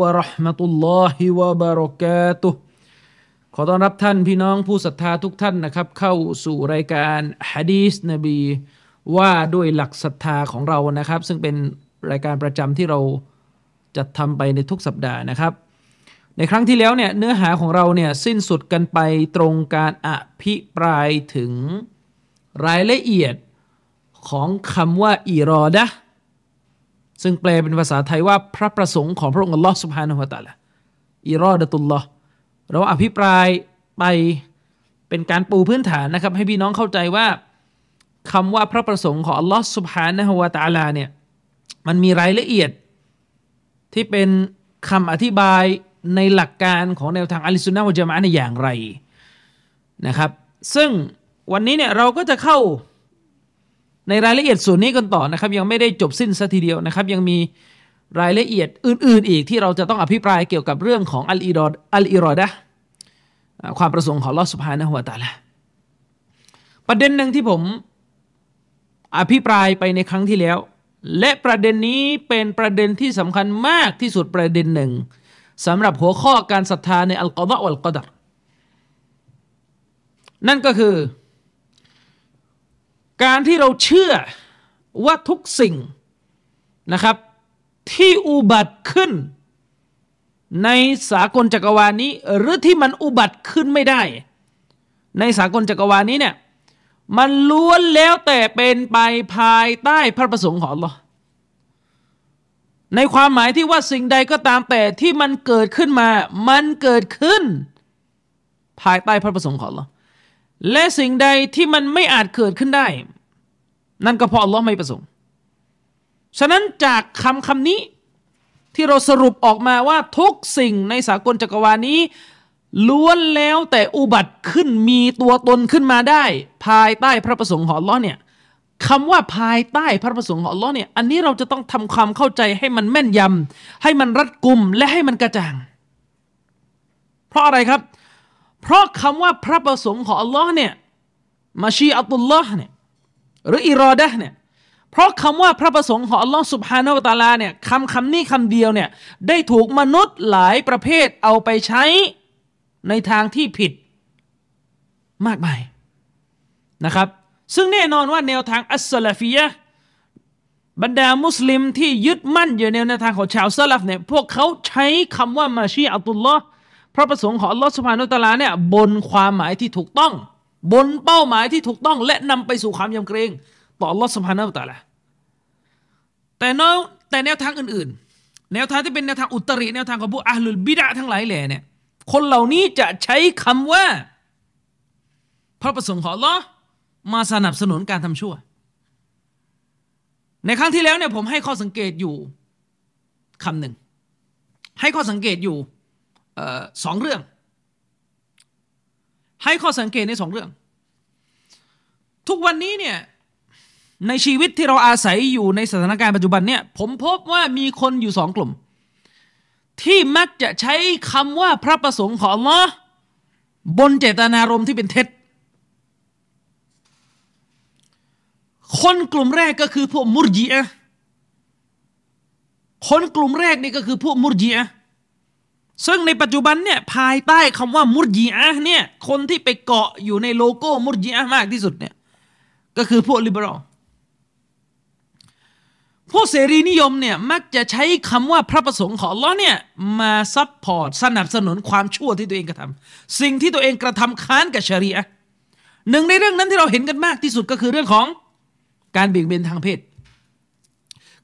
วะเราะห์มะตุลลอฮิวะบะเราะกาตุฮ์ขอต้อนรับท่านพี่น้องผู้ศรัทธาทุกท่านนะครับเข้าสู่รายการหะดีษนบีว่าด้วยหลักศรัทธาของเรานะครับซึ่งเป็นรายการประจำที่เราจัดทำไปในทุกสัปดาห์นะครับในครั้งที่แล้วเนี่ยเนื้อหาของเราเนี่ยสิ้นสุดกันไปตรงการอภิปรายถึงรายละเอียดของคำว่าอิรอดะห์ซึ่งแปลเป็นภาษาไทยว่าพระประสงค์ของพระองค์อัลลอฮ์ซุบฮานะฮูวะตะอาลาอิรอดะตุลลอฮ์เราอภิปรายไปเป็นการปูพื้นฐานนะครับให้พี่น้องเข้าใจว่าคำว่าพระประสงค์ของอัลลอฮ์ซุบฮานะฮูวะตะอาลาเนี่ยมันมีรายละเอียดที่เป็นคำอธิบายในหลักการของแนวทางอะลิซุนนะฮ์วัลญะมาอะฮ์ในอย่างไรนะครับซึ่งวันนี้เนี่ยเราก็จะเข้าในรายละเอียดส่วนนี้กันต่อนะครับยังไม่ได้จบสิ้นซะทีเดียวนะครับยังมีรายละเอียดอื่นๆอีกที่เราจะต้องอภิปรายเกี่ยวกับเรื่องของอัลอิรอดะห์ความประสงค์ของอัลเลาะห์ซุบฮานะฮูวะตะอาลาประเด็นหนึ่งที่ผมอภิปรายไปในครั้งที่แล้วและประเด็นนี้เป็นประเด็นที่สำคัญมากที่สุดประเด็นหนึ่งสำหรับหัวข้อการศรัทธาในอัลกอฎอวัลกอดัรนั่นก็คือการที่เราเชื่อว่าทุกสิ่งนะครับที่อุบัติขึ้นในสากลจักรวาลนี้หรือที่มันอุบัติขึ้นไม่ได้ในสากลจักรวาลนี้เนี่ยมันล้วนแล้วแต่เป็นไปภายใต้พระประสงค์ของอัลลอฮ์ในความหมายที่ว่าสิ่งใดก็ตามแต่ที่มันเกิดขึ้นมามันเกิดขึ้นภายใต้พระประสงค์ของอัลลอฮ์และสิ่งใดที่มันไม่อาจเกิดขึ้นได้นั่นก็เพราะอัลเลาะห์ไม่ประสงค์ฉะนั้นจากคำนี้ที่เราสรุปออกมาว่าทุกสิ่งในสากลจักรวาลนี้ล้วนแล้วแต่อุบัติขึ้นมีตัวตนขึ้นมาได้ภายใต้พระประสงค์ของอัลเลาะห์เนี่ยคำว่าภายใต้พระประสงค์ของอัลเลาะห์เนี่ยอันนี้เราจะต้องทำความเข้าใจให้มันแม่นยำให้มันรัดกุมและให้มันกระจ่างเพราะอะไรครับเพราะคำว่าพระประสงค์ของอัลลอฮ์เนี่ยมาชีอัตุลลอฮ์เนี่ยหรืออิรอดะฮ์เนี่ยเพราะคำว่าพระประสงค์ของอัลลอฮ์ซุบฮานะฮูวะตะอาลาเนี่ยคำนี้คำเดียวเนี่ยได้ถูกมนุษย์หลายประเภทเอาไปใช้ในทางที่ผิดมากมายนะครับซึ่งแน่นอนว่าแนวทางอัสซะลาฟียะห์บรรดามุสลิมที่ยึดมั่นอยู่ในแนวทางของชาวซะลัฟเนี่ยพวกเขาใช้คำว่ามาชีอัตุลลอฮ์พระประสงค์ของอัลเลาะห์ซุบฮานะฮูวะตะอาลาเนี่ยบนความหมายที่ถูกต้องบนเป้าหมายที่ถูกต้องและนำไปสู่ความยำเกรงต่ออัลเลาะห์ซุบฮานะฮูวะตะอาลาแต่แนวทางอื่นๆแนวทางที่เป็นแนวทางอุตริแนวทางของพวกอะห์ลุลบิดอะห์ทั้งหลายแหล่เนี่ยคนเหล่านี้จะใช้คำว่าพระประสงค์ของอัลเลาะห์มาสนับสนุนการทำชั่วในครั้งที่แล้วเนี่ยผมให้ข้อสังเกตอยู่คำหนึ่งให้ข้อสังเกตอยู่สองเรื่องให้ข้อสังเกตในสองเรื่องทุกวันนี้เนี่ยในชีวิตที่เราอาศัยอยู่ในสถานการณ์ปัจจุบันเนี่ยผมพบว่ามีคนอยู่สองกลุ่มที่มักจะใช้คำว่าพระประสงค์ของอัลเลาะห์บนเจตนารมณ์ที่เป็นเท็จคนกลุ่มแรกก็คือพวกมุรญิอะห์คนกลุ่มแรกนี่ก็คือพวกมุรญิอะห์ซึ่งในปัจจุบันเนี่ยภายใต้คำว่ามุรญิอะห์เนี่ยคนที่ไปเกาะอยู่ในโลโก้มุรญิอะห์มากที่สุดเนี่ยก็คือพวกลิเบอรัลพวกเสรีนิยมเนี่ยมักจะใช้คำว่าพระประสงค์ของอัลเลาะห์เนี่ยมาซัพพอร์ตสนับสนุนความชั่วที่ตัวเองกระทำสิ่งที่ตัวเองกระทำค้านกับชะรีอะห์หนึ่งในเรื่องนั้นที่เราเห็นกันมากที่สุดก็คือเรื่องของการเบี่ยงเบนทางเพศ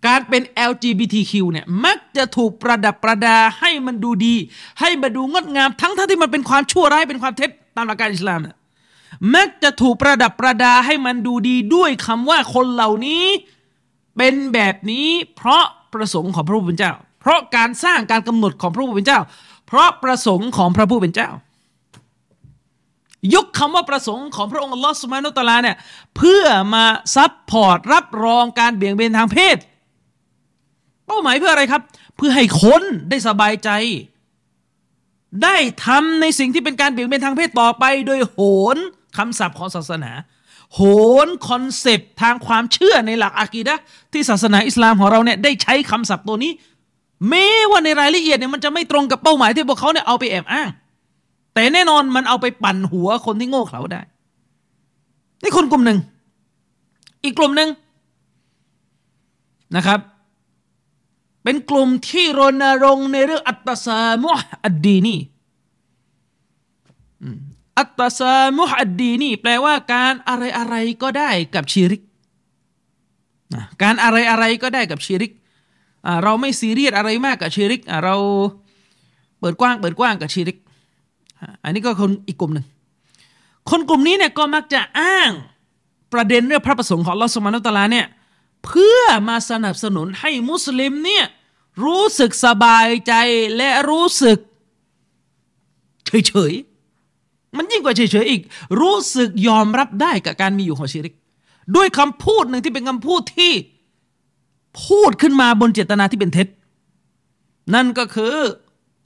การเป็น LGBTQ เนี่ยมักจะถูกประดับประดาให้มันดูดีให้มันดูงดงามทั้งที่มันเป็นความชั่วร้ายเป็นความเท็จตามหลักการอิสลามเนี่ยมักจะถูกประดับประดาให้มันดูดีด้วยคำว่าคนเหล่านี้เป็นแบบนี้เพราะประสงค์ของพระผู้เป็นเจ้าเพราะการสร้างการกำหนดของพระผู้เป็นเจ้า เพราะประสงค์ของพระผู้เป็นเจ้ายกคำว่าประสงค์ของพระองค์อัลเลาะห์ซุบฮานะฮูวะตะอาลาเนี่ยเพื่อมาซัพพอร์ตรับรองการเบี่ยงเบนทางเพศเป้าหมายเพื่ออะไรครับเพื่อให้คนได้สบายใจได้ทำในสิ่งที่เป็นการเบี่ยงเบนทางเพศต่อไปโดยโหนคำศัพท์ของศาสนาโหนคอนเซปต์ทางความเชื่อในหลักอะกีดะห์ที่ศาสนาอิสลามของเราเนี่ยได้ใช้คำศัพท์ตัวนี้แม้ว่าในรายละเอียดเนี่ยมันจะไม่ตรงกับเป้าหมายที่พวกเขาเนี่ยเอาไปแอบอ้างแต่แน่นอนมันเอาไปปั่นหัวคนที่โง่เขลาได้นี่คนกลุ่มหนึ่งอีกกลุ่มหนึ่งนะครับเป็นกลุ่มที่รณรงค์ในเรื่องอัตตะซามุฮ์อัดดีนีอัตตะซามุฮ์อัดดีนีแปลว่าการอะไรๆก็ได้กับชิริกการอะไรๆก็ได้กับชิริกเราไม่ซีเรียสอะไรมากกับชิริกเราเปิดกว้างกับชิริกอันนี้ก็คนอีกกลุ่มหนึ่งคนกลุ่มนี้เนี่ยก็มักจะอ้างประเด็นเรื่องพระประสงค์ของอัลเลาะห์ซุบฮานะฮูวะตะอาลาเนี่ยเพื่อมาสนับสนุนให้มุสลิมเนี่ยรู้สึกสบายใจและรู้สึกเฉยๆมันยิ่งกว่าเฉยๆอีกรู้สึกยอมรับได้กับการมีอยู่ของชิริกด้วยคำพูดหนึ่งที่เป็นคำพูดที่พูดขึ้นมาบนเจตนาที่เป็นเท็จนั่นก็คือ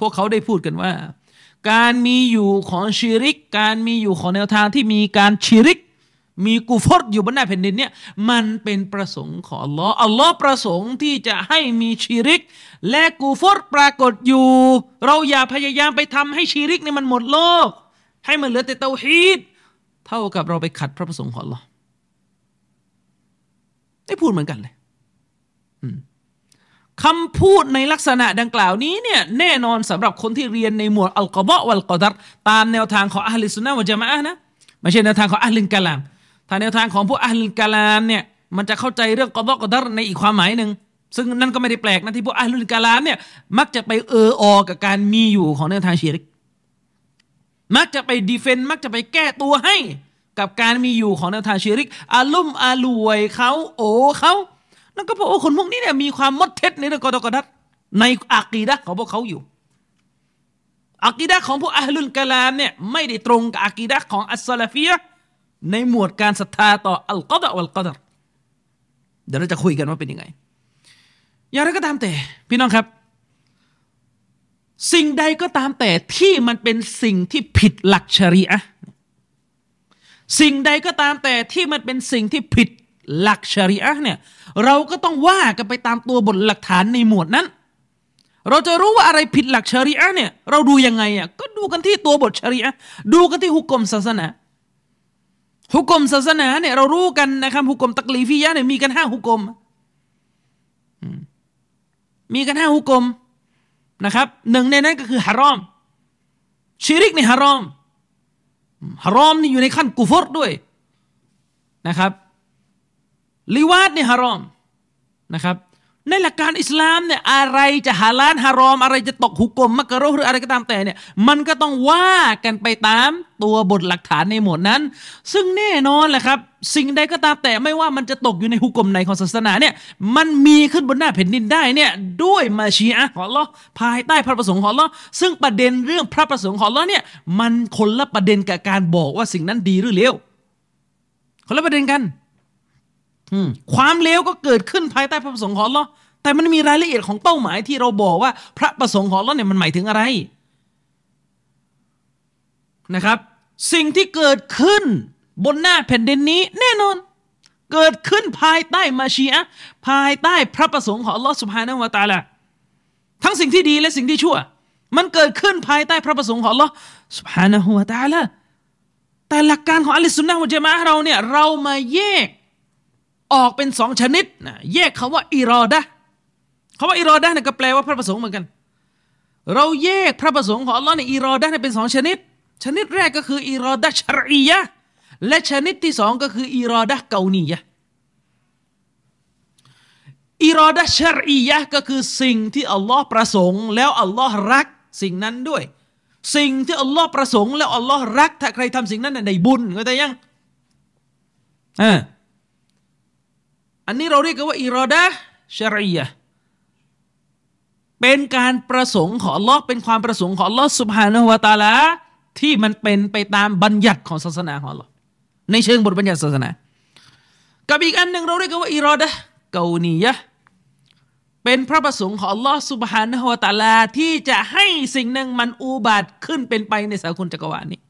พวกเขาได้พูดกันว่าการมีอยู่ของชิริกการมีอยู่ของแนวทางที่มีการชิริกมีกูฟรอยู่บนหน้าแผ่นดินเนี่ยมันเป็นประสงค์ของอัลลอฮ์อัลลอฮ์ประสงค์ที่จะให้มีชิริกและกูฟรปรากฏอยู่เราอย่าพยายามไปทำให้ชิริกเนี่ยมันหมดโลกให้มันเหลือแต่เตาฮีดเท่ากับเราไปขัดพระประสงค์ของอัลลอฮ์ได้พูดเหมือนกันเลยคำพูดในลักษณะดังกล่าวนี้เนี่ยแน่นอนสำหรับคนที่เรียนในหมวดอัลกอฎอวัลกอดัรตามแนวทางของอะห์ลิสซุนนะฮ์วัลญะมาอะฮ์นะไม่ใช่แนวทางของอะห์ลิลกะลามถ้าแนวทางของพวกอะห์ลิลกะลามเนี่ยมันจะเข้าใจเรื่องกอฎอกอดัรในอีกความหมายนึงซึ่งนั่นก็ไม่ได้แปลกนะที่พวกอะห์ลิลกะลามเนี่ยมักจะไปกับการมีอยู่ของแนวทางชิริกมักจะไปดีเฟนต์มักจะไปแก้ตัวให้กับการมีอยู่ของแนวทางชิริกอาลุ่มอาลวยเขาเขานั่นก็เพราะคนพวกนี้เนี่ยมีความมดเท็จในเรื่องกอฎอกอดัรในอะกีดะห์ของพวกเขาอยู่อะกีดะห์ของพวกอะห์ลุลกะลามเนี่ยไม่ได้ตรงกับอะกีดะห์ของอัสซะลาฟียะห์ในหมวดการศรัทธาต่ออัลกอฎอวัลกอดัรเดี๋ยวเราจะคุยกันว่าเป็นยังไงอย่างไรก็ตามแต่พี่น้องครับสิ่งใดก็ตามแต่ที่มันเป็นสิ่งที่ผิดหลักชะรีอะห์สิ่งใดก็ตามแต่ที่มันเป็นสิ่งที่ผิดหลักชะรีอะห์เนี่ยเราก็ต้องว่ากันไปตามตัวบทหลักฐานในหมวดนั้นเราจะรู้ว่าอะไรผิดหลักชะรีอะห์เนี่ยเราดูยังไงอ่ะก็ดูกันที่ตัวบทชะรีอะห์ดูกันที่หุกมศาสนาหุกมศาสนาเนี่ยเรารู้กันนะครับหุกมตักลีฟียะห์เนี่ยมีกัน5หุกมมีกัน5หุกมนะครับ1ในนั้นก็คือฮารอมชิริกนี่ฮารอมนี่อยู่ในขั้นกุฟรด้วยนะครับลิวาดเนี่ยฮารอมนะครับในหลักการอิสลามเนี่ยอะไรจะฮาลาลฮารอมอะไรจะตกหุกมมักรุฮ์หรืออะไรก็ตามแต่เนี่ยมันก็ต้องว่ากันไปตามตัวบทหลักฐานในหมวดนั้นซึ่งแน่นอนแหละครับสิ่งใดก็ตามแต่ไม่ว่ามันจะตกอยู่ในหุกมไหนของศาสนาเนี่ยมันมีขึ้นบนหน้าแผ่นดินได้เนี่ยด้วยมาชีอะห์ของอัลเลาะห์ภายใต้พระประสงค์ของอัลเลาะห์ซึ่งประเด็นเรื่องพระประสงค์ของอัลเลาะห์เนี่ยมันคนละประเด็นกับการบอกว่าสิ่งนั้นดีหรือเลวคนละประเด็นกันความเลวก็เกิดขึ้นภายใต้พระประสงค์ของอัลเลาะห์แต่มันมีรายละเอียดของเป้าหมายที่เราบอกว่าพระประสงค์ของอัลเลาะห์เนี่ยมันหมายถึงอะไรนะครับสิ่งที่เกิดขึ้นบนหน้าแผ่นดินนี้แน่นอนเกิดขึ้นภายใต้มาชีอะห์ภายใต้พระประสงค์ของอัลเลาะห์ซุบฮานะฮูวะตะอาลาทั้งสิ่งที่ดีและสิ่งที่ชั่วมันเกิดขึ้นภายใต้พระประสงค์ของอัลเลาะห์ซุบฮานะฮูวะตะอาลาแต่หลักการของอะห์ลิสซุนนะฮ์วัลญะมาอะฮ์เราเนี่ยเรามาแยกออกเป็น2ชนิดนะแยกคำว่าอิรอดะห์คำว่าอิรอดะห์เนี่ยก็แปลว่าพระประสงค์เหมือนกันเราแยกพระประสงค์ของอัลเลาะห์เนี่ยอิรอดะห์เนี่ยเป็น2ชนิดชนิดแรกก็คืออิรอดะห์ชะรอียะห์และชนิดที่2ก็คืออิรอดะห์เกานียะห์อิรอดะห์ชะรอียะห์ก็คือสิ่งที่อัลเลาะห์ประสงค์แล้วอัลเลาะห์รักสิ่งนั้นด้วยสิ่งที่อัลเลาะห์ประสงค์แล้วอัลเลาะห์รักถ้าใครทำสิ่งนั้นน่ะได้บุญก็ได้ยังอันนี้เราเรียกว่าอิรอดะห์ชะรียะห์ เป็นการประสงค์ของอัลเลาะห์เป็นความประสงค์ของอัลเลาะห์ซุบฮานะฮูวะตะอาลาที่มันเป็นไปตามบัญญัติของศาสนาของอัลเลาะห์ในเชิงบทบัญญัติศาสนากับอีกอันนึงเราเรียกว่าอิรอดะห์กาวนียะห์เป็นพระประสงค์ของอัลเลาะห์ซุบฮานะฮูวะตะอาลาที่จะให้สิ่งหนึ่งมันอุบัติขึ้นเป็นไปในสากลจักรวาลนี้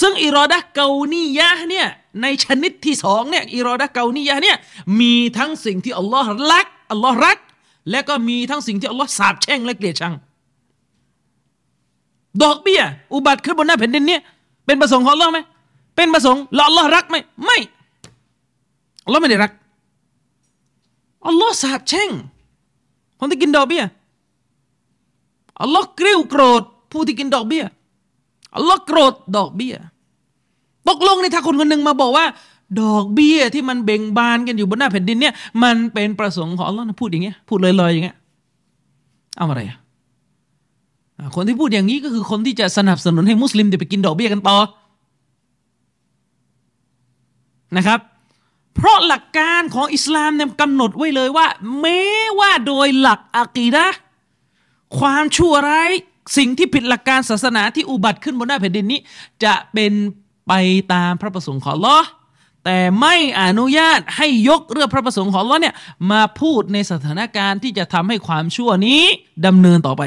ซึ่งอิรอดะห์กาวนียะห์เนี่ยในชนิดที่2เนี่ยอิรอดะห์กาวนียะห์เนี่ยมีทั้งสิ่งที่อัลเลาะห์รักและก็มีทั้งสิ่งที่อัลเลาะห์สาปแช่งและเกลียดชังดอกเบี้ยอุบัติขึ้นบนหน้าแผ่นดินเนี่ยเป็นประสงค์ของอัลเลาะห์มั้ยเป็นประสงค์แล้วอัลเลาะห์รักมั้ยไม่อัลเลาะห์ไม่ได้รักอัลเลาะห์สาปแช่งคนที่กินดอกเบี้ยอัลเลาะห์กริ้วโกรธผู้ที่กินดอกเบี้ยอัลเลาะห์โกรธดอกเบี้ยตกลงในถ้าคนคนนึงมาบอกว่าดอกเบี้ยที่มันเบ่งบานกันอยู่บนหน้าแผ่นดินเนี่ยมันเป็นประสงค์ของอัลเลาะห์นะพูดอย่างเงี้ยพูดลอยๆอย่างเงี้ยเอาอะไรอ่ะคนที่พูดอย่างนี้ก็คือคนที่จะสนับสนุนให้มุสลิมไปกินดอกเบี้ยกันต่อนะครับเพราะหลักการของอิสลามเนี่ยกำหนดไว้เลยว่าแม้ว่าโดยหลักอะกีดะห์ความชั่วร้ายสิ่งที่ผิดหลักการศาสนาที่อุบัติขึ้นบนหน้าแผ่นดินนี้จะเป็นไปตามพระประสงค์ของอัลเลาะห์แต่ไม่อนุญาตให้ยกเรื่องพระประสงค์ของอัลเลาะห์เนี่ยมาพูดในสถานการณ์ที่จะทำให้ความชั่วนี้ดำเนินต่อไป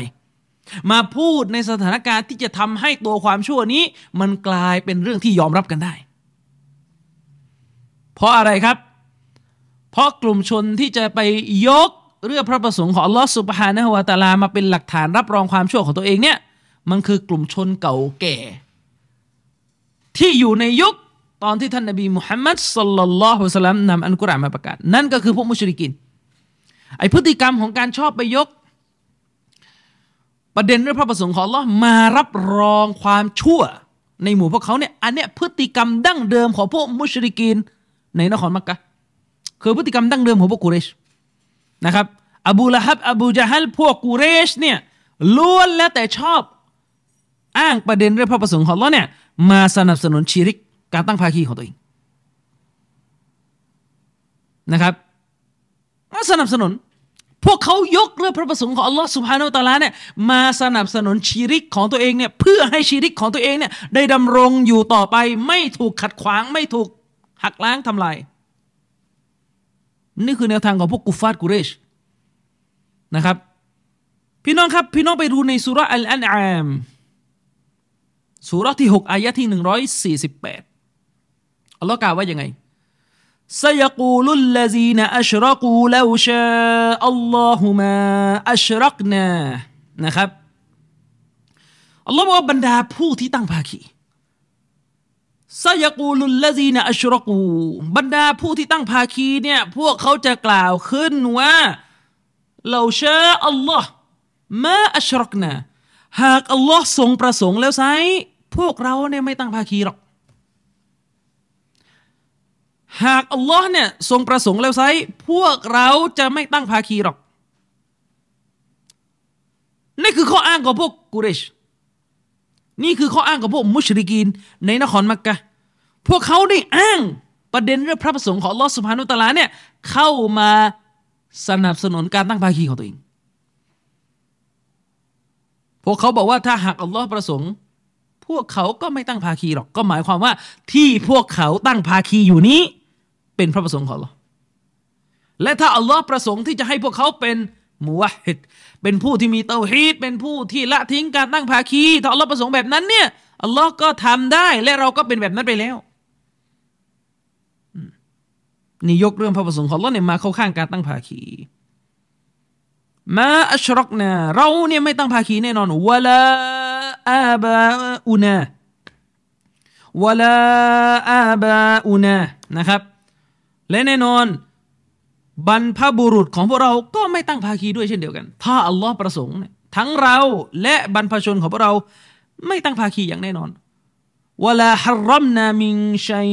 มาพูดในสถานการณ์ที่จะทำให้ตัวความชั่วนี้มันกลายเป็นเรื่องที่ยอมรับกันได้เพราะอะไรครับเพราะกลุ่มชนที่จะไปยกเรื่องพระประสงค์ของอัลเลาะห์ซุบฮานะฮูวะตะอาลามาเป็นหลักฐานรับรองความชั่วของตัวเองเนี่ยมันคือกลุ่มชนเก่าแก่ที่อยู่ในยุคตอนที่ท่านนบีมุฮัมมัดศ็อลลัลลอฮุอะลัยฮิวะซัลลัมนำอัลกุรอานมาประกาศนั่นก็คือพวกมุชริกีนไอ้พฤติกรรมของการชอบไปยกประเด็นเรื่องพระประสงค์ของอัลเลาะห์มารับรองความชั่วในหมู่พวกเขาเนี่ยอันเนี้ยพฤติกรรมดั้งเดิมของพวกมุชริกีนในนครมักกะห์คือพฤติกรรมดั้งเดิมของพวกกุเรชนะครับอบูละฮับอบูญะฮัลพวกกุเรชเนี่ยล้วนแล้วแต่ชอบอ้างประเด็นเรื่องพระประสงค์ของอัลเลาะห์เนี่ยมาสนับสนุนชิริกการตั้งภาคีของตัวเองนะครับมาสนับสนุนพวกเขายกเรื่องพระประสงค์ของอัลเลาะห์ซุบฮานะฮูวะตะอาลาเนี่ยมาสนับสนุนชิริกของตัวเองเนี่ยเพื่อให้ชิริกของตัวเองเนี่ยได้ดำรงอยู่ต่อไปไม่ถูกขัดขวางไม่ถูกหักล้างทำลายนี่คือแนวทางของพวกกุฟาตกุเรชนะครับพี่น้องครับพี่น้องไปดูในซูเราะห์อัลอันอามซูเราะห์ที่6อายะห์ที่148อัลเลาะห์กล่าวว่ายังไงซะยะกูลุลลซีนะอัชรกูลาวชาอัลลอฮุมาอัชรักนานะครับอัลเลาะห์บอกว่าบรรดาผู้ที่ตั้งภาคีซะยะกูลุลลซีนะอัชรกูบรรดาผู้ที่ตั้งภาคีเนี่ยพวกเขาจะกล่าวขึ้นว่าลาวชาอัลลอฮ์มาอัชรักนาหากอัลลอฮ์ทรงประสงค์แล้วไซพวกเราเนี่ยไม่ตั้งภาคีหรอกหากอัลลอฮ์เนี่ยทรงประสงค์แล้วไซพวกเราจะไม่ตั้งภาคีหรอกนี่คือข้ออ้างของพวกกุเรชนี่คือข้ออ้างของพวกมุชริกีนในนครมักกะห์พวกเขาได้อ้างประเด็นเรื่องพระประสงค์ของอัลลอฮ์ซุบฮานะฮูวะตะอาลาเนี่ยเข้ามาสนับสนุนการตั้งภาคีของตัวเองพวกเขาบอกว่าถ้าหากอัลลอฮ์ประสงค์พวกเขาก็ไม่ตั้งภาคีหรอกก็หมายความว่าที่พวกเขาตั้งภาคีอยู่นี้เป็นพระประสงค์ของอัลลอฮ์และถ้าอัลลอฮ์ประสงค์ที่จะให้พวกเขาเป็นมุวะฮิดเป็นผู้ที่มีเตาฮีดเป็นผู้ที่ละทิ้งการตั้งภาคีถ้าอัลลอฮ์ประสงค์แบบนั้นเนี่ยอัลลอฮ์ก็ทำได้และเราก็เป็นแบบนั้นไปแล้วนี่ยกเรื่องพระประสงค์ของอัลลอฮ์เนี่ยมาเข้าข้างการตั้งภาคีมาอัชรักนาเราเนี่ยไม่ตั้งภาคีแน่นอนวะลาอาบาอูนาวะลาอาบาอูนานะครับและแน่นอนบรรพบุรุษของพวกเราก็ไม่ตั้งภาคีด้วยเช่นเดียวกันถ้าอัลลอฮ์ประสงค์ทั้งเราและบรรพชนของพวกเราไม่ตั้งภาคีอย่างแน่นอนวะลาฮัรรัมนามินชัย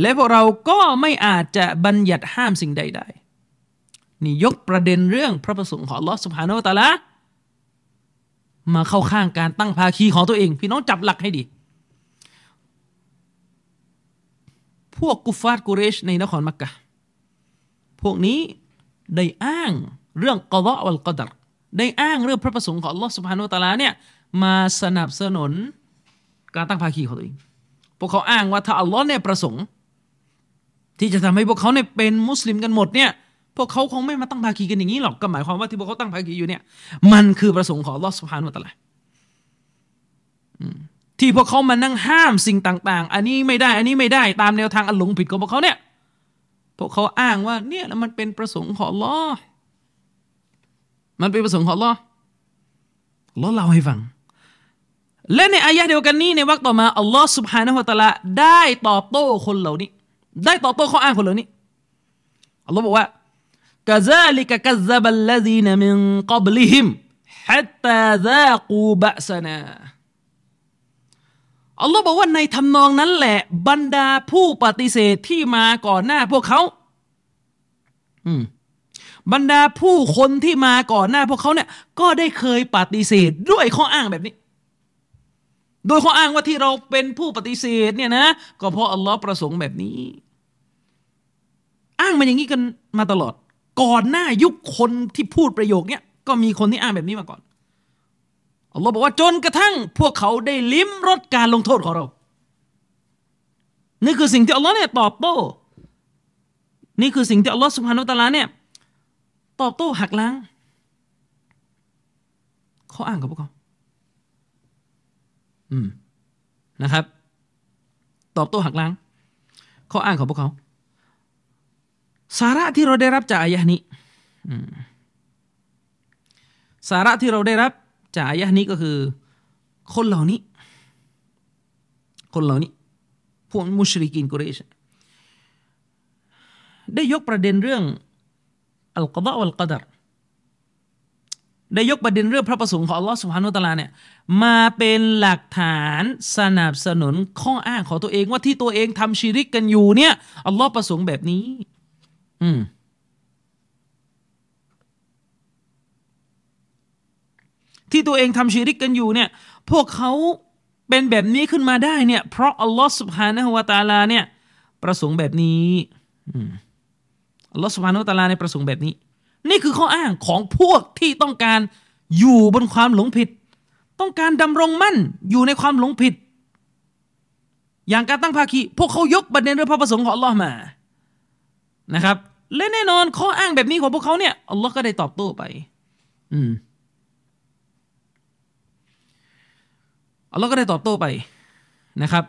และพวกเราก็ไม่อาจจะบัญญัติห้ามสิ่งใดได้นี่ยกประเด็นเรื่องพระประสงค์ของอัลเลาะห์ซุบฮานะฮูวะตะอาลามาเข้าข้างการตั้งภาคีของตัวเองพี่น้องจับหลักให้ดีพวกกุฟฟาร์กุเรชในนครมักกะห์พวกนี้ได้อ้างเรื่องกอฎอวัลกอดัร ได้อ้างเรื่องพระประสงค์ของอัลลอฮฺซุบฮานะฮูวะตะอาลาเนี่ยมาสนับสนุนการตั้งภาคีของตัวเองพวกเขาอ้างว่าถ้าอัลลอฮฺเนี่ยประสงค์ที่จะทำให้พวกเขาเนี่ยเป็นมุสลิมกันหมดเนี่ยพวกเขาคงไม่มาตั้งภาคีกันอย่างนี้หรอกก็หมายความว่าที่พวกเขาตั้งภาคีอยู่เนี่ยมันคือประสงค์ของอัลลอฮฺซุบฮานะฮูวะตะอาลาที่พวกเขามานั่งห้ามสิ่งต่างๆอันนี้ไม่ได้อันนี้ไม่ได้ตามแนวทางอันหลงผิดของพวกเขาเนี่ยพวกเขาอ้างว่าเนี่ยมันเป็นประสงค์ของอัลลอฮฺมันเป็นประสงค์ของอัลลอฮฺเล่าให้ฟังและในอายะห์เดียวกันนี้ในวรรคต่อมาอัลลอฮฺซุบฮานะฮูวะตะอาลาได้ตอบโต้คนเหล่านี้ได้ตอบโต้ข้ออ้างคนเหล่านี้อัลลอฮฺบอกว่ากะซาลิกะกัซซับัลลซีนะมินกับลิฮิมฮัตตาซากูบะซะนาอัลลอฮฺบอกว่าในทำนองนั้นแหละบรรดาผู้ปฏิเสธที่มาก่อนหน้าพวกเขาบรรดาผู้คนที่มาก่อนหน้าพวกเขาเนี่ยก็ได้เคยปฏิเสธด้วยข้ออ้างแบบนี้โดยข้ออ้างว่าที่เราเป็นผู้ปฏิเสธเนี่ยนะก็เพราะอัลลอฮฺประสงค์แบบนี้อ้างมันอย่างนี้กันมาตลอดก่อนหน้ายุคคนที่พูดประโยคนี้ก็มีคนที่อ้างแบบนี้มาก่อนอัลลอฮฺบอกว่าจนกระทั่งพวกเขาได้ลิ้มรสการลงโทษของเรานี่คือสิ่งที่อัลลอฮฺเนี่ยตอบโต้นี่คือสิ่งที่อัลลอฮฺซุบฮานะฮูวะตะอาลาเนี่ยตอบโต้หักล้างข้ออ้างกับพวกเขานะครับตอบโต้หักล้างข้ออ้างของพวกเขาสาระที่เราได้รับจากอายะห์นี้สาระที่เราได้รับจากอายะห์นี้ก็คือคนเหล่านี้พวกมุชริกีนกุเรชได้ยกประเด็นเรื่องอัลกอฎออ์วัลกอดัรได้ยกประเด็นเรื่องพระประสงค์ของอัลลอฮฺซุบฮานะฮูวะตะอาลาเนี่ยมาเป็นหลักฐานสนับสนุนข้ออ้างของตัวเองว่าที่ตัวเองทำชิริกกันอยู่เนี่ยอัลลอฮฺประสงค์แบบนี้ที่ตัวเองทำชิริกกันอยู่เนี่ยพวกเขาเป็นแบบนี้ขึ้นมาได้เนี่ยเพราะอัลลอฮฺซุบฮานะฮูวะตะอาลาเนี่ยประสงค์แบบนี้อัลลอฮฺซุบฮานะฮูวะตะอาลาเนี่ยประสงค์แบบนี้นี่คือข้ออ้างของพวกที่ต้องการอยู่บนความหลงผิดต้องการดำรงมั่นอยู่ในความหลงผิดอย่างการตั้งภาคีพวกเขายกประเด็นเรื่องพระประสงค์ของอัลลอฮ์มานะครับและแน่นอนข้ออ้างแบบนี้ของพวกเขาเนี่ยอัลลอฮ์ก็ได้ตอบโต้ไปอัลลอฮ์ก็ได้ตอบโต้ไปนะครับ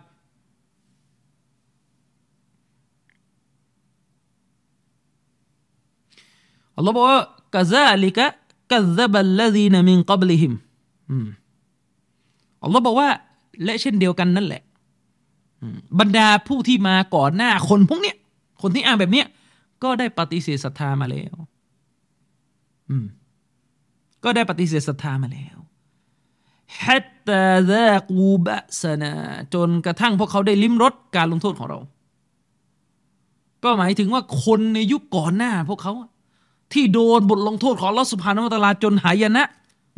อัลลอฮ์บอกว่ากะซาลิกะกัซซับัลลซีนะมินกับลิฮิมอัลลอฮ์บอกว่าและเช่นเดียวกันนั่นแหละบรรดาผู้ที่มาก่อนหน้าคนพวกเนี้ยคนที่อ้างแบบเนี้ยก็ได้ปฏิเสธศรัทธามาแล้วก็ได้ปฏิเสธศรัทธามาแล้วฮัตตาซากูบะซะนาจนกระทั่งพวกเขาได้ลิ้มรสการลงโทษของเราก็หมายถึงว่าคนในยุคก่อนหน้าพวกเขาที่โดนบทลงโทษของอัลเลาะห์ซุบฮานะฮูวะตะอาลาจนหายนะ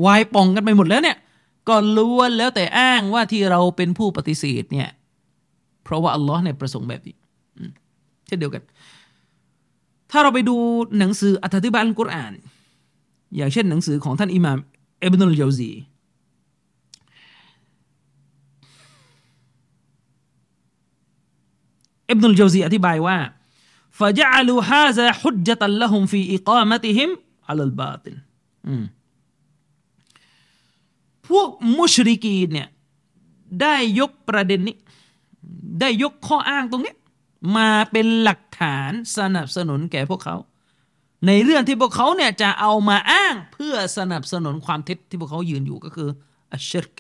วายป่องกันไปหมดแล้วเนี่ยก็ล้วนแล้วแต่อ้างว่าที่เราเป็นผู้ปฏิเสธเนี่ยเพราะว่าอัลเลาะห์เนี่ยประสงค์แบบนี้เช่นเดียวกันถ้าเราไปดูหนังสืออธิบายอัลกุรอานอย่างเช่นหนังสือของท่านอิหม่ามอิบนุลญาวซีอธิบายว่าفجعلوا هذا حجة لهم في إقامتهم على الباطل พวกมุชริกีนเนี่ยได้ยกประเด็นนี้ได้ยกข้ออ้างตรงนี้มาเป็นหลักฐานสนับสนุนแก่พวกเขาในเรื่องที่พวกเขาเนี่ยจะเอามาอ้างเพื่อสนับสนุนความเท็จที่พวกเขายืนอยู่ก็คืออัชชิรก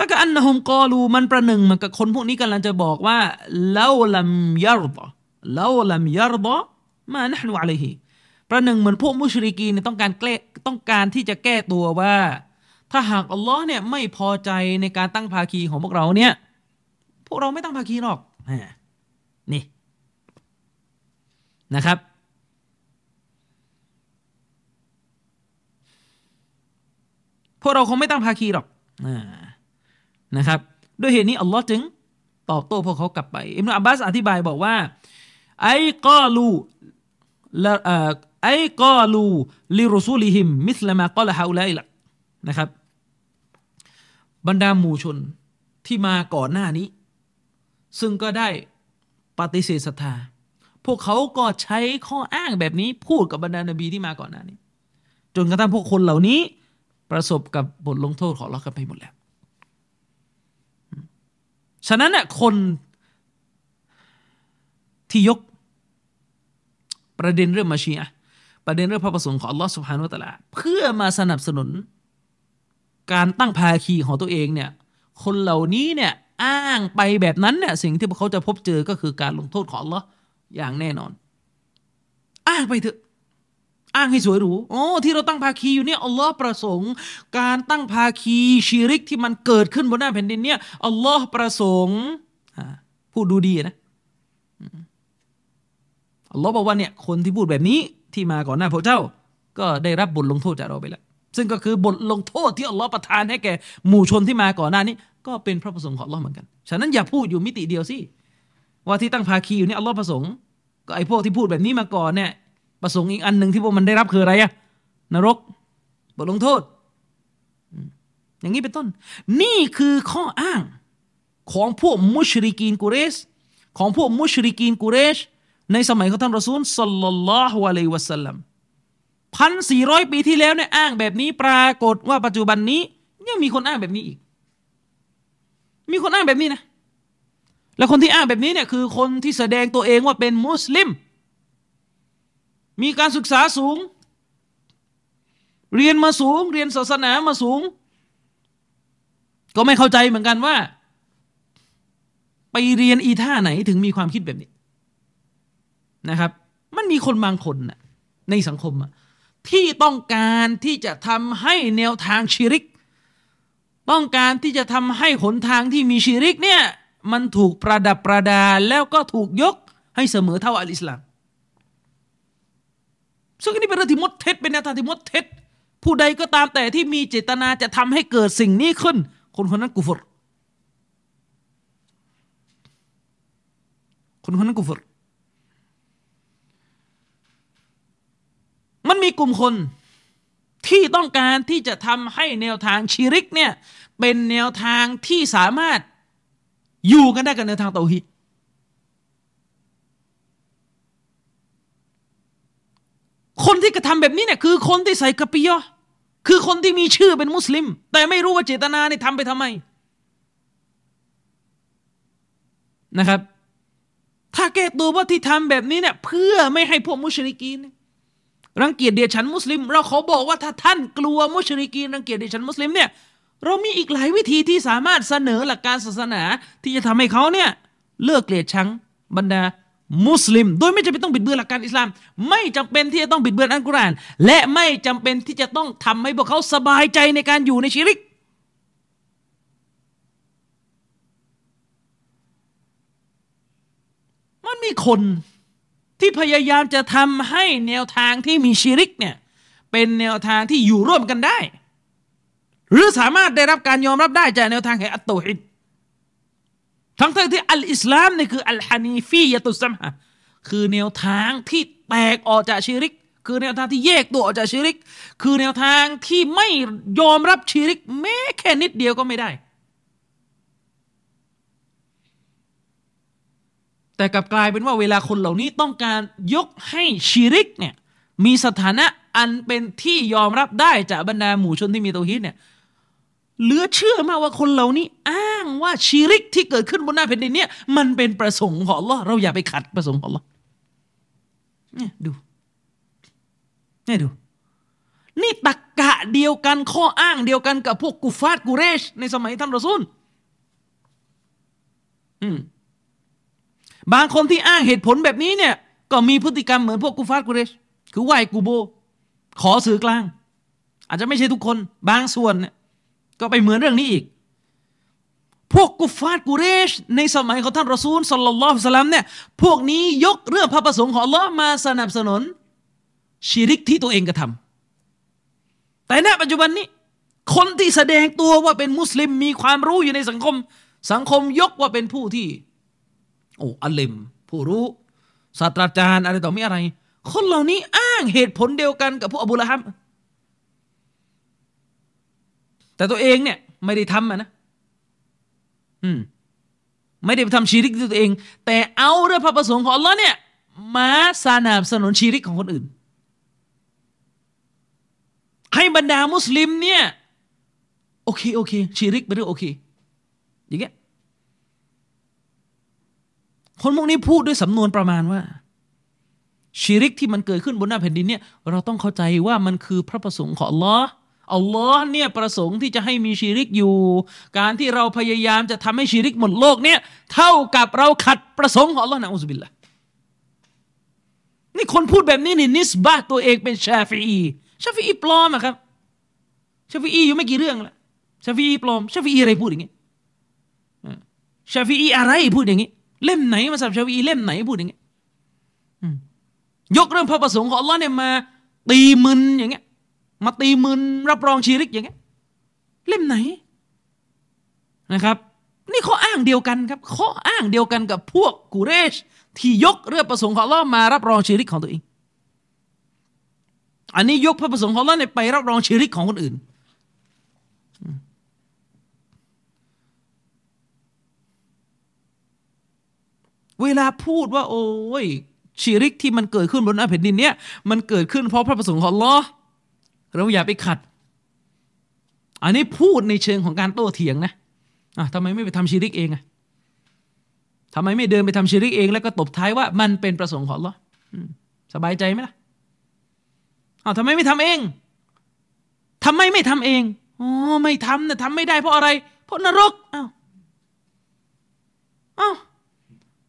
ถ้าก็อันนั้นกล่าวมันประหนึ่งมันกับคนพวกนี้กำลังจะบอกว่าเลาลัมยารดะมานะห์นูอะลัยฮิประหนึ่งเหมือนพวกมุชริกีนต้องการที่จะแก้ตัวว่าถ้าหากอัลลอฮ์เนี่ยไม่พอใจในการตั้งภาคีของพวกเราเนี่ยพวกเราไม่ตั้งภาคีหรอกนี่นะครับพวกเราคงไม่ตั้งภาคีหรอกนะครับด้วยเหตุนี้อัลลอฮ์จึงตอบโต้พวกเขากลับไปอิบนุอับบาสอธิบายบอกว่าไอ้กอลู ไอ้กอลูลิรุซูลิฮิมมิสลามะกอละฮาอุลัยลักนะครับบรรดาหมู่ชนที่มาก่อนหน้านี้ซึ่งก็ได้ปฏิเสธศรัทธาพวกเขาก็ใช้ข้ออ้างแบบนี้พูดกับบรรดานบีที่มาก่อนหน้านี้จนกระทั่งพวกคนเหล่านี้ประสบกับบทลงโทษของอัลเลาะห์กันไปหมดแล้วฉะนั้นน่ะคนที่ยกประเด็นเรื่องมัชชีอะห์ประเด็นเรื่องพระประสงค์ของอัลเลาะห์ซุบฮานะฮูวะตะอาลาเพื่อมาสนับสนุนการตั้งภาคีของตัวเองเนี่ยคนเหล่านี้เนี่ยอ้างไปแบบนั้นเนี่ยสิ่งที่พวกเขาจะพบเจอก็คือการลงโทษของอัลเลาะห์อย่างแน่นอนอ้างไปเถอะอ้างให้สวยหรูโอ้ที่เราตั้งภาคีอยู่เนี่ยอัลเลาะห์ประสงค์การตั้งภาคีชิริกที่มันเกิดขึ้นบนหน้าแผ่นดินเนี่ยอัลเลาะห์ประสงค์พูดดูดีนะอัลเลาะห์บอกว่าเนี่ยคนที่พูดแบบนี้ที่มาก่อนหน้าพวกเจ้าก็ได้รับบทลงโทษจากเราไปแล้วซึ่งก็คือบทลงโทษที่อัลเลาะห์ประทานให้แก่หมู่ชนที่มาก่อนหน้านี้ก็เป็นพระประสงค์ของอัลเลาะห์เหมือนกันฉะนั้นอย่าพูดอยู่มิติเดียวสิว่าที่ตั้งภาคีอยู่นี่อัลเลาะห์ประสงค์ก็ไอ้พวกที่พูดแบบนี้มาก่อนเนี่ยประสงค์อีกอันนึงที่พวกมันได้รับคืออะไรอะนรกบทลงโทษอย่างนี้เป็นต้นนี่คือข้ออ้างของพวกมุชริกีนกุเรชของพวกมุชริกีนกุเรชในสมัยของท่านรอซูลศ็อลลัลลอฮุอะลัยฮิวะซัลลัม1400 ปีที่แล้วเนี่ยอ้างแบบนี้ปรากฏว่าปัจจุบันนี้ยังมีคนอ้างแบบนี้อีกมีคนอ้างแบบนี้นะแล้วคนที่อ้างแบบนี้เนี่ยคือคนที่แสดงตัวเองว่าเป็นมุสลิมมีการศึกษาสูงเรียนมาสูงเรียนศาสนามาสูงก็ไม่เข้าใจเหมือนกันว่าไปเรียนอีท่าไหนถึงมีความคิดแบบนี้นะครับมันมีคนบางคนน่ะในสังคมที่ต้องการที่จะทำให้แนวทางชิริกต้องการที่จะทำให้หนทางที่มีชิริกเนี่ยมันถูกประดับประดาแล้วก็ถูกยกให้เสมอเท่าอัลอิสลามซึ่งนี่เป็นเรื่องที่มดเท็จเป็นแนวทางที่มดเท็จผู้ใดก็ตามแต่ที่มีเจตนาจะทำให้เกิดสิ่งนี้ขึ้นคนคนนั้นกุฟรคนคนนั้นกุฟรมันมีกลุ่มคนที่ต้องการที่จะทำให้แนวทางชิริกเนี่ยเป็นแนวทางที่สามารถอยู่กันได้กันในทางเตาฮีดคนที่กระทำแบบนี้เนี่ยคือคนที่ใส่กะปิยะคือคนที่มีชื่อเป็นมุสลิมแต่ไม่รู้ว่าเจตนาเนี่ยทำไปทำไมนะครับถ้าแก้ตัวว่าที่ทำแบบนี้เนี่ยเพื่อไม่ให้พวกมุชริกีนรังเกียจเดียชันมุสลิมเราขอบอกว่าถ้าท่านกลัวมุชริกีนรังเกียจเดียชันมุสลิมเนี่ยเรามีอีกหลายวิธีที่สามารถเสนอหลักการศาสนาที่จะทำให้เขาเนี่ยเลิกเกลียดชังบรรดามุสลิมโดยไม่จำเป็นต้องบิดเบือนหลักการอิสลามไม่จำเป็นที่จะต้องบิดเบือนอัลกุรอานและไม่จำเป็นที่จะต้องทำให้พวกเขาสบายใจในการอยู่ในชิริกมันมีคนที่พยายามจะทำให้แนวทางที่มีชิริกเนี่ยเป็นแนวทางที่อยู่ร่วมกันได้หรือสามารถได้รับการยอมรับได้จากแนวทางแห่งอัตตอฮิดทั้งที่อัลอิสลามนี่คืออัลฮานีฟียะตุสซะมฮะคือแนวทางที่แตกออกจากชิริกคือแนวทางที่แยกตัวออกจากชิริกคือแนวทางที่ไม่ยอมรับชิริกแม้แค่นิดเดียวก็ไม่ได้แต่กลับกลายเป็นว่าเวลาคนเหล่านี้ต้องการยกให้ชิริกเนี่ยมีสถานะอันเป็นที่ยอมรับได้จากบรรดาหมู่ชนที่มีเตาฮีดเนี่ยเหลือเชื่อมากว่าคนเหล่านี้อ้างว่าชิริกที่เกิดขึ้นบนหน้าแผ่นดินเนี่ยมันเป็นประสงค์ของอัลเลาะห์เราอย่าไปขัดประสงค์ของอัลเลาะห์เนี่ยดูเนี่ยดูนี่ตรรกะเดียวกันข้ออ้างเดียวกันกับพวกกุฟาตกุเรชในสมัยท่านรอซูลบางคนที่อ้างเหตุผลแบบนี้เนี่ยก็มีพฤติกรรมเหมือนพวกกุฟาตกุเรชคือไหว้กูโบขอสื่อกลางอาจจะไม่ใช่ทุกคนบางส่วนเนี่ยก็ไปเหมือนเรื่องนี้อีกพวกกุฟาตกุเรชในสมัยของท่านรอซูลศ็อลลัลลอฮุอะลัยฮิวะซัลลัมเนี่ยพวกนี้ยกเรื่องพระประสงค์ของอัลเลาะห์มาสนับสนุนชิริกที่ตัวเองกระทำแต่ณปัจจุบันนี้คนที่แสดงตัวว่าเป็นมุสลิมมีความรู้อยู่ในสังคมยกว่าเป็นผู้ที่อัลลิมผู้รู้ศาสตราจารย์อะไรต่อมีอะไร คนเหล่านี้อ้างเหตุผลเดียวกันกับพวกอบูละฮับแต่ตัวเองเนี่ยไม่ได้ทำนะไม่ได้ไปทำชีริกด้วยตัวเองแต่เอาเรื่องพระประสงค์ของอัลลอฮ์เนี่ยมาสนับสนุนชีริกของคนอื่นให้บรรดามุสลิมเนี่ยโอเคชีริกเป็นเรื่องโอเคอย่างเงี้ยคนพวกนี้พูดด้วยสำนวนประมาณว่าชีริกที่มันเกิดขึ้นบนหน้าแผ่นดินเนี่ยเราต้องเข้าใจว่ามันคือพระประสงค์ของอัลลอฮ์เนี่ยประสงค์ที่จะให้มีชีริกอยู่การที่เราพยายามจะทำให้ชีริกหมดโลกเนี่ยเท่ากับเราขัดประสงค์ของอัลลอฮ์นะอูซุบิลละห์นี่คนพูดแบบนี้นี่นิสบะห์ตัวเองเป็นชาฟิอีปลอมอะครับชาฟิอีอยู่ไม่กี่เรื่องละชาฟิอีปลอมชาฟิอีอะไรพูดอย่างงี้ชาฟิอีอะไรพูดอย่างงี้เล่มไหนมาสับชาฟิอีเล่มไหนพูดอย่างงี้ยกเรื่องพระประสงค์ของอัลลอฮ์เนี่ยมาตีมึนอย่างเงี้ยมาตีมึนรับรองชีริกอย่างเงี้ยเล่มไหนนะครับนี่ข้ออ้างเดียวกันครับข้ออ้างเดียวกันกับพวกกุเรชที่ยกเรื่องประสงค์ของอัลเลาะห์มารับรองชีริกของตัวเองอันนี้ยกพระประสงค์ของอัลเลาะห์เนี่ยไปรับรองชีริกของคนอื่นเวลาพูดว่าโอ้ยชีริกที่มันเกิดขึ้นบนแผ่นดินเนี้ยมันเกิดขึ้นเพราะพระประสงค์ของอัลเลาะห์เราอย่าไปขัดอันนี้พูดในเชิงของการโต้เถียงนะทำไมไม่ไปทำชีริกเองอะทำไมไม่เดินไปทำชีริกเองแล้วก็ตบท้ายว่ามันเป็นประสงค์ของอัลเลาะห์สบายใจไหมล่ะทำไมไม่ทำเองไม่ทำนะทำไม่ได้เพราะอะไรเพราะนรก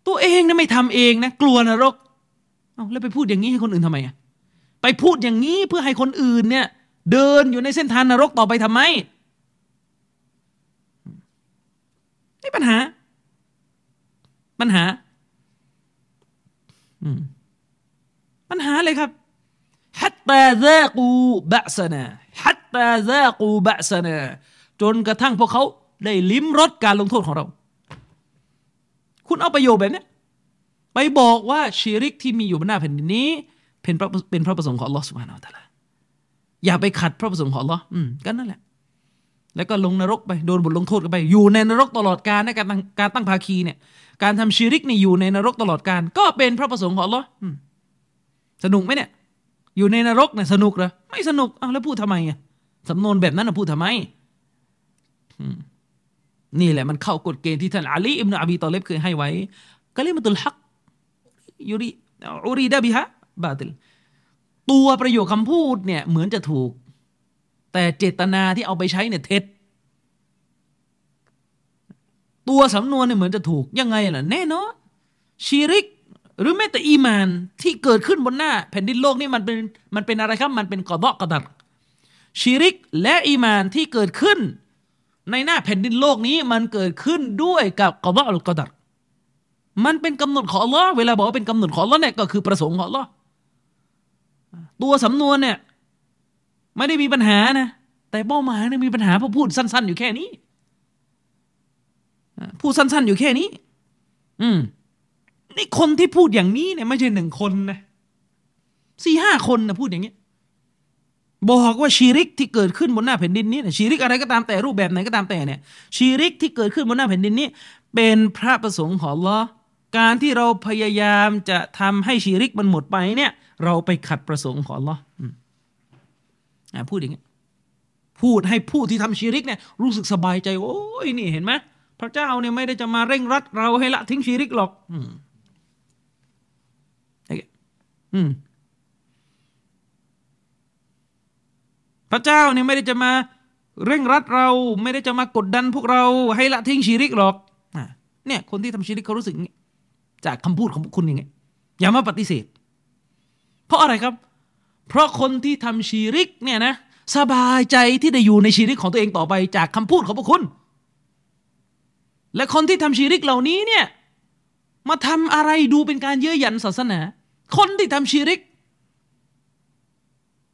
ตัวเองนะไม่ทำเองนะกลัวนรกแล้วไปพูดอย่างนี้ให้คนอื่นทำไมอะไปพูดอย่างนี้เพื่อให้คนอื่นเนี่ยเดินอยู่ในเส้นทางนรกต่อไปทำไมนี่ปัญหาเลยครับ حتى ذاقوا بأسناจนกระทั่งพวกเขาได้ลิ้มรสการลงโทษของเราคุณเอาประโยชน์แบบนี้ไปบอกว่าชีริกที่มีอยู่บนหน้าแผ่นดินนี้เป็นพระประสงค์ของอัลลอฮ์ซุบฮานะฮูวะตะอาลาอย่าไปขัดพระประสงค์ของอัลลอฮ์ก็นั่นแหละแล้วก็ลงนรกไปโดนบทลงโทษกันไปอยู่ในนรกตลอดกาลนะการตั้งภาคีเนี่ยการทำชิริกนี่อยู่ในนรกตลอดกาลก็เป็นพระประสงค์ของอัลลอฮ์สนุกไหมเนี่ยอยู่ในนรกเนี่ยสนุกเหรอไม่สนุกแล้วพูดทำไมอ่ะสำนวนแบบนั้นพูดทำไมนี่แหละมันเข้ากฎเกณฑ์ที่ท่านอาลีอิบนุอบีฏอลิบเคยให้ไว้กะลิมะตุลฮักยูรีดะบิฮะบาติลตัวประโยคคำพูดเนี่ยเหมือนจะถูกแต่เจตนาที่เอาไปใช้เนี่ยเท็จตัวสำนวนเนี่ยเหมือนจะถูกยังไงล่ะแน่นอนชีริกหรือแม้แต่อีมานที่เกิดขึ้นบนหน้าแผ่นดินโลกนี่มันเป็นอะไรครับมันเป็นกอฎอกัดรชีริกและอีมานที่เกิดขึ้นในหน้าแผ่นดินโลกนี้มันเกิดขึ้นด้วยกับกอฎอกัดรมันเป็นกำหนดของอัลเลาะห์เวลาบอกว่าเป็นกำหนดของอัลเลาะห์เนี่ยก็คือประสงค์ของอัลเลาะห์ตัวสำนวนเนี่ยไม่ได้มีปัญหานะแต่เป้าหมายเนี่ยมีปัญหาเพราะพูดสั้นๆอยู่แค่นี้นี่คนที่พูดอย่างนี้เนี่ยไม่ใช่หนึ่งคนนะ 4-5 คนนะพูดอย่างนี้บอกว่าชีริกที่เกิดขึ้นบนหน้าแผ่นดินนี้ชีริกอะไรก็ตามแต่รูปแบบไหนก็ตามแต่เนี่ยชีริกที่เกิดขึ้นบนหน้าแผ่นดินนี้เป็นพระประสงค์ของอัลเลาะห์การที่เราพยายามจะทำให้ชีริกมันหมดไปเนี่ยเราไปขัดประสงค์ของอัลเลาะห์พูดอย่างนี้พูดให้ผู้ที่ทำชีริกเนี่ยรู้สึกสบายใจโอ้ยนี่เห็นไหมพระเจ้าเนี่ยไม่ได้จะมาเร่งรัดเราให้ละทิ้งชีริกหรอกพระเจ้าเนี่ยไม่ได้จะมาเร่งรัดเราไม่ได้จะมากดดันพวกเราให้ละทิ้งชีริกหรอกเนี่ยคนที่ทำชีริกเขารู้สึกจากคำพูดของคุณอย่างเงี้ยอย่ามาปฏิเสธเพราะอะไรครับเพราะคนที่ทำชีริกเนี่ยนะสบายใจที่ได้อยู่ในชีริกของตัวเองต่อไปจากคำพูดของพวกคุณและคนที่ทำชีริกเหล่านี้เนี่ยมาทำอะไรดูเป็นการเย่อหยันศาสนาคนที่ทำชีริก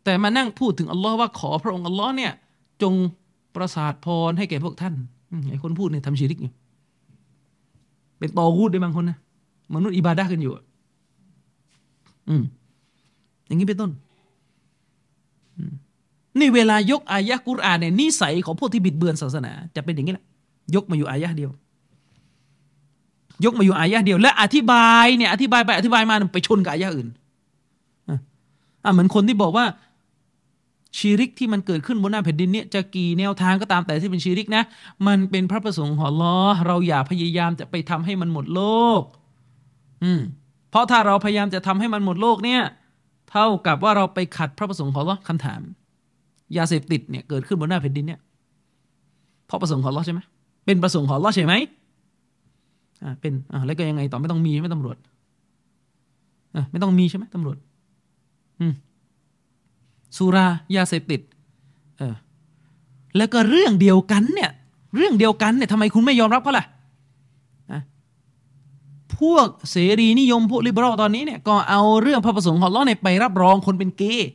แต่มานั่งพูดถึงอัลลอฮ์ว่าขอพระองค์อัลลอฮ์เนี่ยจงประสาทพรให้แก่พวกท่านไอ้คนพูดเนี่ยทำชีริกอยู่เป็นตอฆูตด้วยบางคนนะมนุษย์อิบาดะห์กันอยู่ อย่างนี้เป็นต้นนี่เวลายกอายะกุรอานเนี่ยนิสัยของพวกที่บิดเบือนศาสนาจะเป็นอย่างนี้แหละยกมาอยู่อายะเดียวยกมาอยู่อายะเดียวและอธิบายเนี่ยอธิบายไปอธิบายมาไปชนกับอายะอื่นเหมือนคนที่บอกว่าชีริกที่มันเกิดขึ้นบนหน้าแผ่นดินเนี่ยจะกี่แนวทางก็ตามแต่ที่เป็นชีริกนะมันเป็นพระประสงค์ของอัลเลาะห์เราอย่าพยายามจะไปทำให้มันหมดโลกเพราะถ้าเราพยายามจะทำให้มันหมดโลกเนี่ยเท่ากับว่าเราไปขัดพระประสงค์ของอัลเลาะห์คำถามยาเสพติดเนี่ยเกิดขึ้นบนหน้าแผ่นดินเนี่ยเพราะประสงค์ของอัลเลาะห์ใช่มั้ยเป็นประสงค์ของอัลเลาะห์ใช่มั้ยเป็นแล้วก็ยังไงต่อไม่ต้องมีใช่มั้ยตำรวจไม่ต้องมีใช่มั้ยตำรวจสุรายาเสพติดแล้วก็เรื่องเดียวกันเนี่ยเรื่องเดียวกันเนี่ยทำไมคุณไม่ยอมรับเขาล่ะพวกเสรีนิยมพวกลิเบอรัลตอนนี้เนี่ยก็เอาเรื่องพระประสงค์ของอัลเลาะห์เนี่ยไปรับรองคนเป็นเกย์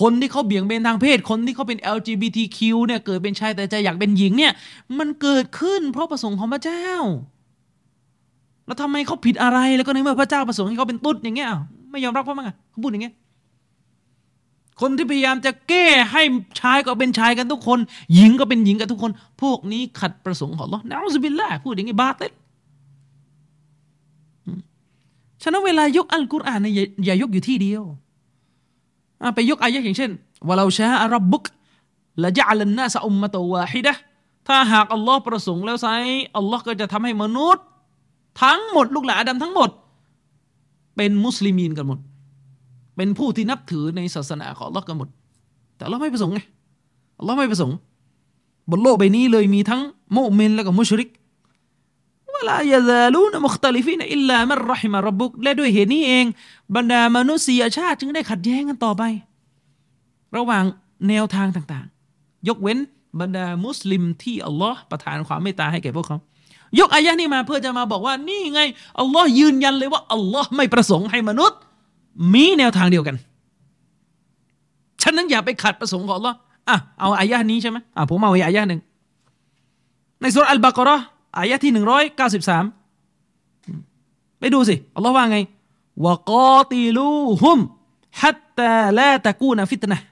คนที่เขาเบี่ยงเบนทางเพศคนที่เขาเป็น LGBTQ เนี่ยเกิดเป็นชายแต่ใจอยากเป็นหญิงเนี่ยมันเกิดขึ้นเพราะประสงค์ของพระเจ้าแล้วทำไมเขาผิดอะไรแล้วก็ในเมื่อพระเจ้าประสงค์ให้เขาเป็นตุ๊ดอย่างเงี้ยไม่ยอมรับเขาบ้างอ่ะเขาพูดอย่างเงี้ยคนที่พยายามจะแก้ให้ชายก็เป็นชายกันทุกคนหญิงก็เป็นหญิงกันทุกคนพวกนี้ขัดประสงค์ของอัลเลาะห์นะอูซุบิลลาห์พูดอย่างงี้บาติลฉะนั้นเวลายกอัลกุรอานเนี่ยอย่ายกอยู่ที่เดียวไปยกอายะอย่างเช่นว่าเราชาอัลรับบุกละจะอัลนาสอุมมะตวาฮิดะถ้าหากอัลลอฮ์ประสงค์แล้วไซอัลลอฮ์ก็จะทำให้มนุษย์ทั้งหมดลูกหลานอาดัมทั้งหมดเป็นมุสลิมีนกันหมดเป็นผู้ที่นับถือในศาสนาของอัลลอฮ์กันหมดแต่อัลลอฮ์ไม่ประสงค์ไงอัลลอฮ์ไม่ประสงค์บนโลกใบนี้เลยมีทั้งมุมินและก็มุชริกวะลายะซาลูนมุคตัลิฟีนอิลลามัรเราะฮิมะร็อบบุกและด้วยเหตุนี้เองบรรดามนุษยชาติจึงได้ขัดแย้งกันต่อไประหว่างแนวทางต่างๆยกเว้นบรรดามุสลิมที่อัลเลาะห์ประทานความเมตตาให้แก่พวกเขายกอายะห์นี้มาเพื่อจะมาบอกว่านี่ไงอัลเลาะห์ยืนยันเลยว่าอัลเลาะห์ไม่ประสงค์ให้มนุษย์มีแนวทางเดียวกันฉะนั้นอย่าไปขัดประสงค์ของอัลเลาะห์เอาอายะห์นี้ใช่มั้ยผมเอาอายะห์นึงในซูเราะห์อัลบะเกาะเราะห์อายะที่193ไปดูสิอัลเลาะห์ว่าไงวะกอติลูฮุมฮัตตาลาตะกูนฟิตนะห์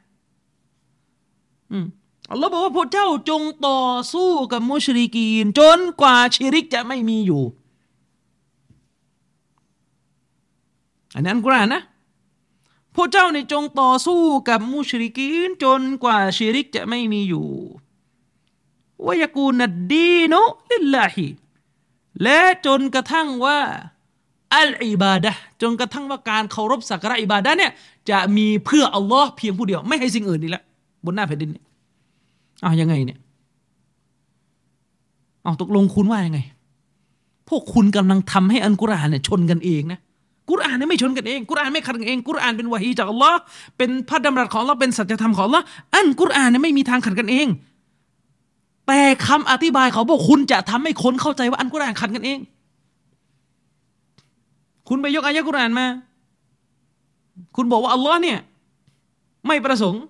อัลเลาะห์บอกว่าพวกเจ้าจงต่อสู้กับมุชริกีนจนกว่าชิริกจะไม่มีอยู่อันนี้อัลกุรอานนะพวกเจ้าเนี่ยจงต่อสู้กับมุชริกีนจนกว่าชิริกจะไม่มีอยู่วยกูนัดดีนุลิลลาฮีและจนกระทั่งว่าอัลอิบาดะจนกระทั่งว่าการเคารพสักการะอิบาดะเนี่ยจะมีเพื่ออัลลอฮ์เพียงผู้เดียวไม่ให้สิ่งอื่นอีกแล้วบนหน้าแผ่นดินเนี่ยยังไงเนี่ยตกลงคุณว่ายังไงพวกคุณกำลังทำให้อัลกุรอานเนี่ยชนกันเองนะกุรอานเนี่ยไม่ชนกันเองกุรอานไม่ขัดกันเองกุรอานเป็นวะฮีจากอัลลอฮ์เป็นพระดำรัสของอัลลอฮ์เป็นสัจธรรมของอัลลอฮ์อัลกุรอานเนี่ยไม่มีทางขัดกันเองแต่คำอธิบายของพวกคุณจะทำให้คนเข้าใจว่าอัลกุรอานขัดกันเองคุณไปยกอายะกุรอานมาคุณบอกว่าอัลเลาะห์เนี่ยไม่ประสงค์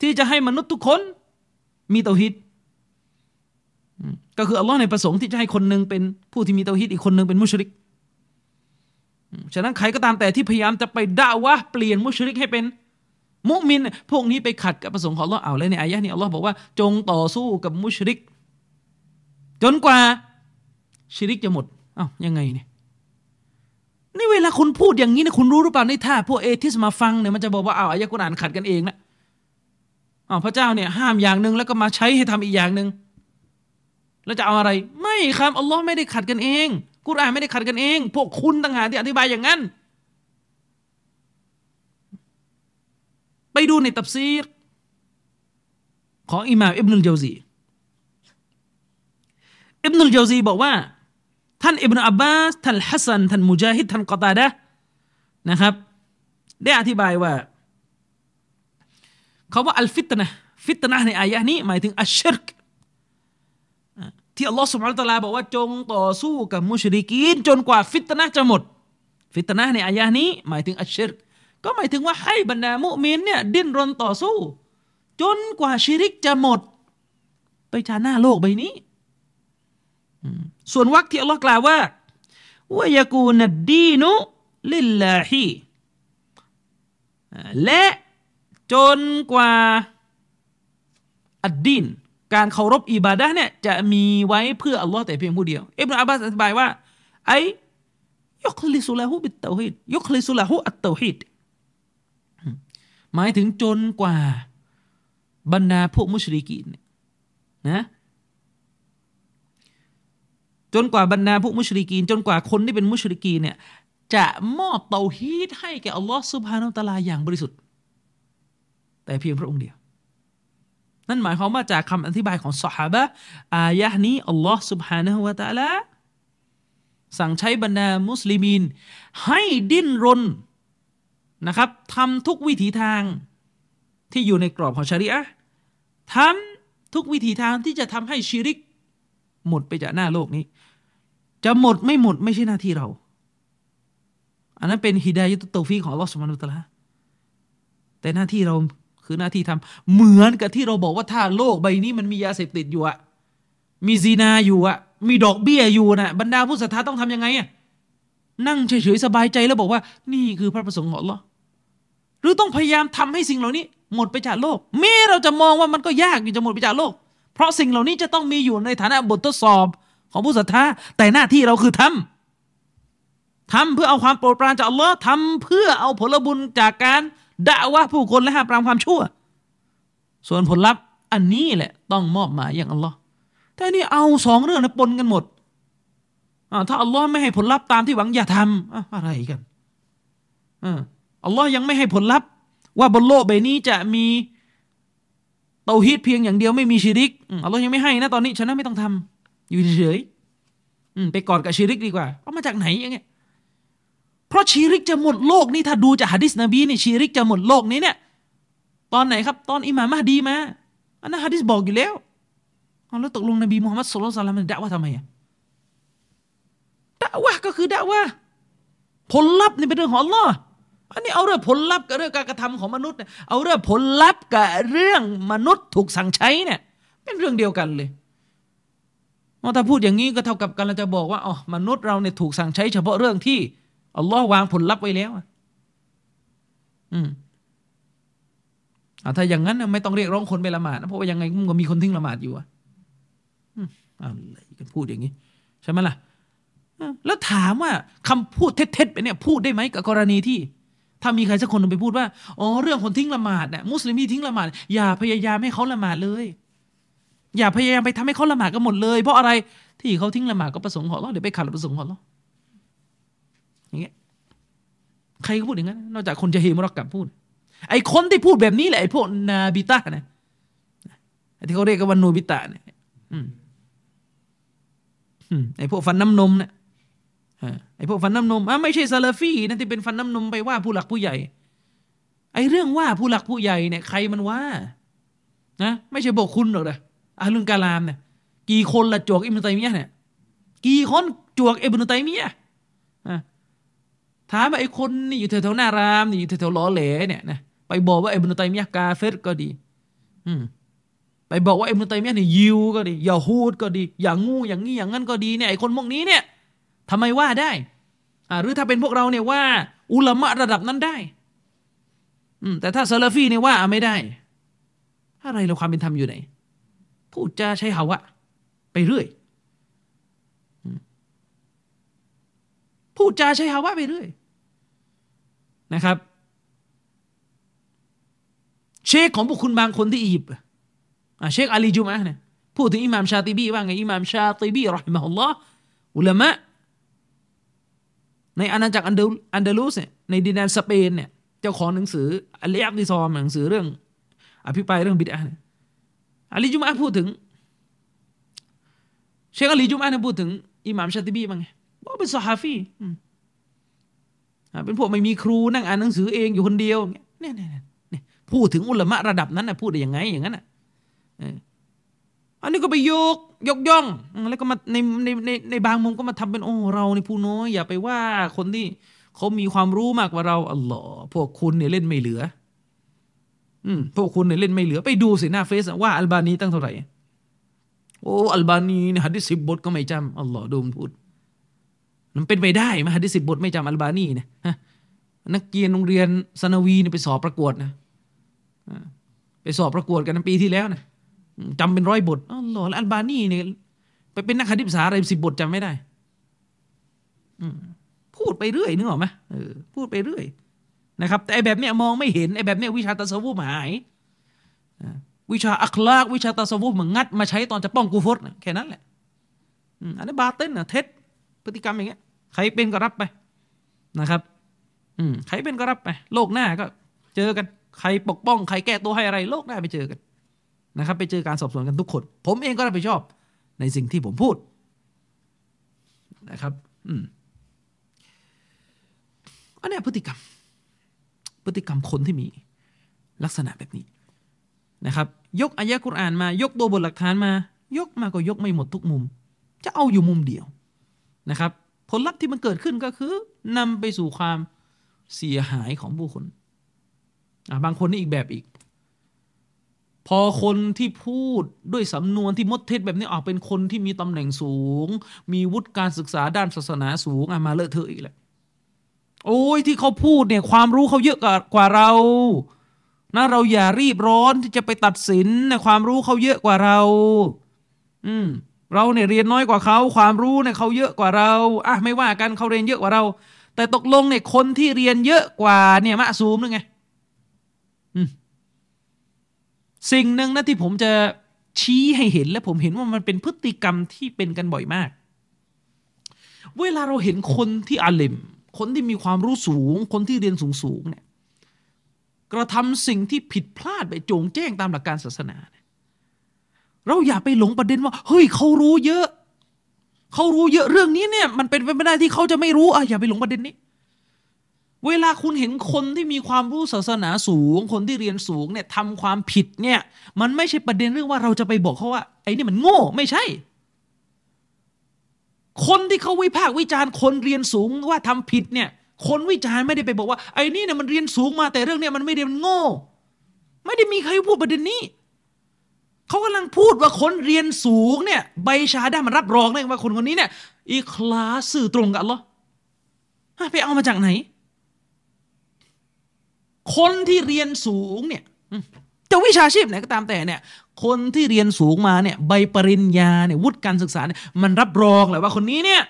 ที่จะให้มนุษย์ทุกคนมีเตาฮีดก็คืออัลเลาะห์เนี่ยประสงค์ที่จะให้คนนึงเป็นผู้ที่มีเตาฮีดอีกคนนึงเป็นมุชริกฉะนั้นใครก็ตามแต่ที่พยายามจะไปด่าวะเปลี่ยนมุชริกให้เป็นมุมินพวกนี้ไปขัดกับประสงค์ของอัลเลาะห์แล้วในอายะห์นี้อัลเลาะห์บอกว่าจงต่อสู้กับมุชริกจนกว่าชิริกจะหมดยังไงเนี่ยนี่เวลาคุณพูดอย่างนี้นะคุณรู้หรือเปล่านี่ถ้าพวกเอทิสมาฟังเนี่ยมันจะบอกว่าอายะกุรอานขัดกันเองนะพระเจ้าเนี่ยห้ามอย่างนึงแล้วก็มาใช้ให้ทำอีกอย่างนึงแล้วจะเอาอะไรไม่ครับอัลเลาะห์ไม่ได้ขัดกันเองกุรอานไม่ได้ขัดกันเองพวกคุณต่างหากที่อธิบายอย่างนั้นไปดูในตัฟซีรของอิหม่ามอิบนุลเจาซีบอกว่าท่านอิบนุอับบาสท่านฮัสซันท่านมุจาฮิดท่านกอตาดะห์นะครับได้อธิบายว่าคำว่าอัลฟิตนะห์ในอายะห์นี้หมายถึงอัชชิรกที่อัลเลาะห์ซุบฮานะฮูวะตะอาลาบอกว่าจงต่อสู้กับมุชริกีนจนกว่าฟิตนะห์จะหมดฟิตนะห์ในอายะห์นี้หมายถึงอัชชิรกก็หมายถึงว่าให้บรรดามุมินเนี่ยดิ้นรนต่อสู้จนกว่าชิริกจะหมดไปจากหน้าโลกใบนี้ส่วนวรรคที่อัลเลาะห์กล่าวว่า วยกูนัดดีนุลิลลาฮีและจนกว่าอัดดีนการเคารพอิบาดะห์เนี่ยจะมีไว้เพื่ออัลลอฮ์แต่เพียงผู้เดียวอิบนุอับบาสอธิบายว่าไอ้ยุคลิสุละหูบิตเตาฮีดยุคลิสุละหูอัตเตาฮีดหมายถึงจนกว่าบรรดาพวกมุชริกีนนะจนกว่าบรรดาพวกมุชริกีนจนกว่าคนที่เป็นมุชริกีนเนี่ยจะมอบเตาฮีดให้แก่อัลลอฮ์ซุบฮานะฮูวะตะอาลาอย่างบริสุทธิ์แต่เพียงพระองค์เดียวนั่นหมายความว่าจากคำอธิบายของซอฮาบะห์อายะห์นี้อัลลอฮ์ซุบฮานะฮูวะตะอาลาสั่งใช้บรรดามุสลิมีนให้ดิ้นรนนะครับทำทุกวิถีทางที่อยู่ในกรอบของชะรีอะห์ทำทุกวิถีทางที่จะทำให้ชิริกหมดไปจากหน้าโลกนี้จะหมดไม่หมดไม่ใช่หน้าที่เราอันนั้นเป็นฮิดายะตุตตอฟีกของอัลเลาะห์ซุบฮานะฮูวะตะอาลาแต่หน้าที่เราคือหน้าที่ทำเหมือนกับที่เราบอกว่าถ้าโลกใบนี้มันมียาเสพติดอยู่อะมีซินาอยู่อะมีดอกเบี้ยอยู่นะบรรดาผู้ศรัทธาต้องทำยังไงอะนั่งเฉยๆสบายใจแล้วบอกว่านี่คือพระประสงค์ของอัลเลาะห์หรือต้องพยายามทำให้สิ่งเหล่านี้หมดไปจากโลกแม้เราจะมองว่ามันก็ยากที่จะหมดไปจากโลกเพราะสิ่งเหล่านี้จะต้องมีอยู่ในฐานะบททดสอบของผู้ศรัทธาแต่หน้าที่เราคือทำเพื่อเอาความโปรดปรานจากอัลเลาะห์ทำเพื่อเอาผลบุญจากการด่าว่าผู้คนและห้ามปรามความชั่วส่วนผลลัพธ์อันนี้แหละต้องมอบหมายอย่างอัลเลาะห์แต่นี่เอาสองเรื่องนะปนกันหมดถ้าอัลเลาะห์ไม่ให้ผลลัพธ์ตามที่หวังอย่าทำอะไรกันอัลเลาะห์ยังไม่ให้ผลลัพธ์ว่าบนโลกใบนี้จะมีเตาฮีดเพียงอย่างเดียวไม่มีชิริกอัลเลาะห์ยังไม่ให้นะตอนนี้ฉะนั้นไม่ต้องทำอยู่เฉยๆไปกอดกับชิริกดีกว่าเอามาจากไหนอย่างเงี้ยเพราะชิริกจะหมดโลกนี่ถ้าดูจากหะดีษนบีนี่ชิริกจะหมดโลกนี้เนี่ยตอนไหนครับตอนอิหม่ามมะฮดีมาอันนั้นหะดีษบอกอยู่แล้วแล้วตกลงนบีมุฮัมมัดศ็อลลัลลอฮุอะลัยฮิวะซัลลัมมันดะวะห์ทำไมอ่ะดะวะห์ก็คือดะวะห์ผลลัพธ์นี่เป็นเรื่องของอัลเลาะห์อันนี้เอาเรื่องผลลัพธ์กับเรื่องการกระทำของมนุษย์เนี่ยเอาเรื่องผลลัพธ์กับเรื่องมนุษย์ถูกสั่งใช้เนี่ยเป็นเรื่องเดียวกันเลยถ้าพูดอย่างนี้ก็เท่ากับกำลังจะบอกว่าอ๋อมนุษย์เราเนี่ยถูกสั่งใช้เฉพาะเรื่องที่อัลลอฮ์วางผลลัพธ์ไว้แล้วถ้าอย่างนั้นไม่ต้องเรียกร้องคนไปละหมาดนะเพราะว่ายังไงก็มีคนทิ้งละหมาดอยู่อะไรกันพูดอย่างนี้ใช่ไหมล่ะแล้วถามว่าคำพูดเท็จๆไปเนี่ยพูดได้ไหมกับกรณีที่ถ้ามีใครสักคนนึงไปพูดว่าอ๋อเรื่องคนทิ้งละหมาดเนี่ยมุสลิมที่ทิ้งละหมาดอย่าพยายามให้เขาละหมาดเลยอย่าพยายามไปทำให้เขาละหมาดกันหมดเลยเพราะอะไรที่เขาทิ้งละหมาดก็ประสงค์ของอัลเลาะห์เดี๋ยวไปขัดประสงค์ของอัลเลาะห์อย่างเงี้ยใครก็พูดอย่างนั้นนอกจากคนจะเฮมุรักกับพูดไอ้คนที่พูดแบบนี้แหละไอ้พวกนาบิตะนะที่เขาเรียกว่านูบิตะเนี่ยไอ้พวกฟันน้ำนมเนี่ยไอ้พวกฟันน้ำนมไม่ใช่ซาลาฟีนะที่เป็นฟันน้ำนมไปว่าผู้หลักผู้ใหญ่ไอ้เรื่องว่าผู้หลักผู้ใหญ่เนี่ยใครมันว่านะไม่ใช่บอกคุณหรอกนะอาลุนกาลามเนี่ยกี่คนละจวกอิบนุตัยมียะห์เนี่ยกี่คนจวกอิบนุตัยมียะห์ถามว่าไอ้คนนี่อยู่แถวๆหน้ารามนี่อยู่แถวๆล้อเหลเนี่ยนะไปบอกว่าอิบนุตัยมียะห์กาเฟรก็ดีไปบอกว่าอิบนุตัยมียะห์เนี่ยยิวก็ดียะฮูดก็ดีอย่างงูอย่างงี้อย่างงั้นก็ดีเนี่ยไอ้คนพวกนี้เนี่ยทำไมว่าได้หรือถ้าเป็นพวกเราเนี่ยว่าอุลามะระดับนั้นได้แต่ถ้าซาลาฟีเนี่ยว่าไม่ได้อะไรเราความเป็นธรรมอยู่ไหนพูดจาใช้หาวะไปเรื่อยพูดจาใช้หาวะไปเรื่อยนะครับเชคของพวกคุณบางคนที่อียิปต์เชคอาลีจุมะฮ์เนี่ยพูดถึงอิหม่ามชาติบีว่าไงอิหม่ามชาติบีเราะฮิมะฮุลลอฮ์อุลามะในอาณาจักรอันดาลูสเนี่ยในดินแดนสเปนเนี่ยเจ้าของหนังสืออัลอิอ์ติซอมหนังสือเรื่องอภิปรายเรื่องบิดอะห์อาลีจุมอะห์พูดถึงเชคอาลีจุมอะห์เนี่ยพูดถึงอิหม่ามชาติบีบ้างไงว่าเป็นซอฮาฟีเป็นพวกไม่มีครูนั่งอ่านหนังสือเองอยู่คนเดียวเนี่ยพูดถึงอุลามะระดับนั้นนะพูดได้ยังไงอย่างนั้นอ่ะอันนี้ก็ไปยกย่องแล้วก็มาในบางมุมก็มาทำเป็นโอ้เราในผู้น้อยอย่าไปว่าคนที่เขามีความรู้มากกว่าเราอัลลอฮ์พวกคุณเนี่ยเล่นไม่เหลือพวกคุณเนี่ยเล่นไม่เหลือไปดูสิหน้าเฟซว่าอัลบานีตั้งเท่าไหร่โอ้อัลบานีเนี่ยหะดีษ10 บทก็ไม่จำอัลลอฮ์ดูมันพูด มันเป็นไปได้มหาดิสิตบทไม่จำอัลบานีนะนักเรียนโรงเรียนซานาวีไปสอบประกวดนะไปสอบประกวดกันปีที่แล้วนะจำเป็นร้อยบทอ๋อหล่อแล้วอัลบานีเนี่ยไปเป็นนักหะดีษอะไร10บทจำไม่ได้พูดไปเรื่อยนึกออกไหมพูดไปเรื่อยนะครับแต่ไอแบบเนี้ยมองไม่เห็นไอแบบเนี้ยวิชาตะซะวูฟหายวิชาอัคลากวิชาตะซะวูฟมันงัดมาใช้ตอนจะป้องกูฟรนะแค่นั้นแหละอันนี้บาติลนะเท็จพฤติกรรมอย่างเงี้ยใครเป็นก็รับไปนะครับใครเป็นก็รับไปโลกหน้าก็เจอกันใครปกป้องใครแก้ตัวให้อะไรโลกหน้าไปเจอกันนะครับไปเจอการสอบสวนกันทุกคนผมเองก็รับผิดชอบในสิ่งที่ผมพูดนะครับอันนี้พฤติกรรมคนที่มีลักษณะแบบนี้นะครับยกอายะห์กุรอานมายกตัวบทหลักฐานมายกมาก็ยกไม่หมดทุกมุมจะเอาอยู่มุมเดียวนะครับผลลัพธ์ที่มันเกิดขึ้นก็คือนำไปสู่ความเสียหายของผู้คนบางคนนี่อีกแบบอีกพอคนที่พูดด้วยสำนวนที่มดเท็จแบบนี้ออกเป็นคนที่มีตำแหน่งสูงมีวุฒิการศึกษาด้านศาสนาสูงมาเลอะเทอะอีกแหละโอ้ยที่เขาพูดเนี่ยความรู้เขาเยอะกว่าเรานะเราอย่ารีบร้อนที่จะไปตัดสินนะความรู้เขาเยอะกว่าเราเราเนี่ยเรียนน้อยกว่าเขาความรู้เนี่ยเขาเยอะกว่าเราอ่ะไม่ว่ากันเขาเรียนเยอะกว่าเราแต่ตกลงเนี่ยคนที่เรียนเยอะกว่าเนี่ยมะซูมหรือไงสิ่งหนึ่งนะที่ผมจะชี้ให้เห็นและผมเห็นว่ามันเป็นพฤติกรรมที่เป็นกันบ่อยมากเวลาเราเห็นคนที่อาลิมคนที่มีความรู้สูงคนที่เรียนสูงๆเนี่ยกระทำสิ่งที่ผิดพลาดไปโจงแจ้งตามหลักการศาสนาเราอย่าไปหลงประเด็นว่าเฮ้ยเขารู้เยอะเรื่องนี้เนี่ยมันเป็นไปไม่ได้ที่เขาจะไม่รู้อย่าไปหลงประเด็นนี้เวลาคุณเห็นคนที่มีความรู้ศาสนาสูงคนที่เรียนสูงเนี่ยทำความผิดเนี่ยมันไม่ใช่ประเด็นเรื่องว่าเราจะไปบอกเขาว่าไอ้นี่มันโง่ไม่ใช่คนที่เขาวิพากษ์วิจารณ์คนเรียนสูงว่าทำผิดเนี่ยคนวิจารณ์ไม่ได้ไปบอกว่าไอ้นี่เนี่ยมันเรียนสูงมาแต่เรื่องเนี่ยมันไม่ได้มันโง่ไม่ได้มีใครพูดประเด็นนี้เขากำลังพูดว่าคนเรียนสูงเนี่ยใบชาด้ามันรับรองเลยว่าคนคนนี้เนี่ยอีคลาสสื่อตรงกับอัลเลาะห์ไปเอามาจากไหนคนที่เรียนสูงเนี่ยจะวิชาชีพไหนก็ตามแต่เนี่ยคนที่เรียนสูงมาเนี่ยใบปริญญาเนี่ยวุฒิการศึกษาเนี่ยมันรับรองแหละว่าคนนี้เนี่ย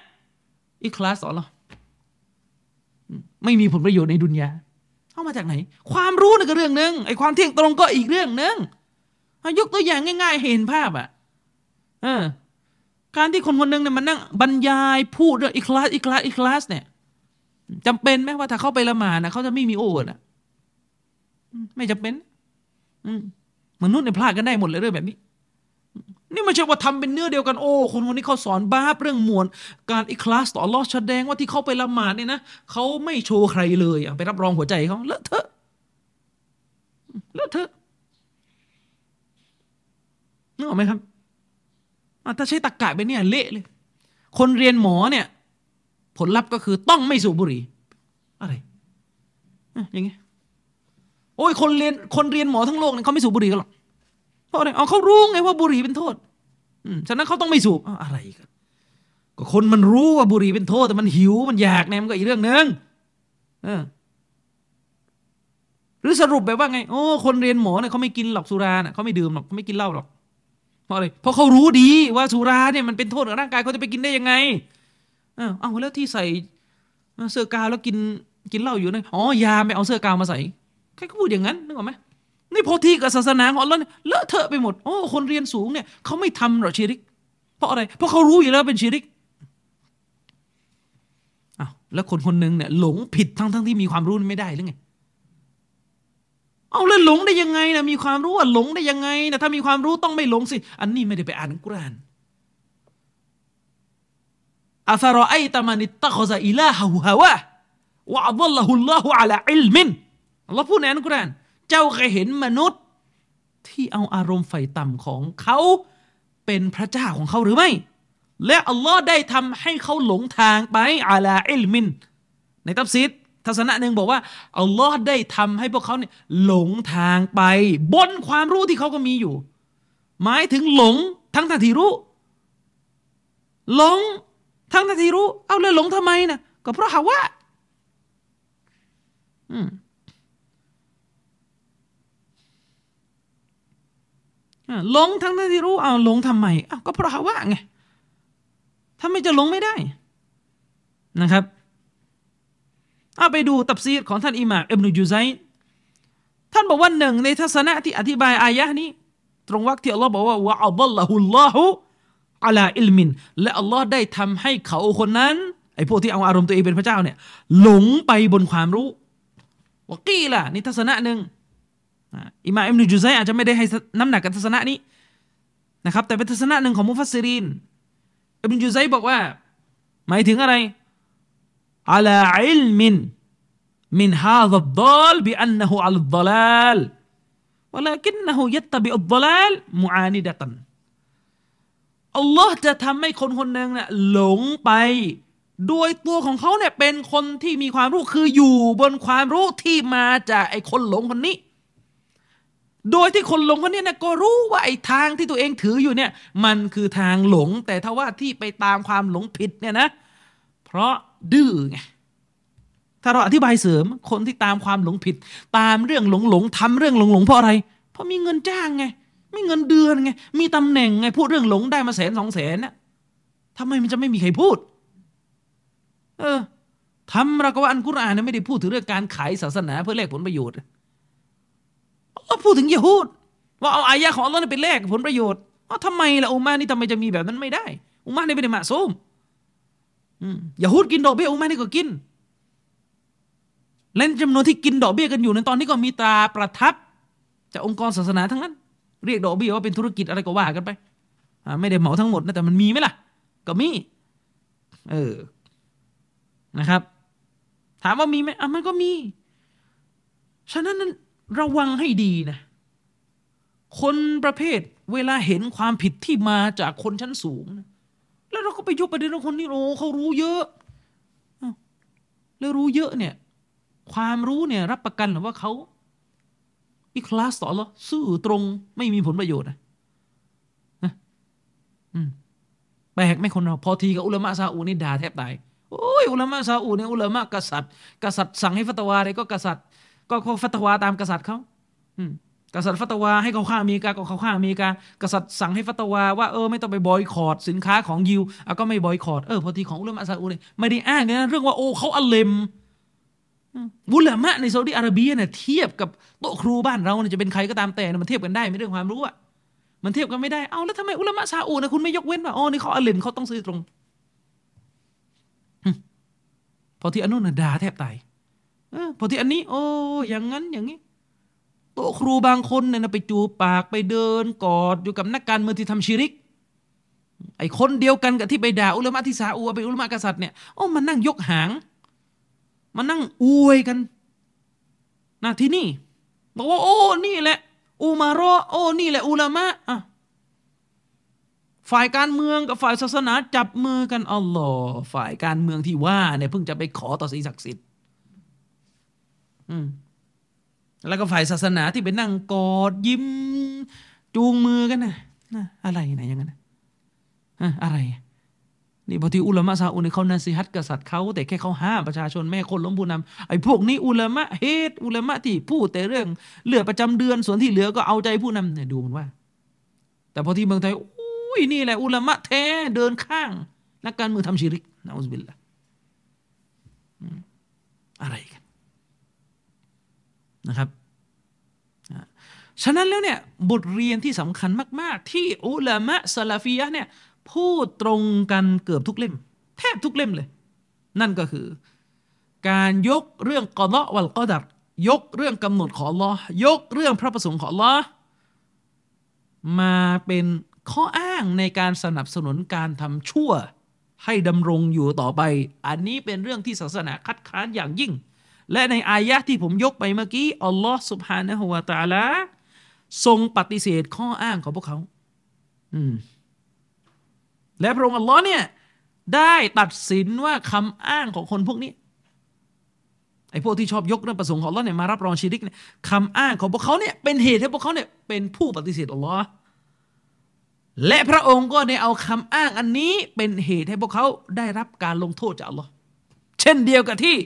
อีคลาสอัลเลาะห์ไม่มีผลประโยชน์ในดุนยาเอามาจากไหนความรู้นี่ก็เรื่องนึงไอ้ความเที่ยงตรงก็อีกเรื่องนึงยกตัวอย่างง่ายๆเห็นภาพการที่คนคนหนึ่งเนี่ยมันนั่งบรรยายพูดเรื่องอีคลาสเนี่ยจำเป็นไหมว่าถ้าเขาไปละหมาดนะเขาจะไม่มีโอดนะไม่จำเป็นมนุษย์เนี่ยพลาดกันได้หมดเลยเรื่องแบบนี้นี่ไม่ใช่ว่าทำเป็นเนื้อเดียวกันโอ้คนคนนี้เขาสอนบาปเรื่องมวลการอีคลาสต่ออัลเลาะห์แสดงว่าที่เขาไปละหมาดเนี่ยนะเขาไม่โชว์ใครเลยไปรับรองหัวใจเขาเลอะเทอะนึกออกไหมครับถ้าใช้ตรรกะไปเนี่ยเละเลยคนเรียนหมอเนี่ยผลลัพธ์ก็คือต้องไม่สูบบุหรี่อะไรอย่างงี้โอ้ยคนเรียนหมอทั้งโลกเนี่ยเขาไม่สูบบุหรี่กันหรอกเพราะอะไรเขารู้ไงว่าบุหรี่เป็นโทษฉะนั้นเขาต้องไม่สูบอะไรกันก็คนมันรู้ว่าบุหรี่เป็นโทษแต่มันหิวมันอยากเนี่ยมันก็อีกเรื่องนึงหรือสรุปแบบว่าไงโอ้คนเรียนหมอเนี่ยเขาไม่กินหรอกสุราเนี่ยเขาไม่ดื่มหรอกเขาไม่กินเหล้าหรอกเพราะเขารู้ดีว่าสุราเนี่ยมันเป็นโทษกับร่างกายเขาจะไปกินได้ยังไงเอาแล้วที่ใส่เสื้อกาวแล้วกินเหล้าอยู่นะอ๋อยาไม่เอาเสื้อกาวมาใส่ใครก็พูดอย่างนั้นนึกออกไหมนี่พอที่กับศาสนาของอัลเลาะห์เนี่ยเลอะเทอะไปหมดโอ้คนเรียนสูงเนี่ยเขาไม่ทำหรอกชิริกเพราะอะไรเพราะเขารู้อยู่แล้วเป็นชิริกอ้าวแล้วคนคนนึงเนี่ยหลงผิดทั้งที่มีความรู้ไม่ได้หรือไงเอาแล้วหลงได้ยังไงนะมีความรู้ว่าหลงได้ยังไงนะถ้ามีความรู้ต้องไม่หลงสิอันนี้ไม่ได้ไปอ่านกุรอานอัฟรอไอตะมานิตตะคอซาอิลาฮะฮาวะวะอัลลอฮุลลอฮุอะลาอิลมินอัลเลาะห์พูดในอัลกุรอานเจ้าเคยเห็นมนุษย์ที่เอาอารมณ์ไฟต่ำของเขาเป็นพระเจ้าของเขาหรือไม่และอัลเลาะห์ได้ทำให้เขาหลงทางไปอะลาอิลมินในตัฟซีรทัศนะหนึ่งบอกว่าอัลลอฮ์ได้ทำให้พวกเขาเนี่ยหลงทางไปบนความรู้ที่เขาก็มีอยู่หมายถึงหลงทั้งที่รู้หลง ทั้งที่รู้เอาเลยหลงทำไมนะก็เพราะฮาวาหลงทั้งที่รู้เอาหลงทำไมก็เพราะฮาวาไงทำไมจะหลงไม่ได้นะครับเอาไปดูตัฟซีรของท่านอิหม่ามอิบนุจุซัยน์ท่านบอกว่าหนึ่งในทัศนะที่อธิบายอายะห์นี้ตรงวรรคที่อัลลอฮ์บอกว่าวะอัลลอฮุลลอฮุอะลาอิลมินและอัลลอฮ์ได้ทำให้เขาคนนั้นไอ้พวกที่เอาอารมณ์ตัวเองเป็นพระเจ้าเนี่ยหลงไปบนความรู้วะกีละนี่ทัศนะหนึ่งอิหม่ามอิบนุจุซัยน์อาจจะไม่ได้ให้น้ำหนักกับทัศนะนี้นะครับแต่เป็นทัศนะหนึ่งของมุฟัสซิรินอิบนุจุซัยน์บอกว่าหมายถึงอะไรعلى علم من هذا الضال بأنه على الضلال ولكنه يتبع الضلال معاندة อัลเลาะห์จะทำให้คนคนนึงน่ะหลงไปโดยตัวของเขาเนี่ยเป็นคนที่มีความรู้คืออยู่บนความรู้ที่มาจากไอ้คนหลงคนนี้โดยที่คนหลงคนนี้นะก็รู้ว่าไอ้ทางที่ตัวเองถืออยู่เนี่ยมันคือทางหลงแต่ถ้าว่าที่ไปตามความหลงผิดเนี่ยนะเพราะดื้อไงถ้าเราอธิบายเสริมคนที่ตามความหลงผิดตามเรื่องหลงทำเรื่องหลงเพราะอะไรเพราะมีเงินจ้างไงมีเงินเดือนไงมีตำแหน่งไงพูดเรื่องหลงได้มาแสนสองแสนน่ะทำไมมันจะไม่มีใครพูดทำเราก็ว่าอัลกุรอานเนี่ยไม่ได้พูดถึงเรื่องการขายศาสนาเพื่อแลกผลประโยชน์เราพูดถึงยะฮูดว่าเอาอายะห์ของอัลเลาะห์ไปแลกผลประโยชน์ทำไมล่ะอุมมะห์นี่ทำไมจะมีแบบนั้นไม่ได้อุมมะห์นี่ไม่ได้มะซูมยะฮูดกินดอกเบี้ยอุมมะห์นี่ก็กินและจำนวนที่กินดอกเบี้ยกันอยู่ในตอนนี้ก็มีตราประทับจากองค์กรศาสนาทั้งนั้นเรียกดอกเบี้ยว่าเป็นธุรกิจอะไรก็ว่ากันไปไม่ได้เหมาทั้งหมดนะแต่มันมีไหมล่ะก็มีนะครับถามว่ามีไหมมันก็มีฉะนั้นระวังให้ดีนะคนประเภทเวลาเห็นความผิดที่มาจากคนชั้นสูงนะแล้วเราก็ไปยกประเด็นของคนนี้เขารู้เยอะแล้วรู้เยอะเนี่ยความรู้เนี่ยรับประกันหรือว่าเขาอิคลาสต่อหรอซื่อตรงไม่มีผลประโยชน์นะแปลกไหมคนเราพอทีกับอุลามะซาอุนี่ด่าแทบตายโอ้ยอุลามะซาอุเนี่ยอุลามะกษัตริย์สั่งให้ฟัตวาอะไรก็กษัตริย์ก็ฟัตวาตามกษัตริย์เขากษัตริย์ฟัตวาให้เขาฆ่าอเมริกาก็เขาฆ่าอเมริกากษัตริย์สั่งให้ฟัตวาว่าไม่ต้องไปบอยคอตสินค้าของยิวก็ไม่บอยคอตพอทีของอุลามะซาอุเนี่ยไม่ได้อ้างนะเรื่องว่าเขาอัลเลมอุลามะในซาอุดิอาระเบียเนี่ยเทียบกับโต๊ะครูบ้านเราเนี่ยจะเป็นใครก็ตามแต่มันเทียบกันได้ไม่เรื่องความรู้มันเทียบกันไม่ได้แล้วทำไมอุลามะซาอุเนี่ยคุณไม่ยกเว้นว่านี่เขาอัลเลมเขาต้องซื่อตรงพอทีอันนู้นน่ะด่าแทบตายพอทีอันนี้อย่างนั้นอย่างนี้โต๊ะครูบางคนเนี่ยนะไปจูบปากไปเดินกอดอยู่กับนักการเมืองที่ทำชิริกไอ้คนเดียวกันกับที่ไปด่าอุลามะที่ซาอุดิอาระเบียอุลามะกษัตริย์เนี่ยมันนั่งยกหางมันนั่งอวยกันนะที่นี่บอกว่านี่แหละอุมารอนี่แหละอุลามะฝ่ายการเมืองกับฝ่ายศาสนาจับมือกันอัลลอฮ์ฝ่ายการเมืองที่ว่าเนี่ยเพิ่งจะไปขอต่อสิ่งศักดิ์สิทธิ์แล้วก็ฝ่ายศาสนาที่ไปนั่งกอดยิ้มจูงมือกันนะอะไรไหนอย่างนั้นอะไรนี่พอที่อุลามะซาอุเนี่ยเขานาซีฮัตกษัตริย์เขาแต่แค่เขาห้ามประชาชนแม่คนล้มผู้นำไอ้พวกนี้อุลามะเฮดอุลามะที่พูดแต่เรื่องเลือดประจำเดือนส่วนที่เหลือก็เอาใจผู้นำเนี่ยดูมันว่าแต่พอที่เมืองไทยนี่แหละอุลามะแท้เดินข้างนักการเมืองทำชิริกนะอุซบิลละอะไรกันนะครับฉะนั้นแล้วเนี่ยบทเรียนที่สำคัญมากๆที่อุลามะซะลาฟียะห์เนี่ยพูดตรงกันเกือบทุกเล่มแทบทุกเล่มเลยนั่นก็คือการยกเรื่องกอฎอวัลกอดัรยกเรื่องกำหนดของอัลลอฮ์ยกเรื่องพระประสงค์ของอัลลอฮ์มาเป็นข้ออ้างในการสนับสนุนการทำชั่วให้ดำรงอยู่ต่อไปอันนี้เป็นเรื่องที่ศาสนาคัดค้านอย่างยิ่งและในอายะห์ที่ผมยกไปเมื่อกี้อัลลอฮ์ซุบฮานะฮูวะตะอาลาทรงปฏิเสธข้ออ้างของพวกเขาและพระองค์อัลลอฮ์เนี่ยได้ตัดสินว่าคำอ้างของคนพวกนี้ไอ้พวกที่ชอบยกเรื่องประสงค์ของอัลลอฮ์เนี่ยมารับรองชิริกเนี่ยคำอ้างของพวกเขาเนี่ยเป็นเหตุให้พวกเขาเนี่ยเป็นผู้ปฏิเสธอัลลอฮ์ และพระองค์ก็ได้เอาคำอ้างอันนี้เป็นเหตุให้พวกเขาได้รับการลงโทษจากอัลลอฮ์เช่นเดียวกับที่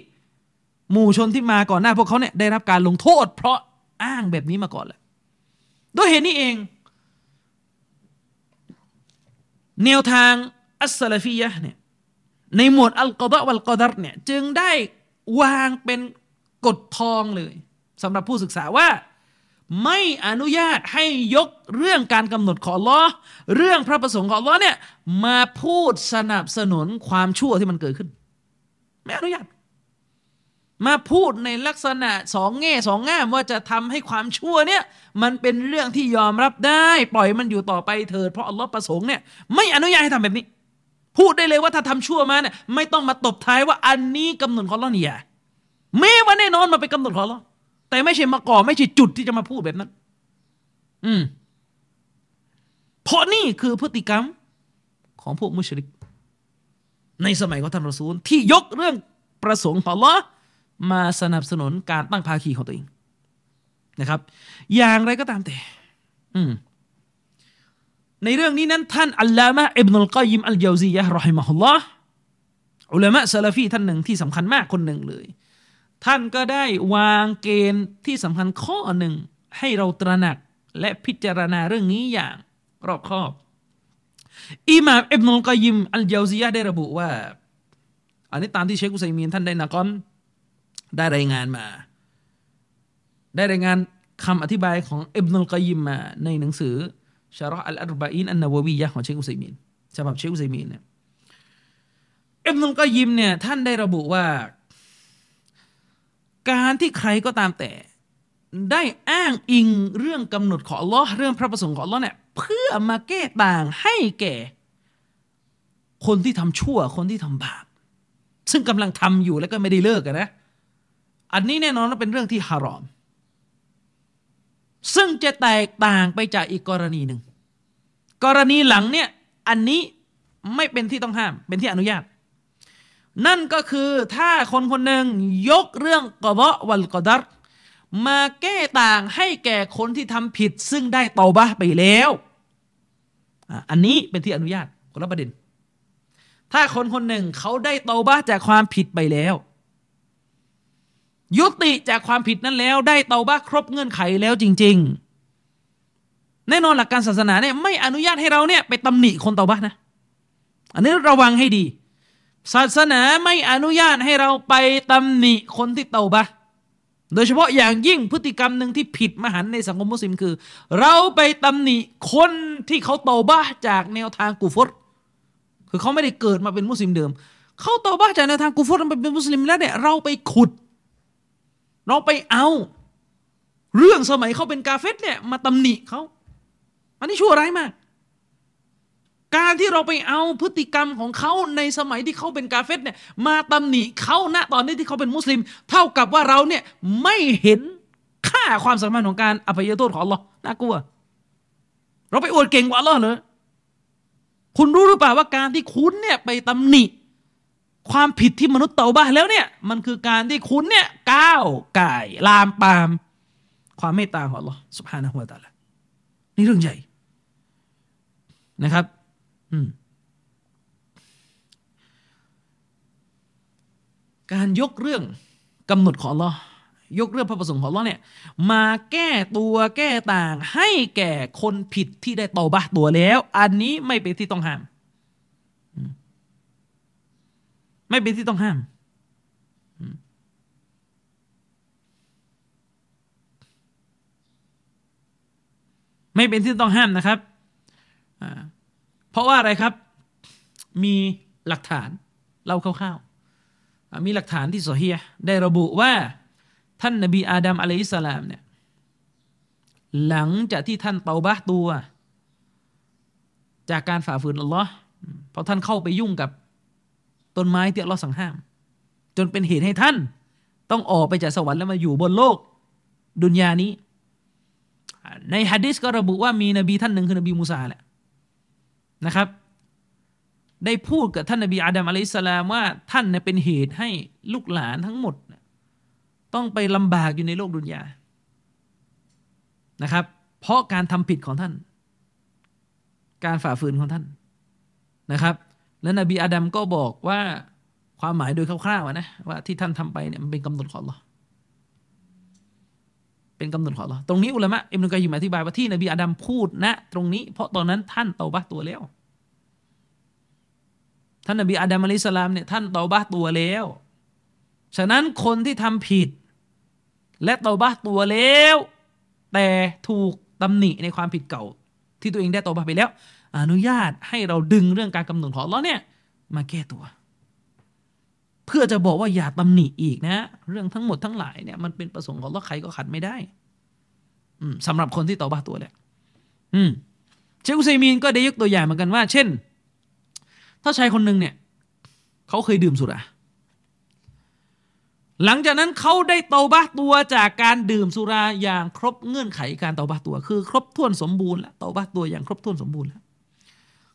หมู่ชนที่มาก่อนหน้าพวกเขาเนี่ยได้รับการลงโทษเพราะอ้างแบบนี้มาก่อนแหละด้วยเหตุนี้เองแนวทางอัสซะลาฟียะห์เนี่ยในหมวดอัลกอฎอวัลกอดัรเนี่ยจึงได้วางเป็นกฎทองเลยสำหรับผู้ศึกษาว่าไม่อนุญาตให้ยกเรื่องการกำหนดของอัลลอฮ์เรื่องพระประสงค์ของอัลลอฮ์เนี่ยมาพูดสนับสนุนความชั่วที่มันเกิดขึ้นไม่อนุญาตมาพูดในลักษณะสองแง่สองง่ามว่าจะทำให้ความชั่วเนี่ยมันเป็นเรื่องที่ยอมรับได้ปล่อยมันอยู่ต่อไปเถิดเพราะอัลลอฮ์ประสงค์เนี่ยไม่อนุญาตให้ทำแบบนี้พูดได้เลยว่าถ้าทำชั่วมาเนี่ยไม่ต้องมาตบท้ายว่าอันนี้กำหนดของอัลลอฮ์เนี่ยแม้ว่าแน่นอนมันเป็นกำหนดของอัลลอฮ์แต่ไม่ใช่มาก่อไม่ใช่จุดที่จะมาพูดแบบนั้นเพราะนี่คือพฤติกรรมของพวกมุชริกในสมัยของท่านรอซูลที่ยกเรื่องประสงค์ของอัลลอฮ์มาสนับสนุนการตั้งภาคีของตัวเองนะครับอย่างไรก็ตามแต่ในเรื่องนี้นั้นท่านอัลลามะห์อิบนุลกอยยิมอัลญาวซียะห์รอฮิมะฮุลลอฮ์อุลามะซะลาฟีท่านหนึ่งที่สำคัญมากคนหนึ่งเลยท่านก็ได้วางเกณฑ์ที่สำคัญข้อหนึ่งให้เราตระหนักและพิจารณาเรื่องนี้อย่างรอบคอบอิหม่ามอิบนุลกอยยิมอัลญาวซียะห์ได้ระบุว่าอันนี้ตามที่เชคอุซัยมีนท่านได้นะก่อนได้รายงานมาได้รายงานคำอธิบายของอิบนุลกอยยิมมาในหนังสือชะรอห์อัลอัรบะอีนอันนะวะวียะห์ของเชคอุซัยมีนฉบับเชคอุซัยมีนเนี่ยอิบนุลกอยยิมเนี่ยท่านได้ระบุว่าการที่ใครก็ตามแต่ได้อ้างอิงเรื่องกำหนดของอัลลอฮ์เรื่องพระประสงค์ของอัลลอฮ์เนี่ยเพื่อมาแก้ต่างให้แก่คนที่ทำชั่วคนที่ทำบาปซึ่งกำลังทำอยู่แล้วก็ไม่ได้เลิกนะอันนี้แน่นอนว่าเป็นเรื่องที่ฮารอมซึ่งจะแตกต่างไปจากอีกกรณีหนึ่งกรณีหลังเนี่ยอันนี้ไม่เป็นที่ต้องห้ามเป็นที่อนุญาตนั่นก็คือถ้าคนคนหนึ่งยกเรื่องกอฎอวัลกอดัรมาแก้ต่างให้แก่คนที่ทำผิดซึ่งได้เตาบะห์ไปแล้วอันนี้เป็นที่อนุญาตคนละประเด็นถ้าคนคนหนึ่งเขาได้เตาบะห์จากความผิดไปแล้วยุติจากความผิดนั้นแล้วได้เตาบะห์ครบเงื่อนไขแล้วจริงๆแน่นอนหลักการศาสนาเนี่ยไม่อนุญาตให้เราเนี่ยไปตำหนิคนเตาบะห์นะอันนี้ระวังให้ดีศาสนาไม่อนุญาตให้เราไปตำหนิคนที่เตาบะห์โดยเฉพาะอย่างยิ่งพฤติกรรมหนึ่งที่ผิดมหันต์ในสังคมมุสลิมคือเราไปตำหนิคนที่เขาเตาบะห์จากแนวทางกุฟรคือเขาไม่ได้เกิดมาเป็นมุสลิมเดิมเขาเตาบะห์จากแนวทางกุฟรมาเป็นมุสลิมแล้วเนี่ยเราไปขุดเราไปเอาเรื่องสมัยเขาเป็นกาเฟรเนี่ยมาตำหนิเขาอันนี้ชั่วร้ายมากการที่เราไปเอาพฤติกรรมของเขาในสมัยที่เขาเป็นกาเฟรเนี่ยมาตำหนิเขาณตอนนี้ที่เขาเป็นมุสลิมเท่ากับว่าเราเนี่ยไม่เห็นค่าความสำคัญของการอภัยโทษของอัลลอฮ์น่ากลัวเราไปอวดเก่งกว่าอัลลอฮ์เหรอคุณรู้หรือเปล่าว่าการที่คุณเนี่ยไปตำหนิความผิดที่มนุษย์เตาบะห์แล้วเนี่ยมันคือการที่คุณเนี่ยก้าวก่ายลามปามความเมตตาของอัลเลาะห์ซุบฮานะฮูวะตะอาลานี่เรื่องใหญ่นะครับการยกเรื่องกำหนดของอัลเลาะห์ยกเรื่องพระประสงค์ของอัลเลาะห์เนี่ยมาแก้ตัวแก้ต่างให้แก่คนผิดที่ได้เตาบะห์ตัวแล้วอันนี้ไม่เป็นที่ต้องห้ามไม่เป็นที่ต้องห้ามไม่เป็นที่ต้องห้ามนะครับเพราะว่าอะไรครับมีหลักฐานเล่าคร่าวๆมีหลักฐานที่ซอฮีฮ์ได้ระบุว่าท่านนบีอาดัมอะลัยฮิสสลามเนี่ยหลังจากที่ท่านเตาบะห์ตัวจากการฝ่าฝืนอัลเลาะห์เพราะท่านเข้าไปยุ่งกับต้นไม้ที่อัลเลาะห์สั่งห้ามจนเป็นเหตุให้ท่านต้องออกไปจากสวรรค์แล้วมาอยู่บนโลกดุนยานี้ในหะดีษก็ระบุว่ามีนบีท่านหนึ่งคือนบีมูซาแหละนะครับได้พูดกับท่านนบีอาดัมอะลัยฮิสสลามว่าท่านเนี่ยเป็นเหตุให้ลูกหลานทั้งหมดต้องไปลำบากอยู่ในโลกดุนยานะครับเพราะการทำผิดของท่าน การฝ่าฝืนของท่านนะครับและนบีอาดัมก็บอกว่าความหมายโดยคร่าวๆนะว่าที่ท่านทำไปเนี่ยมันเป็นกำหนดของอัลเลาะห์เป็นกำหนดของอัลเลาะห์ตรงนี้อุลามะอิบนุกอยยิมอธิบายว่าที่นบีอาดัมพูดนะตรงนี้เพราะตอนนั้นท่านเตาบะห์ตัวแล้วท่านนบีอาดัมอะลัยฮิสสลามเนี่ยท่านเตาบะห์ตัวแล้วฉะนั้นคนที่ทำผิดและเตาบะห์ตัวแล้วแต่ถูกตำหนิในความผิดเก่าที่ตัวเองได้เตาบะห์ไปแล้วอนุญาตให้เราดึงเรื่องการกำหนดของอัลเลาะห์เนี่ยมาแก้ตัวเพื่อจะบอกว่าอย่าตำหนิอีกนะเรื่องทั้งหมดทั้งหลายเนี่ยมันเป็นประสงค์ของอัลเลาะห์ใครก็ขัดไม่ได้สำหรับคนที่เตาบะห์ตัวแล้วเชคอุซัยมีนก็ได้ยกตัวอย่างเหมือนกันว่าเช่นถ้าชายคนนึงเนี่ยเขาเคยดื่มสุราหลังจากนั้นเขาได้เตาบะห์ตัวจากการดื่มสุราอย่างครบเงื่อนไขการเตาบะห์ตัวคือครบถ้วนสมบูรณ์แล้วเตาบะห์ตัวอย่างครบถ้วนสมบูรณ์แล้ว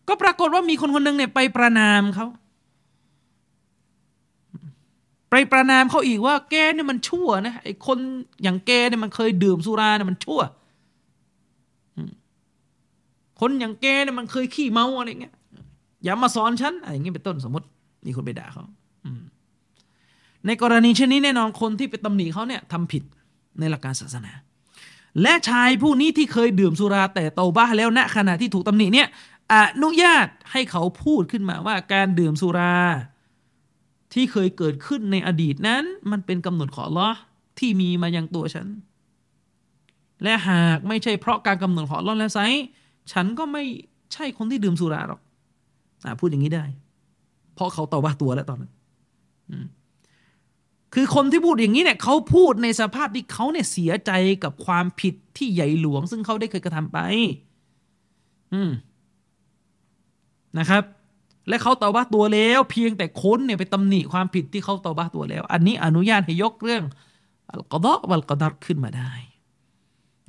ก็ปรากฏว่ามีคนนึงเนี่ยไปประณามเขาไปประณามเขาอีกว่าแกเนี่ยมันชั่วนะไอ้คนอย่างแกเนี่ยมันเคยดื่มสุราเนี่ยมันชั่วคนอย่างแกเนี่ยมันเคยขี้เมาอะไรเงี้ยอย่ามาสอนฉันอะไรอย่างงี้เป็นต้นสมมติมีคนไปด่าเขาในกรณีเช่นนี้แน่นอนคนที่ไปตำหนิเขาเนี่ยทำผิดในหลักการศาสนาและชายผู้นี้ที่เคยดื่มสุราแต่เตาบะห์แล้วณขณะที่ถูกตำหนิเนี่ยอนุญาตให้เขาพูดขึ้นมาว่าการดื่มสุราที่เคยเกิดขึ้นในอดีตนั้นมันเป็นกำหนดของอัลเลาะห์ที่มีมายังตัวฉันและหากไม่ใช่เพราะการกำหนดของอัลเลาะห์แล้วไซฉันก็ไม่ใช่คนที่ดื่มสุราหรอกพูดอย่างนี้ได้เพราะเขาเตาบะห์ตัวแล้วตอนนั้นคือคนที่พูดอย่างนี้เนี่ยเขาพูดในสภาพที่เขาเนี่ยเสียใจกับความผิดที่ใหญ่หลวงซึ่งเขาได้เคยกระทำไปนะครับและเขาเตาบะห์ตัวแล้วเพียงแต่คนเนี่ยไปตำหนิความผิดที่เขาเตาบะห์ตัวแล้วอันนี้อนุญาตให้ยกเรื่องอัลกอฎอวัลกอดัรขึ้นมาได้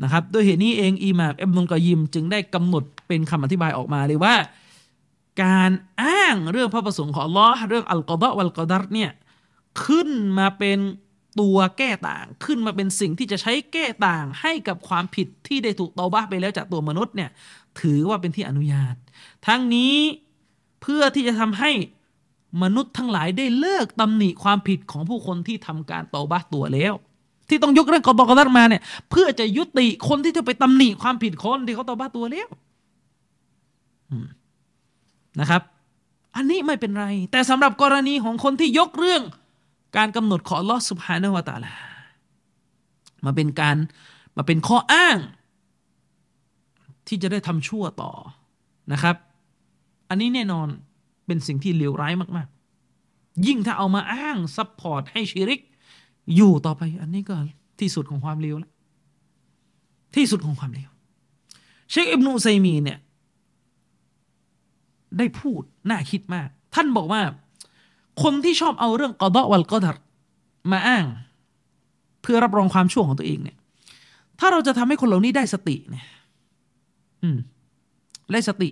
นะครับด้วยเหตุนี้เองอิหม่ามอิบนุลกอยยิมจึงได้กำหนดเป็นคำอธิบายออกมาเลยว่าการอ้างเรื่องพระประสงค์ของอัลเลาะห์เรื่องอัลกอฎอวัลกอดัรเนี่ยขึ้นมาเป็นตัวแก้ต่างขึ้นมาเป็นสิ่งที่จะใช้แก้ต่างให้กับความผิดที่ได้ถูกเตาบะห์ไปแล้วจากตัวมนุษย์เนี่ยถือว่าเป็นที่อนุญาตทั้งนี้เพื่อที่จะทำให้มนุษย์ทั้งหลายได้เลิกตำหนิความผิดของผู้คนที่ทำการเตาบะห์ตัวแล้วที่ต้องยกเรื่องกฎกอดัรมาเนี่ยเพื่อจะยุติคนที่จะไปตำหนิความผิดคนที่เขาเตาบะห์ตัวแล้วนะครับอันนี้ไม่เป็นไรแต่สำหรับกรณีของคนที่ยกเรื่องการกำหนดของอัลเลาะห์ซุบฮานะฮูวะตะอาลามาเป็นข้ออ้างที่จะได้ทำชั่วต่อนะครับอันนี้แน่นอนเป็นสิ่งที่เลวร้ายมากๆยิ่งถ้าเอามาอ้างซัพพอร์ตให้ชิริกอยู่ต่อไปอันนี้ก็ที่สุดของความเลวแล้วที่สุดของความเลวเชคอิบนุอุซัยมีนเนี่ยได้พูดน่าคิดมากท่านบอกว่าคนที่ชอบเอาเรื่องกอฎอวัลกอดัรมาอ้างเพื่อรับรองความชั่วของตัวเองเนี่ยถ้าเราจะทำให้คนเหล่านี้ได้สติเนี่ยได้สติ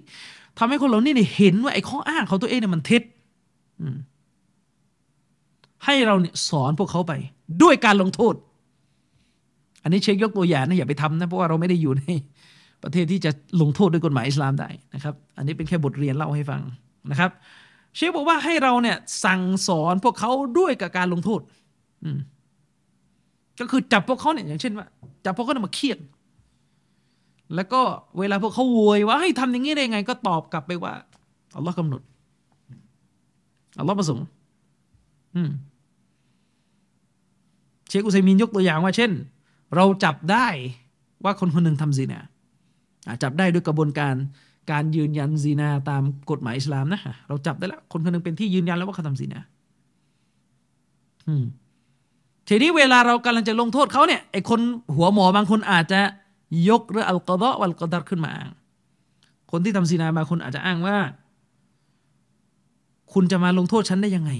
ทำให้คนเหล่านี้เนี่ยเห็นว่าไอ้ข้ออ้างของตัวเองเนี่ยมันเท็จให้เราเนี่ยสอนพวกเขาไปด้วยการลงโทษอันนี้เชคยกตัวอย่างนะอย่าไปทำนะเพราะว่าเราไม่ได้อยู่ในประเทศที่จะลงโทษด้วยกฎหมายอิสลามได้นะครับอันนี้เป็นแค่บทเรียนเล่าให้ฟังนะครับเชคบอกว่าให้เราเนี่ยสั่งสอนพวกเขาด้วยกับการลงโทษก็คือจับพวกเขาเนี่ยอย่างเช่นว่าจับพวกเขามาเคี่ยนแล้วก็เวลาพวกเขาโวยว่าให้ทำอย่างนี้ได้ไงก็ตอบกลับไปว่าอัลลอฮ์กำหนดอัลลอฮ์ประสงค์เชคอุซัยมีนยกตัวอย่างว่าเช่นเราจับได้ว่าคนคนหนึ่งทำซินาจับได้ด้วยกระบวนการยืนยันซินาตามกฎหมายอิสลามนะเราจับได้แล้วคนคนหนึ่งเป็นที่ยืนยันแล้วว่าเขาทำซินาทีนี้เวลาเรากำลังจะลงโทษเขาเนี่ยไอคนหัวหมอบางคนอาจจะยกเรื่องอัลกอฎอวัลกอดัรขึ้นมาอ้างคนที่ทำซินาบางคนอาจจะอ้างว่าคุณจะมาลงโทษฉันได้ยังไง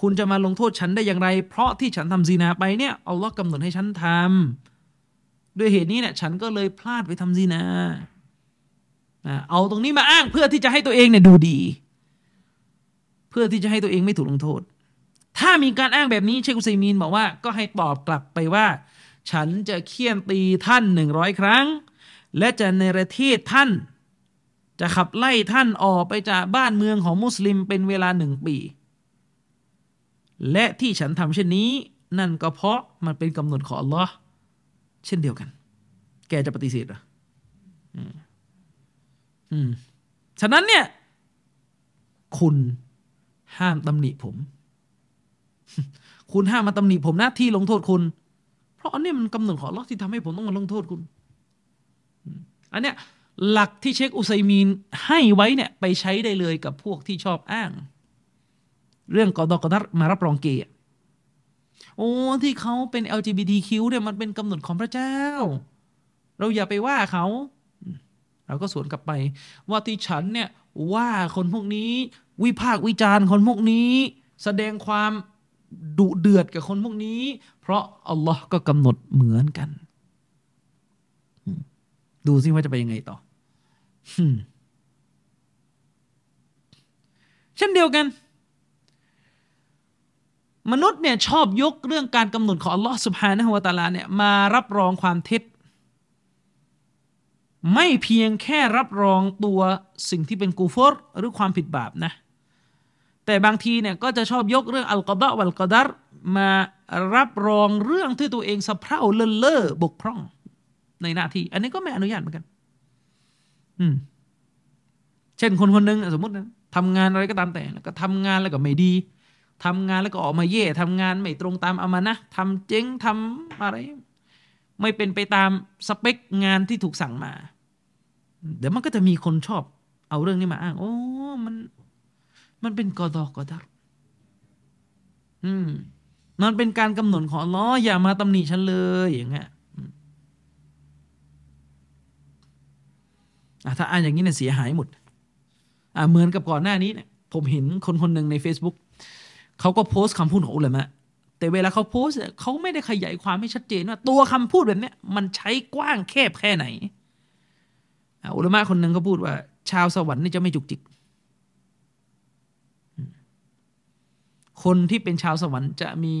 คุณจะมาลงโทษฉันได้อย่างไรเพราะที่ฉันทำซินาไปเนี่ยอัลลอฮ์กำหนดให้ฉันทำด้วยเหตุนี้เนี่ยฉันก็เลยพลาดไปทำซินาเอาตรงนี้มาอ้างเพื่อที่จะให้ตัวเองเนี่ยดูดีเพื่อที่จะให้ตัวเองไม่ถูกลงโทษถ้ามีการอ้างแบบนี้เชคอุซัยมีนบอกว่าก็ให้ตอบกลับไปว่าฉันจะเฆี่ยนตีท่าน100 ครั้ง และจะเนรเทศท่านจะขับไล่ท่านออกไปจากบ้านเมืองของมุสลิมเป็นเวลา1 ปีและที่ฉันทำเช่นนี้นั่นก็เพราะมันเป็นกำหนดของอัลลอฮ์เช่นเดียวกันแกจะปฏิเสธเหรอฉะนั้นเนี่ยคุณห้ามตำหนิผมคุณห้ามมาตำหนิผมนะที่ลงโทษคุณเพราะอันนี้มันกำหนดของอัลลอฮ์ที่ทำให้ผมต้องมาลงโทษคุณอันเนี้ยหลักที่เชคอุซัยมีนให้ไว้เนี่ยไปใช้ได้เลยกับพวกที่ชอบอ้างเรื่องกอดอกอดัรมารับรองเกย์โอ้ที่เขาเป็น LGBTQ เนี่ยมันเป็นกำหนดของพระเจ้าเราอย่าไปว่าเขาเราก็สวนกลับไปว่าที่ฉันเนี่ยว่าคนพวกนี้วิพากษ์วิจารณ์คนพวกนี้แสดงความดุเดือดกับคนพวกนี้เพราะอัลลอฮ์ก็กำหนดเหมือนกันดูซิว่าจะไปยังไงต่อเช่นเดียวกันมนุษย์เนี่ยชอบยกเรื่องการกำหนดของอัลลอฮ์ซุบฮานะฮูวะตะอาลาเนี่ยมารับรองความเท็จไม่เพียงแค่รับรองตัวสิ่งที่เป็นกูฟรหรือความผิดบาปนะแต่บางทีเนี่ยก็จะชอบยกเรื่องอัลกอฎอวัลกอดัรมารับรองเรื่องที่ตัวเองสะเพร่าเลินเล่อบกพร่องในหน้าที่อันนี้ก็ไม่อนุญาตเหมือนกันเช่นคนคนนึงสมมตินะทำงานอะไรก็ตามแต่แล้วก็ทำงานแล้วก็ไม่ดีทำงานแล้วก็ออกมาเย่ทำงานไม่ตรงตามอามานะห์ทำเจ๊งทำอะไรไม่เป็นไปตามสเปคงานที่ถูกสั่งมาเดี๋ยวมันก็จะมีคนชอบเอาเรื่องนี้มาอ้างโอ้มันเป็นกอฎอกอดัรมันเป็นการกำหนดของอัลเลาะห์อย่ามาตำหนิฉันเลยอย่างเงี้ยถ้าอ้างอย่างนี้เนี่ยเสียหายหมดเหมือนกับก่อนหน้านี้เนี่ยผมเห็นคนหนึ่งใน Facebook เขาก็โพสต์คำพูดของอุลามะแต่เวลาเขาโพสต์เขาไม่ได้ขยายความให้ชัดเจนว่าตัวคำพูดแบบนี้มันใช้กว้างแคบแค่ไหนอุลามะคนหนึ่งเขาพูดว่าชาวสวรรค์นี่จะไม่จุกจิกคนที่เป็นชาวสวรรค์จะมี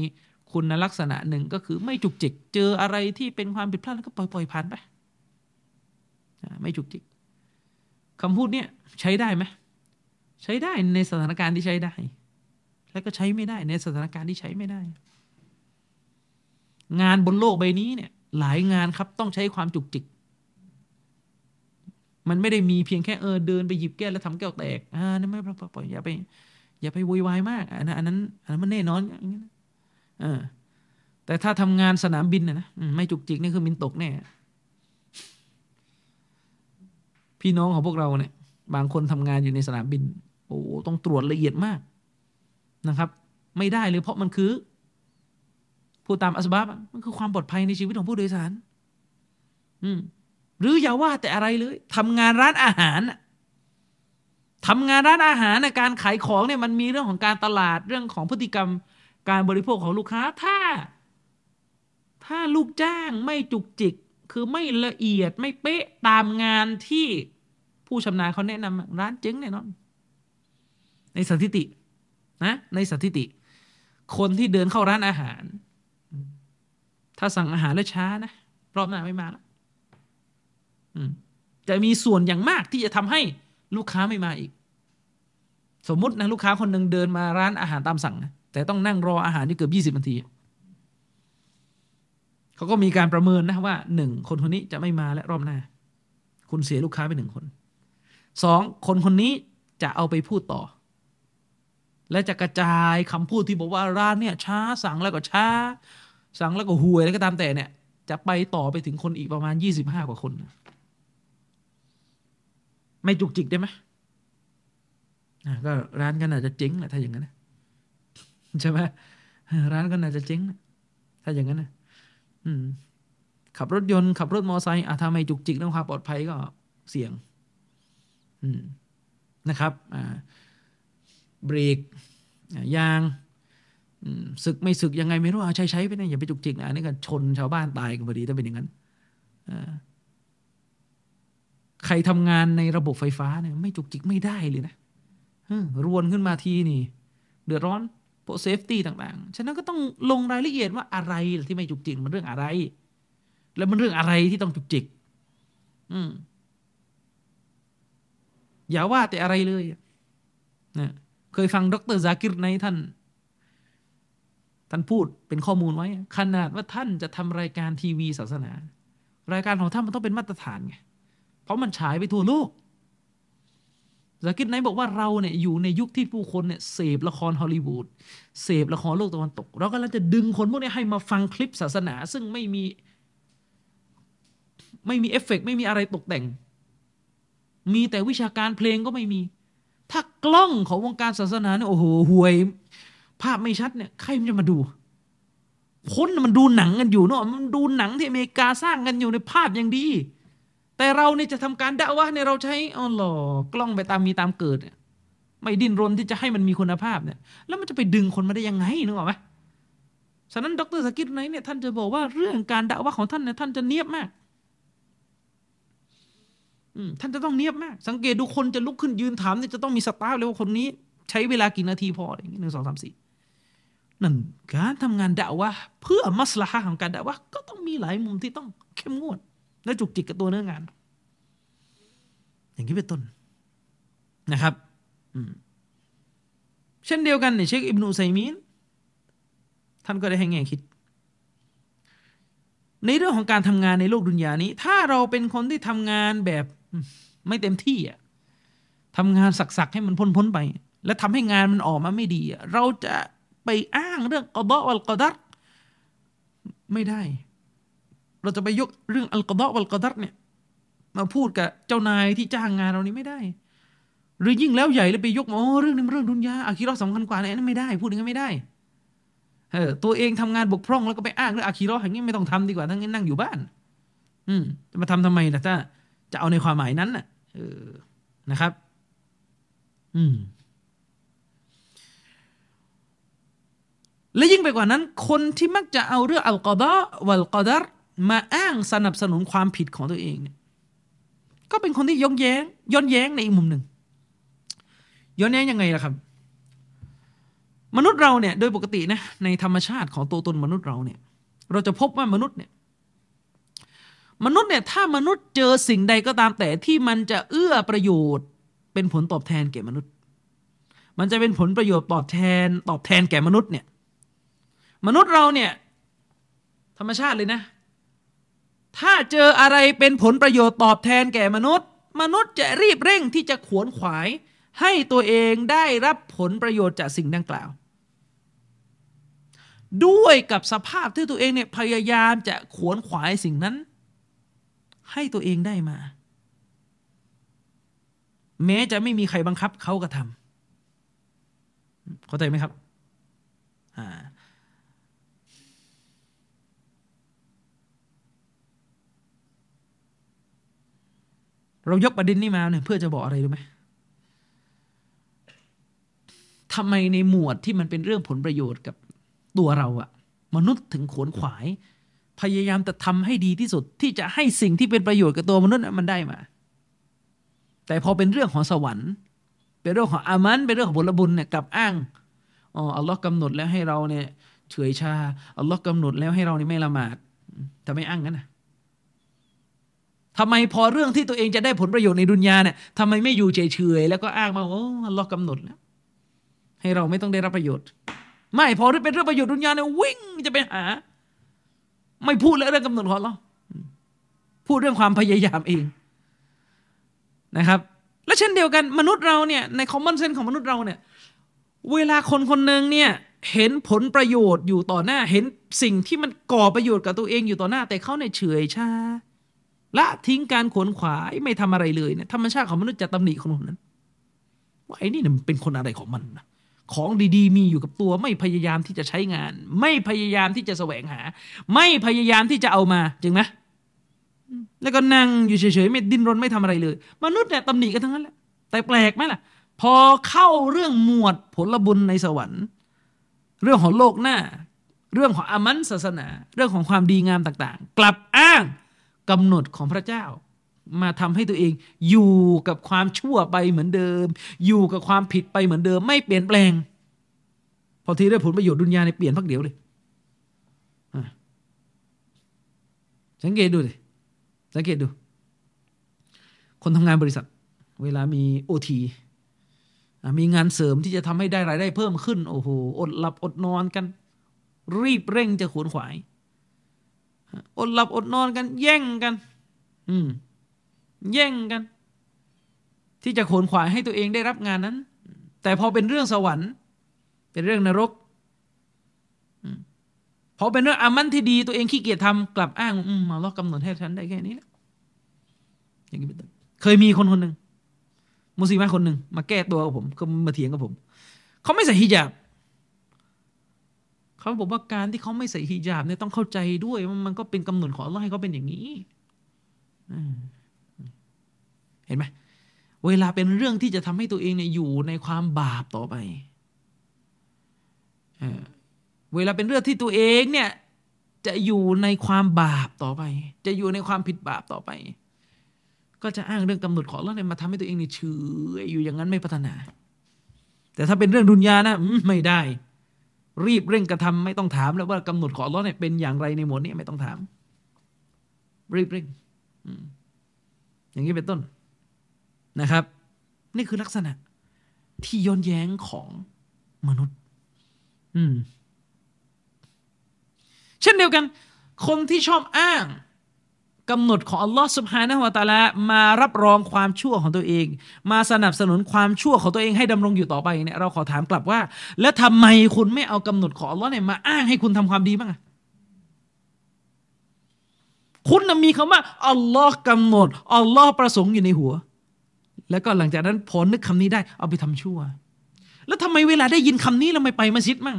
คุณลักษณะหนึ่งก็คือไม่จุกจิกเจออะไรที่เป็นความผิดพลาดแล้วก็ปล่อยผ่านไปไม่จุกจิกคำพูดเนี่ยใช้ได้ไหมใช้ได้ในสถานการณ์ที่ใช้ได้แล้วก็ใช้ไม่ได้ในสถานการณ์ที่ใช้ไม่ได้งานบนโลกใบนี้เนี่ยหลายงานครับต้องใช้ความจุกจิกมันไม่ได้มีเพียงแค่เดินไปหยิบแก้วแล้วทำแก้วแตกนั่นไม่ปล่อยอย่าไปวุ่นวายมากอันนั้นมันแน่นอนอย่างนี้นะแต่ถ้าทำงานสนามบินนะไม่จุกจิกนี่คือบินตกแน่พี่น้องของพวกเราเนี่ยบางคนทำงานอยู่ในสนามบินโอ้ต้องตรวจละเอียดมากนะครับไม่ได้เลยเพราะมันคือพูดตามอัสบับมันคือความปลอดภัยในชีวิตของผู้โดยสารหรืออย่าว่าแต่อะไรเลยทำงานร้านอาหารในการขายของเนี่ยมันมีเรื่องของการตลาดเรื่องของพฤติกรรมการบริโภคของลูกค้าถ้าลูกจ้างไม่จุกจิกคือไม่ละเอียดไม่เป๊ะตามงานที่ผู้ชำนาญเขาแนะนำร้านเจ๊งแน่นอนในสถิตินะในสถิติคนที่เดินเข้าร้านอาหารถ้าสั่งอาหารแล้วช้านะรอบหน้าไม่มาแล้วจะมีส่วนอย่างมากที่จะทำให้ลูกค้าไม่มาอีกสมมตินะลูกค้าคนหนึ่งเดินมาร้านอาหารตามสั่งนะแต่ต้องนั่งรออาหารนี่เกือบ20 นาทีเขาก็มีการประเมินนะว่า1คนคนนี้จะไม่มาและรอบหน้าคุณเสียลูกค้าไป1คน2คนคนนี้จะเอาไปพูดต่อและจะกระจายคำพูดที่บอกว่าร้านเนี่ยช้าสั่งแล้วก็ช้าสั่งแล้วก็ห่วยแล้วก็ตามแต่เนี่ยจะไปต่อไปถึงคนอีกประมาณ25กว่าคนไม่จุกจิกได้ไหมก็ร้านก็น่าจะเจ๊งแหละถ้าอย่างนั้นนะใช่ไหมร้านก็น่าจะเจ๊งถ้าอย่างนั้นนะขับรถยนต์ขับรถมอไซค์ถ้าไม่จุกจิกเรื่องความปลอดภัยก็เสี่ยงนะครับเบรกยางสึกไม่สึกยังไงไม่รู้เอาใช้ไปนะอย่าไปจุกจิกนะอันนี้ก็ชนชาวบ้านตายกันพอดีถ้าเป็นอย่างนั้นใครทำงานในระบบไฟฟ้าเนี่ยไม่จุกจิกไม่ได้เลยนะรวนขึ้นมาทีนี่เดือดร้อนพวกเซฟตี้ต่างๆฉะนั้นก็ต้องลงรายละเอียดว่าอะไรที่ไม่จุกจิกมันเรื่องอะไรและมันเรื่องอะไรที่ต้องจุกจิก อย่าว่าแต่อะไรเลยนะเคยฟังดร.ซากิรในท่านพูดเป็นข้อมูลไว้ขนาดว่าท่านจะทำรายการทีวีศาสนารายการของท่านมันต้องเป็นมาตรฐานไงเพราะมันฉายไปทั่วโลกซากิรไนท์บอกว่าเราเนี่ยอยู่ในยุคที่ผู้คนเนี่ยเสพละครฮอลลีวูดเสพละครโลกตะวันตกเราก็เลยจะดึงคนพวกนี้ให้มาฟังคลิปศาสนาซึ่งไม่มีเอฟเฟกต์ไม่มีอะไรตกแต่งมีแต่วิชาการเพลงก็ไม่มีถ้ากล้องของวงการศาสนาเนี่ยโอ้โหห่วยภาพไม่ชัดเนี่ยใครมันจะมาดูคนมันดูหนังกันอยู่เนาะมันดูหนังที่อเมริกาสร้างกันอยู่ในภาพอย่างดีแต่เราเนี่ยจะทำการด่าว่าเนี่ยเราใช้อ๋อหรอกล้องไปตามมีตามเกิดเนี่ยไม่ดิ้นรนที่จะให้มันมีคุณภาพเนี่ยแล้วมันจะไปดึงคนมาได้ยังไงนึกออกไหมฉะนั้นดร.ซากิรไนท์เนี่ยท่านจะบอกว่าเรื่องการด่าว่าของท่านเนี่ยท่านจะเนียบมากท่านจะต้องเนียบมากสังเกตดูคนจะลุกขึ้นยืนถามเนี่ยจะต้องมีสตาฟเลยว่าคนนี้ใช้เวลากี่นาทีพออย่างนี้1 2 3 4นั่นการทำงานด่าวะเพื่อมัสลาฮะห์ของการด่าวะก็ต้องมีหลายมุมที่ต้องเข้มงวดและจุกจิกกับตัวเนื้องานอย่างนี้เป็นต้นนะครับเช่นเดียวกันเนี่ยเชคอิบนุอุซัยมีนท่านก็ได้ให้แง่คิดในเรื่องของการทำงานในโลกดุนยานี้ถ้าเราเป็นคนที่ทำงานแบบไม่เต็มที่อ่ะทำงานสักๆให้มันพ้นๆไปและทำให้งานมันออกมาไม่ดีอ่ะเราจะไปอ้างเรื่องกอฎอวัลกอดัรไม่ได้เราจะไปยกเรื่องอัลกอฎอวัลกอดัรเนี่ยมาพูดกับเจ้านายที่จ้างงานเรานี่ไม่ได้หรือยิ่งแล้วใหญ่เลยไปยกโอ้เรื่องนี้เรื่องดุนยาอาคีเราะห์สำคัญกว่าเนี่ยไม่ได้พูดอย่างนั้นไม่ได้ตัวเองทำงานบกพร่องแล้วก็ไปอ้างเรื่องอาคีเราะห์อย่างนี้ไม่ต้องทำดีกว่าทั้งนั้นนั่งอยู่บ้านจะมาทำไมล่ะถ้าจะเอาในความหมายนั้นน่ะนะครับและยิ่งไปกว่านั้นคนที่มักจะเอาเรื่องอัลกอฎอวัลกอดัรมาอ้างสนับสนุนความผิดของตัวเองเนี่ยก็เป็นคนที่ย้อนแย้งในอีกมุมหนึ่งย้อนแย้งยังไงล่ะครับมนุษย์เราเนี่ยโดยปกตินะในธรรมชาติของตัวตนมนุษย์เราเนี่ยเราจะพบว่ามนุษย์เนี่ยถ้ามนุษย์เจอสิ่งใดก็ตามแต่ที่มันจะเอื้อประโยชน์เป็นผลตอบแทนแก่มนุษย์มันจะเป็นผลประโยชน์ตอบแทนแก่มนุษย์เนี่ยมนุษย์เราเนี่ยธรรมชาติเลยนะถ้าเจออะไรเป็นผลประโยชน์ตอบแทนแก่มนุษย์จะรีบเร่งที่จะขวนขวายให้ตัวเองได้รับผลประโยชน์จากสิ่งดังกล่าวด้วยกับสภาพที่ตัวเองเนี่ยพยายามจะขวนขวายสิ่งนั้นให้ตัวเองได้มาแม้จะไม่มีใครบังคับเขากระทำเข้าใจไหมครับเรายกประเด็นนี้มาเนี่ยเพื่อจะบอกอะไรรู้ไหมทำไมในหมวดที่มันเป็นเรื่องผลประโยชน์กับตัวเราอะมนุษย์ถึงขวนขวายพยายามจะทำให้ดีที่สุดที่จะให้สิ่งที่เป็นประโยชน์กับตัวมนุษย์มันได้มาแต่พอเป็นเรื่องของสวรรค์เป็นเรื่องของอามันเป็นเรื่องของผลบุญเนี่ยกลับอ้างอ๋ออัลลอฮ์กำหนดแล้วให้เราเนี่ยเฉยชาอัลลอฮ์กำหนดแล้วให้เรานี่ไม่ละหมาดแต่ไม่อ้างงั้นนะทำไมพอเรื่องที่ตัวเองจะได้ผลประโยชน์ในดุนยาเนี่ยทำไมไม่อยู่เฉยๆแล้วก็อ้างมาโอ้อัลเลาะห์กำหนดแล้วให้เราไม่ต้องได้รับประโยชน์ไม่พอที่เป็นเรื่องประโยชน์ดุนยาเนี่ยวิ่งจะไปหาไม่พูดแล้วเรื่องกำหนดของอัลเลาะห์พูดเรื่องความพยายามเองนะครับและเช่นเดียวกันมนุษย์เราเนี่ยในคอมมอนเซนส์ของมนุษย์เราเนี่ยเวลาคนๆนึงเนี่ยเห็นผลประโยชน์อยู่ต่อหน้าเห็นสิ่งที่มันก่อประโยชน์กับตัวเองอยู่ต่อหน้าแต่เขาเนี่ยเฉยชาละทิ้งการขวนขวายไม่ทำอะไรเลยเนี่ยธรรมชาติของมนุษย์จะตำหนิคนคนนั้นว่าไอ้นี่เนี่ยมันเป็นคนอะไรของมันนะของดีๆมีอยู่กับตัวไม่พยายามที่จะใช้งานไม่พยายามที่จะแสวงหาไม่พยายามที่จะเอามาจริงไหมแล้วก็นั่งอยู่เฉยๆไม่ดิ้นรนไม่ทำอะไรเลยมนุษย์เนี่ยตำหนิกันทั้งนั้นแหละแต่แปลกไหมล่ะพอเข้าเรื่องหมวดผลบุญในสวรรค์เรื่องของโลกหน้าเรื่องของอามันศาสนาเรื่องของความดีงามต่างๆกลับอ้างกำหนดของพระเจ้ามาทำให้ตัวเองอยู่กับความชั่วไปเหมือนเดิมอยู่กับความผิดไปเหมือนเดิมไม่เปลี่ยนแปลงพอทีได้ผลประโยชน์ดุนยาในเปลี่ยนพักเดียวเลยสังเกตดู คนทำงานบริษัทเวลามี OT มีงานเสริมที่จะทำให้ได้รายได้เพิ่มขึ้นโอ้โหอดหลับอดนอนกันรีบเร่งจะขวนขวายอดหลับอดนอนกันแย่งกันแย่งกันที่จะขวนขวายให้ตัวเองได้รับงานนั้นแต่พอเป็นเรื่องสวรรค์เป็นเรื่องนรกพอเป็นเรื่องอามันที่ดีตัวเองขี้เกียจทำกลับอ้างอัลเลาะห์กำหนดให้ฉันได้แค่นี้แล้วอย่างนี้เป็นต้นเคยมีคนหนึ่งมุสลิมคนหนึ่งมาแก้ตัวกับผมคือมาเถียงกับผมเขาไม่ใส่ฮิญาบเขาบอกว่าการที่เขาไม่ใส่ฮิญาบเนี่ยต้องเข้าใจด้วยมันก็เป็นกำหนดของอัลเลาะห์ให้เขาเป็นอย่างนี้เห็นไหมเวลาเป็นเรื่องที่จะทำให้ตัวเองเนี่ยอยู่ในความบาปต่อไปเวลาเป็นเรื่องที่ตัวเองเนี่ยจะอยู่ในความบาปต่อไปจะอยู่ในความผิดบาปต่อไปก็จะอ้างเรื่องกำหนดของอัลเลาะห์เนี่ยมาทำให้ตัวเองเนี่ยเฉยอยู่อย่างนั้นไม่พัฒนาแต่ถ้าเป็นเรื่องดุนยานะไม่ได้รีบเร่งกระทำไม่ต้องถามแล้วว่ากำหนดของอัลเลาะห์เนี่ยเป็นอย่างไรในหมวดนี้ไม่ต้องถามรีบเร่งอย่างนี้เป็นต้นนะครับนี่คือลักษณะที่ย้อนแย้งของมนุษย์เช่นเดียวกันคนที่ชอบอ้างกำหนดของอัลลอฮฺซุบฮานะฮูวะตะอาลามารับรองความชั่วของตัวเองมาสนับสนุนความชั่วของตัวเองให้ดำรงอยู่ต่อไปเนี่ยเราขอถามกลับว่าแล้วทำไมคุณไม่เอากำหนดของอัลลอฮฺเนี่ยมาอ้างให้คุณทำความดีบ้างอะคุณน่ะมีคำว่าอัลลอฮฺกำหนดอัลลอฮฺประสงค์อยู่ในหัวแล้วก็หลังจากนั้นพอนึกคำนี้ได้เอาไปทำชั่วแล้วทำไมเวลาได้ยินคำนี้เราไม่ไปมัสยิดมั่ง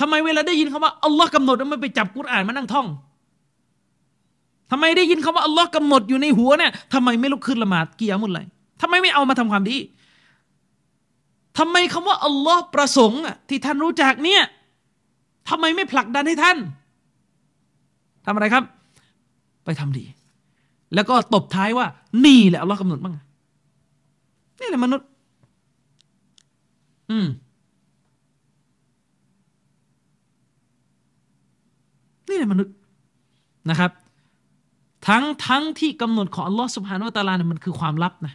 ทำไมเวลาได้ยินคำว่าอัลลอฮ์กำหนดแล้วไม่ไปจับกุรอานมานั่งท่องทำไมได้ยินคำว่าอัลลอฮ์กำหนดอยู่ในหัวเนี่ยทำไมไม่ลุกขึ้นละหมาดกิยามุลเลยทำไมไม่เอามาทำความดีทำไมคำว่าอัลลอฮ์ประสงค์ที่ท่านรู้จักเนี่ยทำไมไม่ผลักดันให้ท่านทำอะไรครับไปทำดีแล้วก็ตบท้ายว่านี่แหละอัลลอฮ์กำหนดบ้างนี่แหละมนุษย์นี่แหละมนุษย์นะครับทั้งที่กำหนดของอัลลอฮ์ซุบฮานะฮูวะตะอาลาเนี่ยมันคือความลับนะ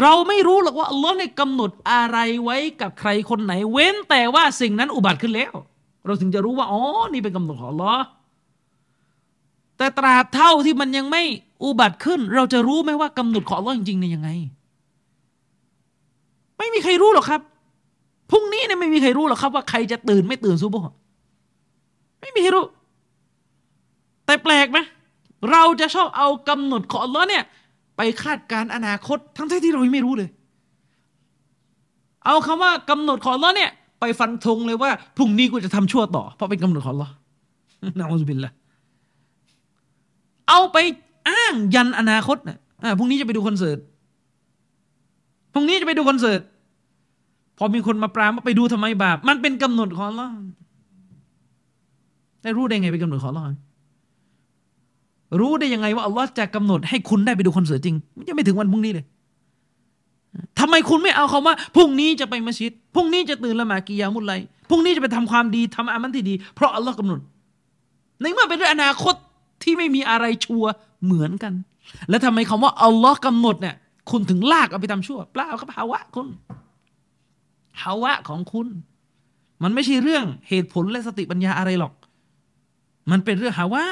เราไม่รู้หรอกว่าอัลลอฮ์เนี่ยกำหนดอะไรไว้กับใครคนไหนเว้นแต่ว่าสิ่งนั้นอุบัติขึ้นแล้วเราถึงจะรู้ว่าอ๋อนี่เป็นกำหนดของอัลลอฮ์แต่ตราบเท่าที่มันยังไม่อุบัติขึ้นเราจะรู้ไหมว่ากำหนดของอัลลอฮ์จริงๆเนี่ยยังไงไม่มีใครรู้หรอกครับพรุ่งนี้เนี่ยไม่มีใครรู้หรอกครับว่าใครจะตื่นไม่ตื่นซุบฮ์ไม่มีใครรู้แต่แปลกไหมเราจะชอบเอากำหนดของอัลลอฮ์เนี่ยไปคาดการณ์อนาคตทั้งที่เราไม่รู้เลยเอาคำว่ากำหนดของอัลลอฮ์เนี่ยไปฟันธงเลยว่าพรุ่งนี้กูจะทำชั่วต่อเพราะเป็นกำหนดของอัลลอฮ์นะอูซุบิลลาห์เอาไปอ้างยันอนาคตนะพรุ่งนี้จะไปดูคอนเสิร์ตพรุ่งนี้จะไปดูคอนเสิร์ตพอมีคนมาปรามว่าไปดูทำไมบาปมันเป็นกำหนดของอัลลอฮ์ได้รู้ได้ไงเป็นกำหนดของอัลลอฮ์รู้ได้ยังไงว่าอัลลอฮ์จะกำหนดให้คุณได้ไปดูคอนเสิร์ตจริงมันยังไม่ถึงวันพรุ่งนี้เลยทำไมคุณไม่เอาคำว่าพรุ่งนี้จะไปมัสยิดพรุ่งนี้จะตื่นละหมาดกิยามุลไลพรุ่งนี้จะไปทำความดีทำอามัลที่ดีเพราะอัลลอฮ์กำหนดในเมื่อเป็นเรื่องอนาคตที่ไม่มีอะไรชัวร์เหมือนกันแล้วทำไมคำว่าอัลลอฮ์กำหนดเนี่ยคุณถึงลากเอาไปทำชั่วเปล่าครับฮาวะคุณฮาวะของคุณมันไม่ใช่เรื่องเหตุผลและสติปัญญาอะไรหรอกมันเป็นเรื่องฮาวะ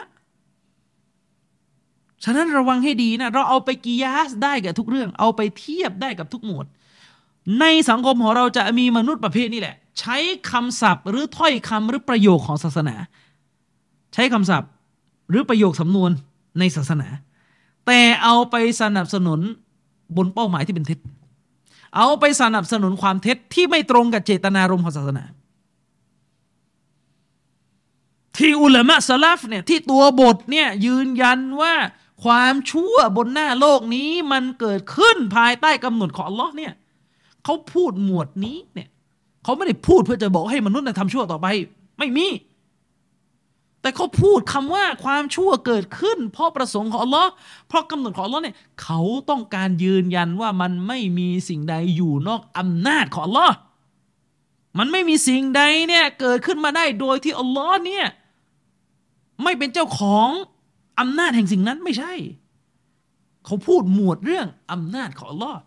ฉะนั้นระวังให้ดีนะเราเอาไปกิยาสได้กับทุกเรื่องเอาไปเทียบได้กับทุกหมวดในสังคมของเราจะมีมนุษย์ประเภทนี้แหละใช้คำศัพท์หรือถ้อยคำหรือประโยคของศาสนาใช้คำศัพท์หรือประโยคสำนวนในศาสนาแต่เอาไปสนับสนุนบนเป้าหมายที่เป็นเท็จเอาไปสนับสนุนความเท็จที่ไม่ตรงกับเจตนารมณ์ของศาสนาที่อุลามะซะลัฟเนี่ยที่ตัวบทเนี่ยยืนยันว่าความชั่วบนหน้าโลกนี้มันเกิดขึ้นภายใต้กำหนดของอัลลอฮ์เนี่ยเขาพูดหมวดนี้เนี่ยเขาไม่ได้พูดเพื่อจะบอกให้มนุษย์ทำชั่วต่อไปไม่มีแต่เขาพูดคำว่าความชั่วเกิดขึ้นเพราะประสงค์ของอัลลอฮ์เพราะกำหนดของอัลลอฮ์เนี่ยเขาต้องการยืนยันว่ามันไม่มีสิ่งใดอยู่นอกอำนาจของอัลลอฮ์มันไม่มีสิ่งใดเนี่ยเกิดขึ้นมาได้โดยที่อัลลอฮ์เนี่ยไม่เป็นเจ้าของอำนาจแห่งสิ่งนั้นไม่ใช่ เขาพูดหมวดเรื่องอำนาจของอัลลอฮ์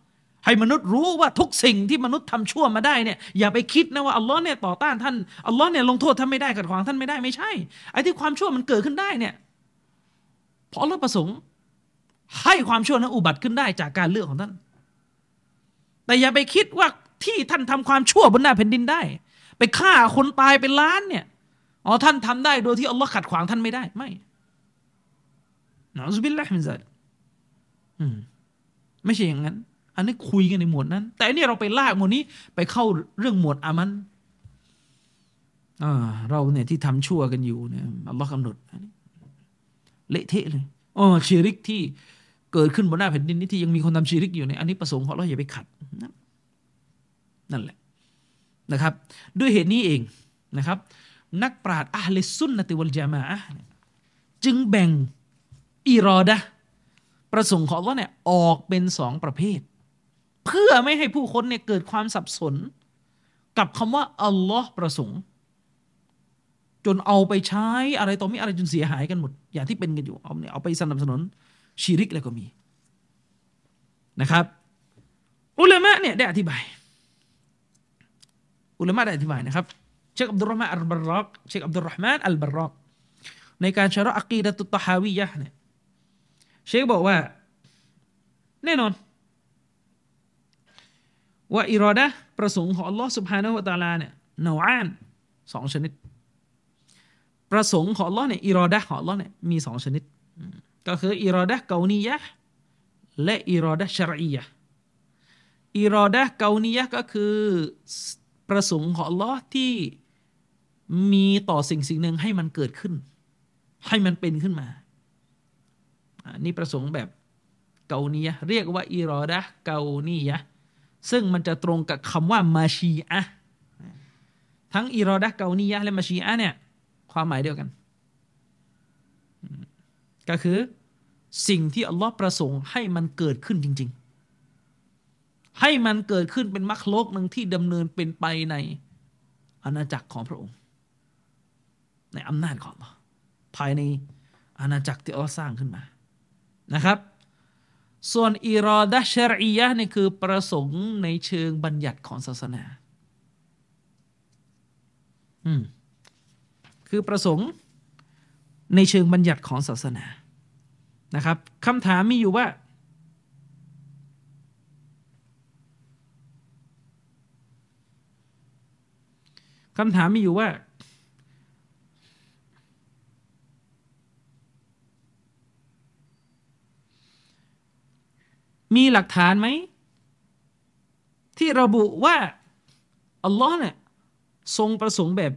ให้มนุษย์รู้ว่าทุกสิ่งที่มนุษย์ทำชั่วมาได้เนี่ยอย่าไปคิดนะว่าอัลลอฮ์เนี่ยต่อต้านท่านอัลลอฮ์เนี่ยลงโทษท่านไม่ได้ขัดขวางท่านไม่ได้ไม่ใช่ไอ้ที่ความชั่วมันเกิดขึ้นได้เนี่ยเพราะอัลลอฮ์ประสงค์ให้ความชั่วนั้นอุบัติขึ้นได้จากการเลือกของท่านแต่อย่าไปคิดว่าที่ท่านทำความชั่วบนหน้าแผ่นดินได้ไปฆ่าคนตายเป็นล้านเนี่ยอ๋อท่านทำได้โดยที่อัลลอฮ์ขัดขวางท่านไม่ได้ไม่นะอูซุบิลลาฮิมินซาลิกไม่ใช่อย่างนั้นอันนี้คุยกันในหมวดนั้นแต่เนี่ยเราไปลากหมวดนี้ไปเข้าเรื่องหมวดอามันเราเนี่ยที่ทำชั่วกันอยู่เนี่ยอัลลอฮ์กำหนดอันนี้เละเทะเลยอ๋อชิริกที่เกิดขึ้นบนหน้าแผ่นดินนี้ที่ยังมีคนทำชิริกอยู่เนี่ยอันนี้ประสงค์ของอัลลอฮ์อย่าไปขัดนั่นแหละนะครับด้วยเหตุนี้เองนะครับนักปราชญ์อะห์ลิสซุนนะติวัลญะมาอะห์จึงแบ่งอิรอดะห์ประสงค์ของอัลเลาะห์เนี่ยออกเป็น2ประเภทเพื่อไม่ให้ผู้คนเนี่ยเกิดความสับสนกับคำว่าอัลเลาะห์ประสงค์จนเอาไปใช้อะไรต่อมีอะไรจนเสียหายกันหมดอย่างที่เป็นกันอยู่เอาไปสนับสนุนชิริกแล้วก็มีนะครับอุลามะเนี่ยได้อธิบายนะครับเชคอับดุลเราะห์มานอัลบารรอกในการชะเราะห์อะกีดะตุตะฮาวียะห์เนี่ยเชคบอกว่าแน่นอนว่าอิรอดะห์ประสงค์ของอัลเลาะห์ซุบฮานะฮูวะตะอาลาเนี่ยนออาน2ชนิดประสงค์ของอัลเลาะห์เนี่ยอิรอดะห์ของอัลเลาะห์เนี่ยมี2ชนิดก็คืออิรอดะห์กาวนียะห์และอิรอดะห์ชะรอียะห์อิรอดะห์กาวนียะห์ก็คือประสงค์ของอัลเลาะห์ที่มีต่อสิ่งๆนึงให้มันเกิดขึ้นให้มันเป็นขึ้นมานี่ประสงค์แบบเกาเนียเรียกว่าอิรอดะห์เกาเนียซึ่งมันจะตรงกับคำว่ามาชีอะห์ทั้งอิรอดะห์เกาเนียและมาชีอะห์เนี่ยความหมายเดียวกันก็คือสิ่งที่อัลเลาะห์ประสงค์ให้มันเกิดขึ้นจริงๆให้มันเกิดขึ้นเป็นมรรคโลกหนึ่งที่ดำเนินเป็นไปในอาณาจักรของพระองค์ในอำนาจของอัลเลาะห์ภายในอาณาจักรที่อัลเลาะห์สร้างขึ้นมานะครับส่วนอิรอดะห์ชะรอียะห์นี่คือประสงค์ในเชิงบัญญัติของศาสนาคือประสงค์ในเชิงบัญญัติของศาสนานะครับคำถามมีอยู่ว่ามีหลักฐานไหมที่ระบุว่าอัลลอฮ์เนี่ยทรงประสงค์แบบ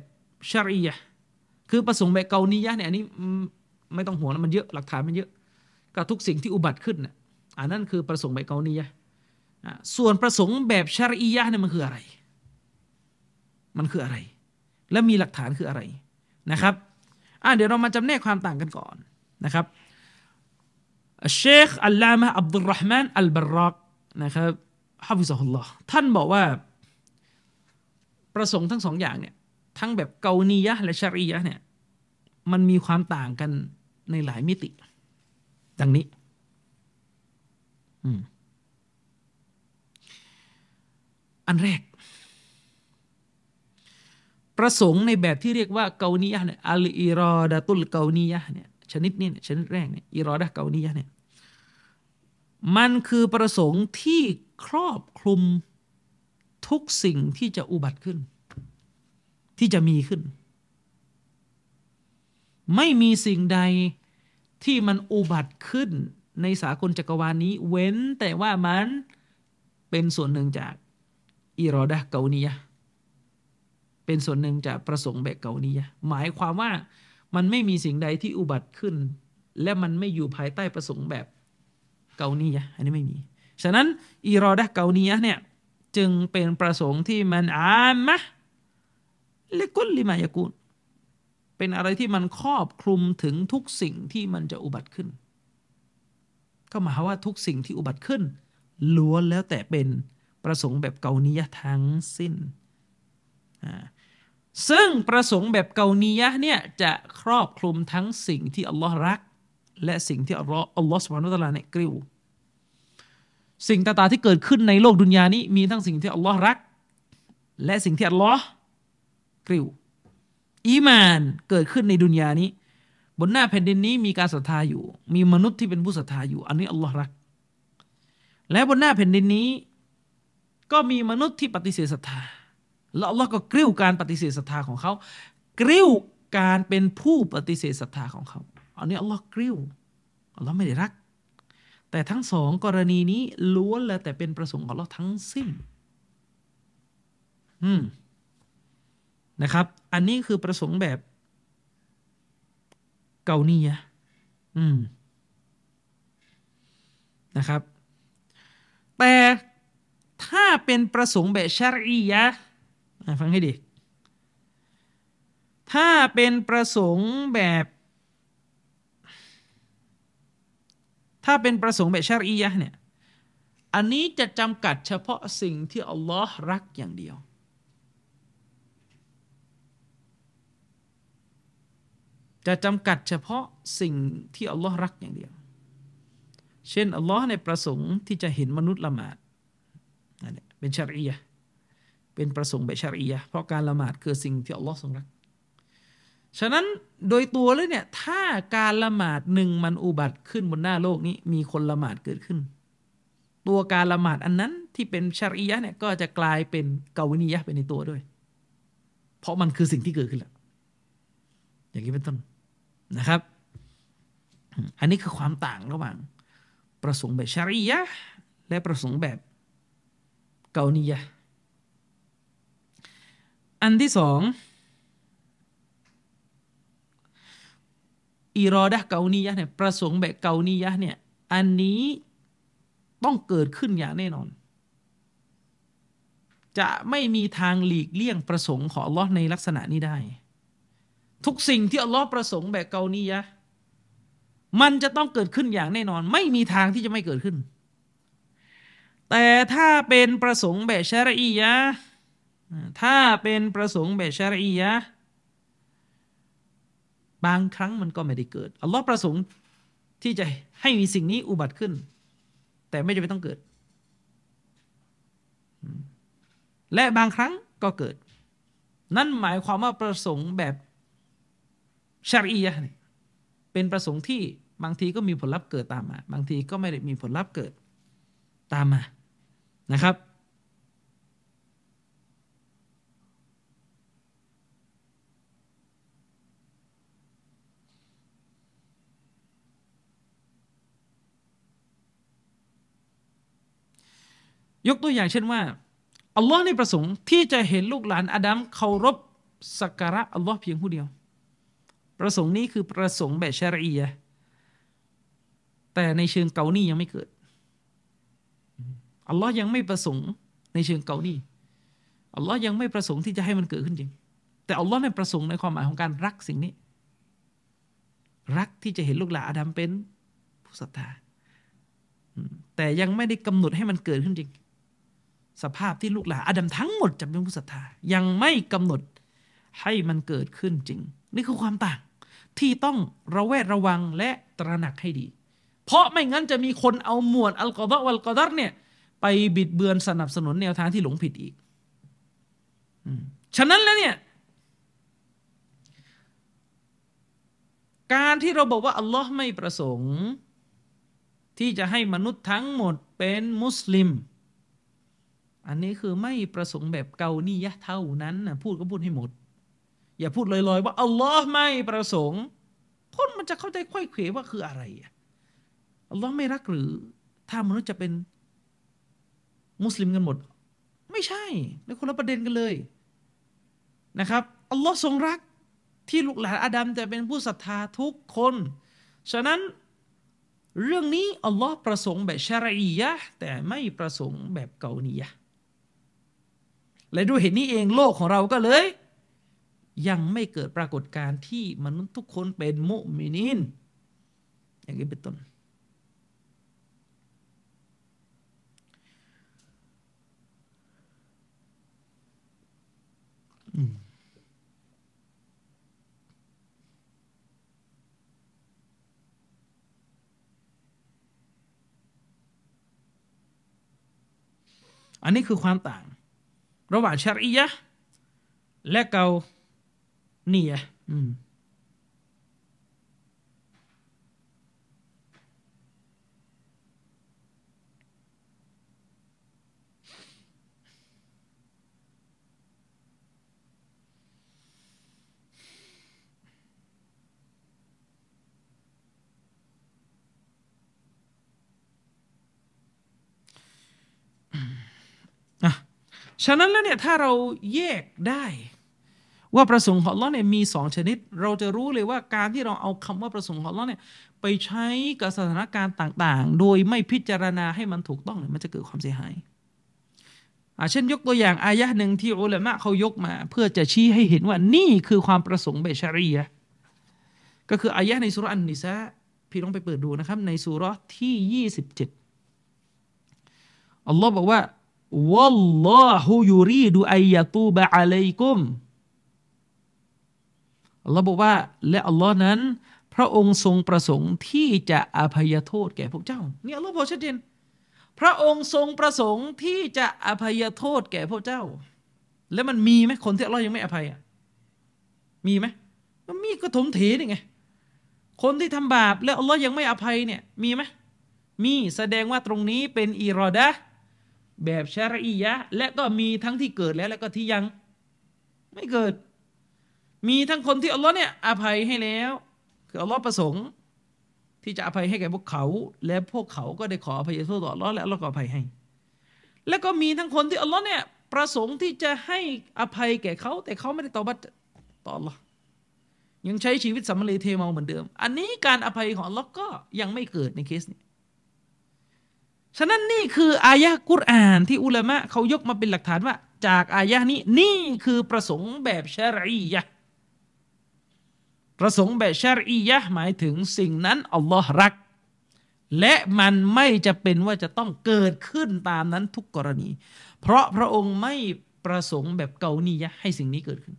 ชะรีอะห์คือประสงค์แบบเกานียะห์เนี่ยอันนี้ไม่ต้องห่วงนะมันเยอะหลักฐานมันเยอะกับทุกสิ่งที่อุบัติขึ้นน่ะอันนั้นคือประสงค์แบบเกานียะห์ส่วนประสงค์แบบชะรีอะห์เนี่ยมันคืออะไรและมีหลักฐานคืออะไรนะครับเดี๋ยวเรามาจำแนกความต่างกันก่อนนะครับเชคอัลลามะห์อับดุลเราะห์มานอัลบารรอกนะครับฮะฟิซะฮุลลอฮ์ท่านบอกว่าประสงค์ทั้งสองอย่างเนี่ยทั้งแบบเกานียะห์และชะรียะห์เนี่ยมันมีความต่างกันในหลายมิติดังนี้อันแรกประสงค์ในแบบที่เรียกว่าเกานียะห์เนี่ยอัลอิรอดะตุลเกานียะห์เนี่ยชนิดแรกเนี่ยอิรอดะห์เกานียะห์เนี่ยมันคือประสงค์ที่ครอบคลุมทุกสิ่งที่จะอุบัติขึ้นที่จะมีขึ้นไม่มีสิ่งใดที่มันอุบัติขึ้นในสากลจักรวาลนี้เว้นแต่ว่ามันเป็นส่วนหนึ่งจากอิรอดะห์เกานียะห์เป็นส่วนหนึ่งจากประสงค์แบบเกานียะห์หมายความว่ามันไม่มีสิ่งใดที่อุบัติขึ้นและมันไม่อยู่ภายใต้ประสงค์แบบเกานียะห์อันนี้ไม่มีฉะนั้นอิรอดะห์เกานียะห์เนี่ยจึงเป็นประสงค์ที่มันอามะห์ลิกุลลิมายะกูนเป็นอะไรที่มันครอบคลุมถึงทุกสิ่งที่มันจะอุบัติขึ้นก็หมายว่าทุกสิ่งที่อุบัติขึ้นล้วนแล้วแต่เป็นประสงค์แบบเกานียะห์ทั้งสิ้นซึ่งประสงค์แบบเกานียะห์เนี่ยจะครอบคลุมทั้งสิ่งที่อัลลอฮ์รักและสิ่งที่อัลลอฮ์ซุบฮานะฮูวะตะอาลาเนี่ยกริ้ว สิ่งต่างๆที่เกิดขึ้นในโลกดุนยานี้มีทั้งสิ่งที่อัลลอฮ์รักและสิ่งที่อัลลอฮ์กริ้วอีมานเกิดขึ้นในดุนยานี้บนหน้าแผ่นดินนี้มีการศรัทธาอยู่มีมนุษย์ที่เป็นผู้ศรัทธาอยู่อันนี้อัลลอฮ์รักและบนหน้าแผ่นดินนี้ก็มีมนุษย์ที่ปฏิเสธศรัทธาและอัลลอฮ์ก็กริ้วการปฏิเสธศรัทธาของเขากริ้วการเป็นผู้ปฏิเสธศรัทธาของเขาอันนี้อัลลอฮ์กริ้วอัลลอฮ์ไม่ได้รักแต่ทั้งสองกรณีนี้ล้วนแล้วแต่เป็นประสงค์ของอัลลอฮ์ทั้งสิ้นนะครับอันนี้คือประสงค์แบบเกาเนียนะครับแต่ถ้าเป็นประสงค์แบบชะรียะฟังให้ดีถ้าเป็นประสงค์แบบชะรียะเนี่ยอันนี้จะจำกัดเฉพาะสิ่งที่อัลลอฮ์รักอย่างเดียวจะจำกัดเฉพาะสิ่งที่อัลลอฮ์รักอย่างเดียวเช่นอัลลอฮ์ในประสงค์ที่จะเห็นมนุษย์ละหมาดนั่นเป็นชะรียะห์เป็นประสงค์แบบชะรียะห์เพราะการละหมาดคือสิ่งที่อัลลอฮ์ทรงรักฉะนั้นโดยตัวเลยเนี่ยถ้าการละหมาดหนึ่งมันอุบัติขึ้นบนหน้าโลกนี้มีคนละหมาดเกิดขึ้นตัวการละหมาดอันนั้นที่เป็นชะรียะห์เนี่ยก็จะกลายเป็นเกานียะห์ไปในตัวด้วยเพราะมันคือสิ่งที่เกิดขึ้นแล้วอย่างนี้เป็นต้นนะครับอันนี้คือความต่างระหว่างประสงค์แบบชะรียะห์และประสงค์แบบเกานียะห์อันที่สองอิรอดะห์เกานียะห์เนี่ยประสงค์แบบเกานียะห์เนี่ยอันนี้ต้องเกิดขึ้นอย่างแน่นอนจะไม่มีทางหลีกเลี่ยงประสงค์ของอัลลอฮ์ในลักษณะนี้ได้ทุกสิ่งที่อัลลอฮ์ประสงค์แบบเกานียะห์มันจะต้องเกิดขึ้นอย่างแน่นอนไม่มีทางที่จะไม่เกิดขึ้นแต่ถ้าเป็นประสงค์แบบชะรียะห์บางครั้งมันก็ไม่ได้เกิดอัลลอฮ์ประสงค์ที่จะให้มีสิ่งนี้อุบัติขึ้นแต่ไม่จำเป็นต้องเกิดและบางครั้งก็เกิดนั่นหมายความว่าประสงค์แบบชะรียะห์เป็นประสงค์ที่บางทีก็มีผลลัพธ์เกิดตามมาบางทีก็ไม่ได้มีผลลัพธ์เกิดตามมานะครับยกตัวอย่างเช่นว่าอัลลอฮ์ในประสงค์ที่จะเห็นลูกหลานอาดัมเคารพสักการะอัลลอฮ์เพียงผู้เดียวประสงค์นี้คือประสงค์แบบชะรียะห์แต่ในเชิงเกานียังไม่เกิดอัลลอฮ์ยังไม่ประสงค์ในเชิงเกานีอัลลอฮ์ยังไม่ประสงค์ที่จะให้มันเกิดขึ้นจริงแต่อัลลอฮ์ในประสงค์ในความหมายของการรักสิ่งนี้รักที่จะเห็นลูกหลานอาดัมเป็นผู้ศรัทธาแต่ยังไม่ได้กำหนดให้มันเกิดขึ้นจริงสภาพที่ลูกหลานอาดัมทั้งหมดจะเป็นผู้ศรัทธายังไม่กำหนดให้มันเกิดขึ้นจริงนี่คือความต่างที่ต้องระแวดระวังและตระหนักให้ดีเพราะไม่งั้นจะมีคนเอาหมวดอัลกอฎอวัลกอดัรเนี่ยไปบิดเบือนสนับสนุนแนวทางที่หลงผิดอีกฉะนั้นแล้วเนี่ยการที่เราบอกว่าอัลลอฮ์ไม่ประสงค์ที่จะให้มนุษย์ทั้งหมดเป็นมุสลิมอันนี้คือไม่ประสงค์แบบเกานียะห์เท่านั้นนะพูดก็พูดให้หมดอย่าพูดลอยๆว่าอัลลอฮ์ไม่ประสงค์คนมันจะเข้าใจไขว้เขวว่าคืออะไรอัลลอฮ์ไม่รักหรือถ้ามนุษย์จะเป็นมุสลิมกันหมดไม่ใช่ในคนละประเด็นกันเลยนะครับอัลลอฮ์ทรงรักที่ลูกหลานอาดัมจะเป็นผู้ศรัทธาทุกคนฉะนั้นเรื่องนี้อัลลอฮ์ประสงค์แบบชะรียะห์แต่ไม่ประสงค์แบบเกานียะห์และด้วยเหตุนี้เองโลกของเราก็เลยยังไม่เกิดปรากฏการณ์ที่มนุษย์ทุกคนเป็นมุมินีนอย่างนี้เป็นต้น อันนี้คือความต่างระหว่างชะรีอะห์และเกานียะห์ฉะนั้นแล้วเนี่ยถ้าเราแยกได้ว่าประสงค์ของอัลเลาะห์เนี่ยมี2ชนิดเราจะรู้เลยว่าการที่เราเอาคำว่าประสงค์ของอัลเลาะห์เนี่ยไปใช้กับสถานการณ์ต่างๆโดยไม่พิจารณาให้มันถูกต้องเนี่ยมันจะเกิดความเสียหายเช่นยกตัวอย่างอายะห์นึงที่อุละมะเขายกมาเพื่อจะชี้ให้เห็นว่านี่คือความประสงค์แบบชะรีอะห์ก็คืออายะห์ในซูเราะห์อันนิสาพี่น้องไปเปิดดูนะครับในซูเราะห์ที่27อัลเลาะห์บอกว่าوالله يريد أن يتوب عليكم อัลเลาะห์บอกว่าและอัลเลาะห์นั้นพระองค์ทรงประสงค์ที่จะอภัยโทษแก่พวกเจ้านี่อัลเลาะห์บอกชัดเจนพระองค์ทรงประสงค์ที่จะอภัยโทษแก่พวกเจ้าแล้วมันมีไหมคนที่อัลเลาะห์ยังไม่อภัยอ่ะมีไหมมันมีก็ถมเถนี่ไงคนที่ทำบาปแล้วอัลเลาะห์ยังไม่อภัยเนี่ยมีไหมมีแสดงว่าตรงนี้เป็นอิรอดะห์แบบชะรีอะห์และก็มีทั้งที่เกิดแล้วและก็ที่ยังไม่เกิดมีทั้งคนที่อัลเลาะห์เนี่ยอภัยให้แล้วคืออัลเลาะห์ประสงค์ที่จะอภัยให้แก่พวกเขาและพวกเขาก็ได้ขออภัยโทษต่ออัลเลาะห์และอัลเลาะห์ก็อภัยให้แล้วก็มีทั้งคนที่อัลเลาะห์เนี่ยประสงค์ที่จะให้อภัยแก่เขาแต่เขาไม่ได้ตอบัตต่ออัลเลาะห์ยังใช้ชีวิตสัมมาเลเทเมาเหมือนเดิมอันนี้การอภัยของอัลเลาะห์ก็ยังไม่เกิดในเคสนี้ฉะนั้นนี่คืออายะห์กุรอานที่อุลามะเขายกมาเป็นหลักฐานว่าจากอายะห์นี้นี่คือประสงค์แบบชะรียะห์ประสงค์แบบชะรียะห์หมายถึงสิ่งนั้นอัลเลาะห์รักและมันไม่จะเป็นว่าจะต้องเกิดขึ้นตามนั้นทุกกรณีเพราะพระองค์ไม่ประสงค์แบบเกานียะห์ให้สิ่งนี้เกิดขึ้น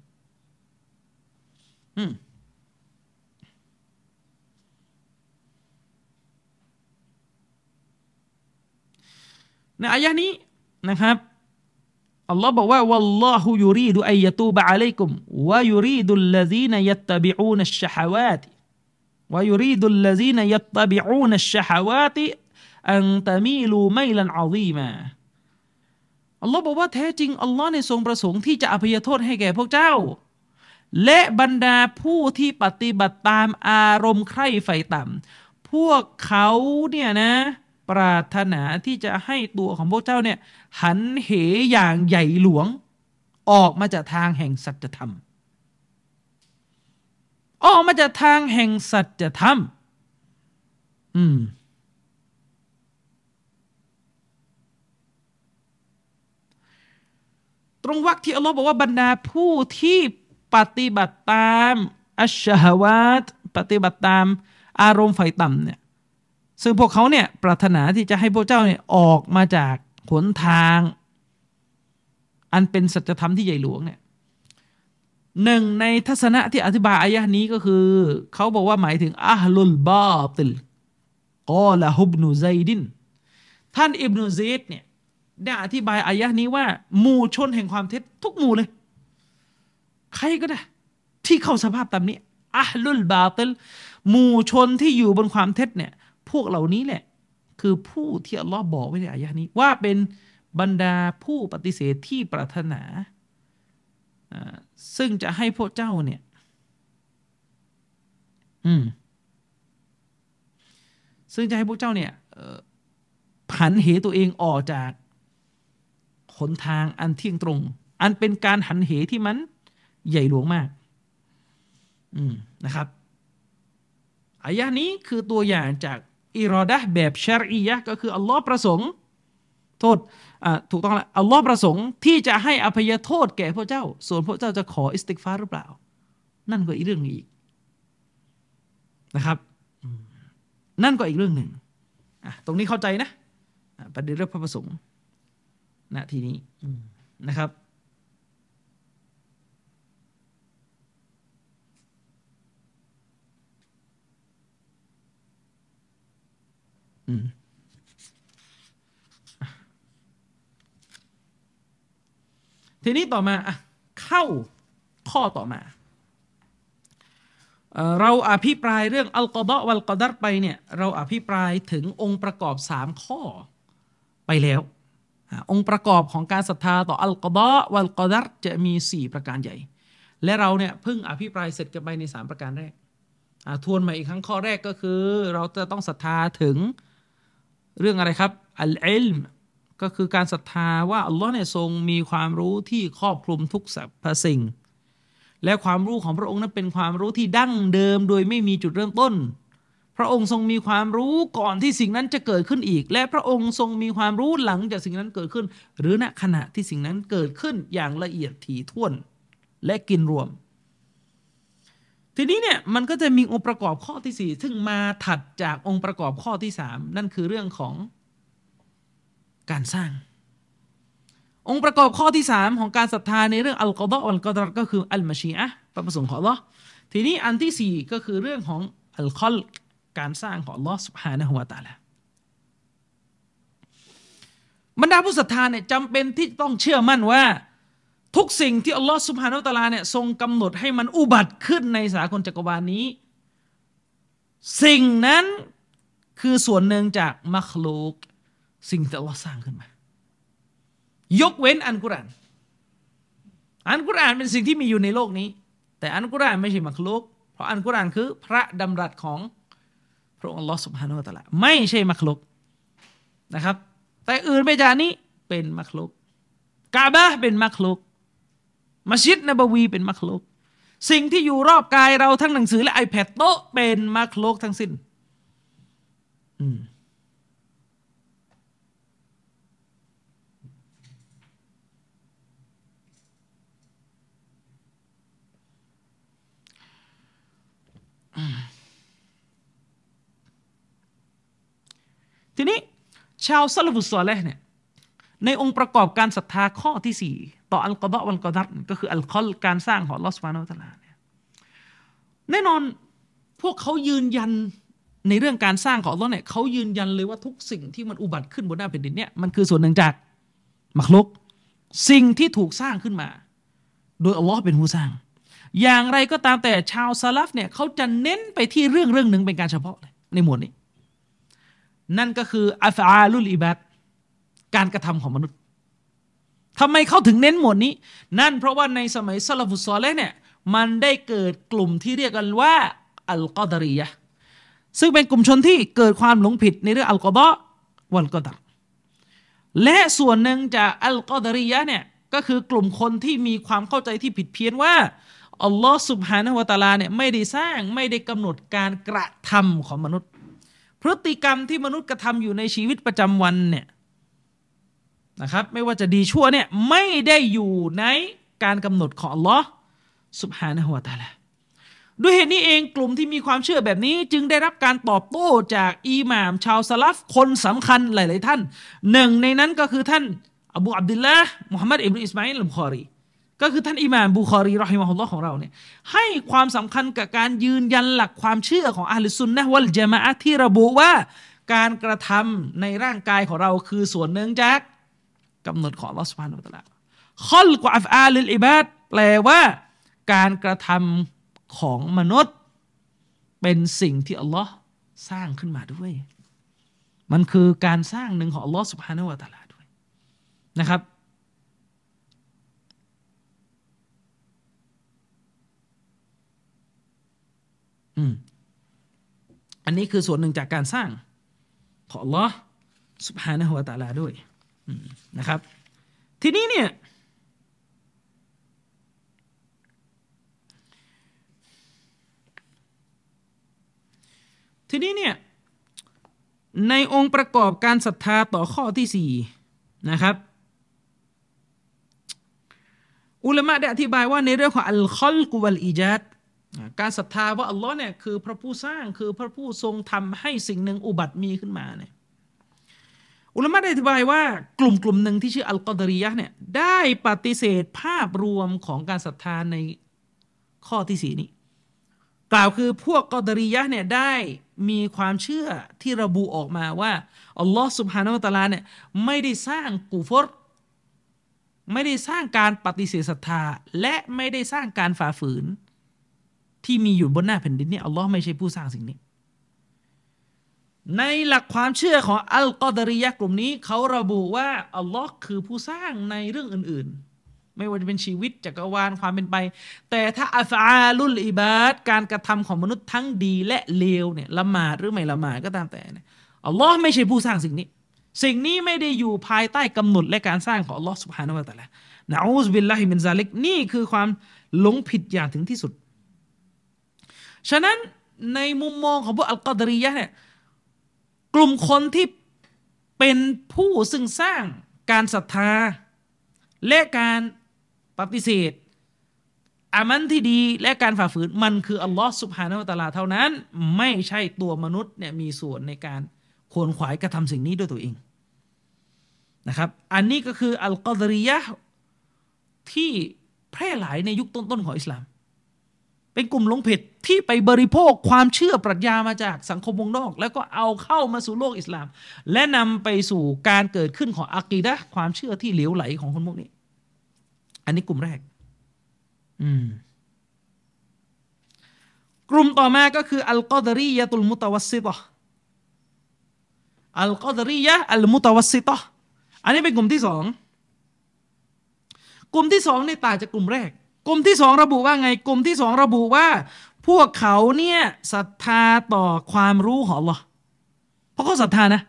ในอายะนี้นะครับอัลเลาะห์บอกว่าวัลลอฮุยูรีดูอัยยะตูบะอะลัยกุมวะยูรีดุลลซีนยัตตะบิอูนัชชะฮะวาติวะยูรีดุลลซีนยัตตะบิอูนัชชะฮะวาติอันตะมีลูมัยลันอะซีมาอัลเลาะห์บอกว่าแท้จริงอัลเลาะห์เนี่ยทรงประสงค์ที่จะอภัยโทษให้แก่พวกเจ้าและบรรดาผู้ที่ปฏิบัติตามอารมณ์ใคร่ใฝ่ต่ำพวกเขาเนี่ยนะปรารถนาที่จะให้ตัวของพวกเจ้าเนี่ยหันเหอย่างใหญ่หลวงออกมาจากทางแห่งสัจธรรมออกมาจากทางแห่งสัจธรรมตรงวรรคที่อัลเลาะห์บอกว่าบรรดาผู้ที่ปฏิบัติตามอัชชะฮาวาตปฏิบัติตามอารมณ์ไฟต่ำเนี่ยซึ่งพวกเขาเนี่ยปรารถนาที่จะให้พวกเจ้าเนี่ยออกมาจากหนทางอันเป็นสัจธรรมที่ใหญ่หลวงเนี่ยหนึ่งในทัศนะที่อธิบายอายะห์นี้ก็คือเขาบอกว่าหมายถึงอะห์ลุลบาติลกอละฮุบนุซัยดินท่านอิบนุซัยดเนี่ยได้อธิบายอายะห์นี้ว่าหมู่ชนแห่งความเท็จทุกหมู่เลยใครก็ได้ที่เข้าสภาพตามนี้อะห์ลุลบาติลหมู่ชนที่อยู่บนความเท็จเนี่ยพวกเหล่านี้แหละคือผู้ที่อัลเลาะห์บอกไว้ในอายะห์นี้ว่าเป็นบรรดาผู้ปฏิเสธที่ปรารถนาซึ่งจะให้พวกเจ้าเนี่ยซึ่งจะให้พวกเจ้าเนี่ยหันเหตัวเองออกจากหนทางอันเที่ยงตรงอันเป็นการหันเหที่มันใหญ่หลวงมากนะครับอายะนี้คือตัวอย่างจากอิรอดะห์แบบชะรียะห์ก็คืออัลเลาะห์ประสงค์โทษถูกต้องแล้วอัลเลาะห์ประสงค์ที่จะให้อภัยโทษแก่พวกเจ้าส่วนพวกเจ้าจะขออิสติฆฟารหรือเปล่านั่นก็อีกเรื่องนึงอีกนะครับนั่นก็อีกเรื่องหนึ่งตรงนี้เข้าใจนะประเด็นเรื่องพระประสงค์ณทีนี้นะครับ ทีนี้ต่อมาเข้าข้อต่อมาเราอภิปรายเรื่องอัลกอฎอวัลกอดัรไปเนี่ยเราอภิปรายถึงองค์ประกอบ3ข้อไปแล้วองค์ประกอบของการศรัทธาต่ออัลกอฎอวัลกอดัรจะมี4ประการใหญ่และเราเนี่ยเพิ่งอภิปรายเสร็จกันไปใน3ประการแรกทวนมาอีกครั้งข้อแรกก็คือเราจะต้องศรัทธาถึงเรื่องอะไรครับอัลอิลมก็คือการศรัทธาว่าอัลลอฮ์เนี่ยทรงมีความรู้ที่ครอบคลุมทุกสรรพสิ่งและความรู้ของพระองค์นั้นเป็นความรู้ที่ดั้งเดิมโดยไม่มีจุดเริ่มต้นพระองค์ทรงมีความรู้ก่อนที่สิ่งนั้นจะเกิดขึ้นอีกและพระองค์ทรงมีความรู้หลังจากสิ่งนั้นเกิดขึ้นหรือณขณะที่สิ่งนั้นเกิดขึ้นอย่างละเอียดถี่ถ้วนและกินรวมทีนี้เนี่ยมันก็จะมีองค์ประกอบข้อที่4ซึ่งมาถัดจากองค์ประกอบข้อที่3นั่นคือเรื่องของการสร้างองค์ประกอบข้อที่3ของการศรัทธาในเรื่องอัลกอฎอวัลกอดัรก็คืออัลมะชีอะห์ความประสงค์ของอัลเลาะห์ทีนี้อันที่4ก็คือเรื่องของอัลคอลการสร้างของอัลเลาะห์ซุบฮานะฮูวะตะอาลาบรรดาผู้ศรัทธาเนี่ยจำเป็นที่ต้องเชื่อมั่นว่าทุกสิ่งที่อัลเลาะห์ซุบฮานะฮูวะตะอาลาเนี่ยทรงกำหนดให้มันอุบัติขึ้นในสากลจักรวาลนี้สิ่งนั้นคือส่วนหนึ่งจากมัคลูกสิ่งที่อัลเลาะห์สร้างขึ้นมายกเว้นอัลกุรอานอัลกุรอานเป็นสิ่งที่มีอยู่ในโลกนี้แต่อัลกุรอานไม่ใช่มักลุกเพราะอัลกุรอานคือพระดำรัสของพระองค์อัลลอฮฺซุบฮานะฮูวะตะอาลาไม่ใช่มักลุกนะครับแต่อื่นไปจากนี้เป็นมักลุกกาบะห์เป็นมักลุกมัสยิดนบวีเป็นมักลุกสิ่งที่อยู่รอบกายเราทั้งหนังสือและ iPad โต๊ะเป็นมักลุกทั้งสิ้นทีนี้ชาวซะละฟุสซอลิหเนี่ยในองค์ประกอบการศรัทธาข้อที่4ต่ออัลกอฎอวัลกอดัรก็คืออัลคอลการสร้างของอัลเลาะห์ซุบฮานะฮูวะตะอาลาเนี่ยแน่นอนพวกเขายืนยันในเรื่องการสร้างของอัลเลาะห์เนี่ยเขายืนยันเลยว่าทุกสิ่งที่มันอุบัติขึ้นบนหน้าแผ่นดินเนี่ยมันคือส่วนหนึ่งจากมักลุกสิ่งที่ถูกสร้างขึ้นมาโดยอัลเลาะห์เป็นผู้สร้างอย่างไรก็ตามแต่ชาวซะลัฟเนี่ยเขาจะเน้นไปที่เรื่องนึงเป็นการเฉพาะเลยในหมวดนี้นั่นก็คืออัฟอาลุลอิบาดการกระทำของมนุษย์ทำไมเขาถึงเน้นหมวดนี้นั่นเพราะว่าในสมัยซะละฟุสซอลิห์เนี่ยมันได้เกิดกลุ่มที่เรียกกันว่าอัลกอดรียะห์ซึ่งเป็นกลุ่มชนที่เกิดความหลงผิดในเรื่องอัลกอฎอวัลกอดัรและส่วนหนึ่งจากอัลกอดรียะห์เนี่ยก็คือกลุ่มคนที่มีความเข้าใจที่ผิดเพี้ยนว่าอัลลอฮฺซุบฮานะฮูวะตะอาลาเนี่ยไม่ได้สร้างไม่ได้กำหนดการกระทำของมนุษย์พฤติกรรมที่มนุษย์กระทำอยู่ในชีวิตประจำวันเนี่ยนะครับไม่ว่าจะดีชั่วเนี่ยไม่ได้อยู่ในการกำหนดของอัลลอฮฺซุบฮานะฮูวะตะอาลาด้วยเหตุนี้เองกลุ่มที่มีความเชื่อแบบนี้จึงได้รับการตอบโต้จากอิหม่ามชาวซะลัฟคนสำคัญหลายๆท่านหนึ่งในนั้นก็คือท่านอบูอับดุลลาห์มุฮัมมัดอิบนุอิสมาอีลอัลบุคอรีก็คือท่านอิหม่ามบุคอรีรอฮิมะฮุลลอฮ์ของเราเนี่ยให้ความสำคัญกับการยืนยันหลักความเชื่อของอะห์ลุสซุนนะฮ์วัลญะมาอะฮ์ที่ระบุว่าการกระทำในร่างกายของเราคือส่วนหนึ่งจากกำหนดของอัลเลาะห์ซุบฮานะฮูวะตะอาลาคอลกะอัฟอาลุลอิบาดแปลว่าการกระทำของมนุษย์เป็นสิ่งที่อัลเลาะห์สร้างขึ้นมาด้วยมันคือการสร้างหนึ่งของอัลเลาะห์ซุบฮานะฮูวะตะอาลาด้วยนะครับอันนี้คือส่วนหนึ่งจากการสร้างของอัลเลาะห์ซุบฮานะฮูวะตะอาลาด้วยนะครับทีนี้เนี่ยในองค์ประกอบการศรัทธาต่อข้อที่4นะครับอุลามะได้อธิบายว่าในเรื่องของอัลคอลกุวัลอิญาดการศรัทธาว่าอัลลอฮ์เนี่ยคือพระผู้สร้างคือพระผู้ทรงทำให้สิ่งหนึ่งอุบัติมีขึ้นมาเนี่ยอุลามะได้อธิบายว่ากลุ่มหนึ่งที่ชื่ออัลกอดรียะห์เนี่ยได้ปฏิเสธภาพรวมของการศรัทธาในข้อที่4นี้กล่าวคือพวกกอดรียะห์เนี่ยได้มีความเชื่อที่ระบุออกมาว่าอัลลอฮ์ซุบฮานะฮูวะตะอาลาเนี่ยไม่ได้สร้างกุฟร ไม่ได้สร้างการปฏิเสธศรัทธาและไม่ได้สร้างการฝ่าฝืนที่มีอยู่บนหน้าแผ่นดินนี้อัลลอฮ์ไม่ใช่ผู้สร้างสิ่งนี้ในหลักความเชื่อของอัลกอดาริยะกลุ่มนี้เขาระบุว่าอัลลอฮ์คือผู้สร้างในเรื่องอื่นๆไม่ว่าจะเป็นชีวิตจักรวาลความเป็นไปแต่ถ้าอัฟอาลุลอิบาดการกระทำของมนุษย์ทั้งดีและเลวเนี่ยละหมาดหรือไม่ละหมาดก็ตามแต่อัลลอฮ์ไม่ใช่ผู้สร้างสิ่งนี้สิ่งนี้ไม่ได้อยู่ภายใต้กำหนดและการสร้างของอัลลอฮ์ซุบฮานะฮูวะตะอาลานะอูซบิลลาฮิมินซาลิกนี่คือความหลงผิดอย่างถึงที่สุดฉะนั้นในมุมมองของพวกอัลกอดาริยะเนี่ยกลุ่มคนที่เป็นผู้ซึ่งสร้างการศรัทธาและการปฏิเสธอามันที่ดีและการฝ่าฝืนมันคืออัลลอฮ์ซุบฮานะฮูวะตะอาลาเท่านั้นไม่ใช่ตัวมนุษย์เนี่ยมีส่วนในการขวนขวายกระทำสิ่งนี้ด้วยตัวเองนะครับอันนี้ก็คืออัลกอดาริยะห์ที่แพร่หลายในยุคต้นๆของอิสลามเป็นกลุ่มหลงผิดที่ไปบริโภคความเชื่อปรัชญามาจากสังคมวงนอกแล้วก็เอาเข้ามาสู่โลกอิสลามและนำไปสู่การเกิดขึ้นของอะกีดะห์ความเชื่อที่เหลวไหลของคนพวกนี้อันนี้กลุ่มแรกกลุ่มต่อมาก็คืออัลกอดาริยะตุลมุตะวัสซิตะห์อัลกอดาริยะห์อัลมุตะวัสซิตะห์อันนี้เป็นกลุ่มที่สองนี่ต่างจากกลุ่มแรกกลุ่มที่สองระบุว่าไงกลุ่มที่สองระบุว่าพวกเขาเนี่ยศรัทธาต่อความรู้ของอัลลอฮ์เพราะเขาศรัทธานะ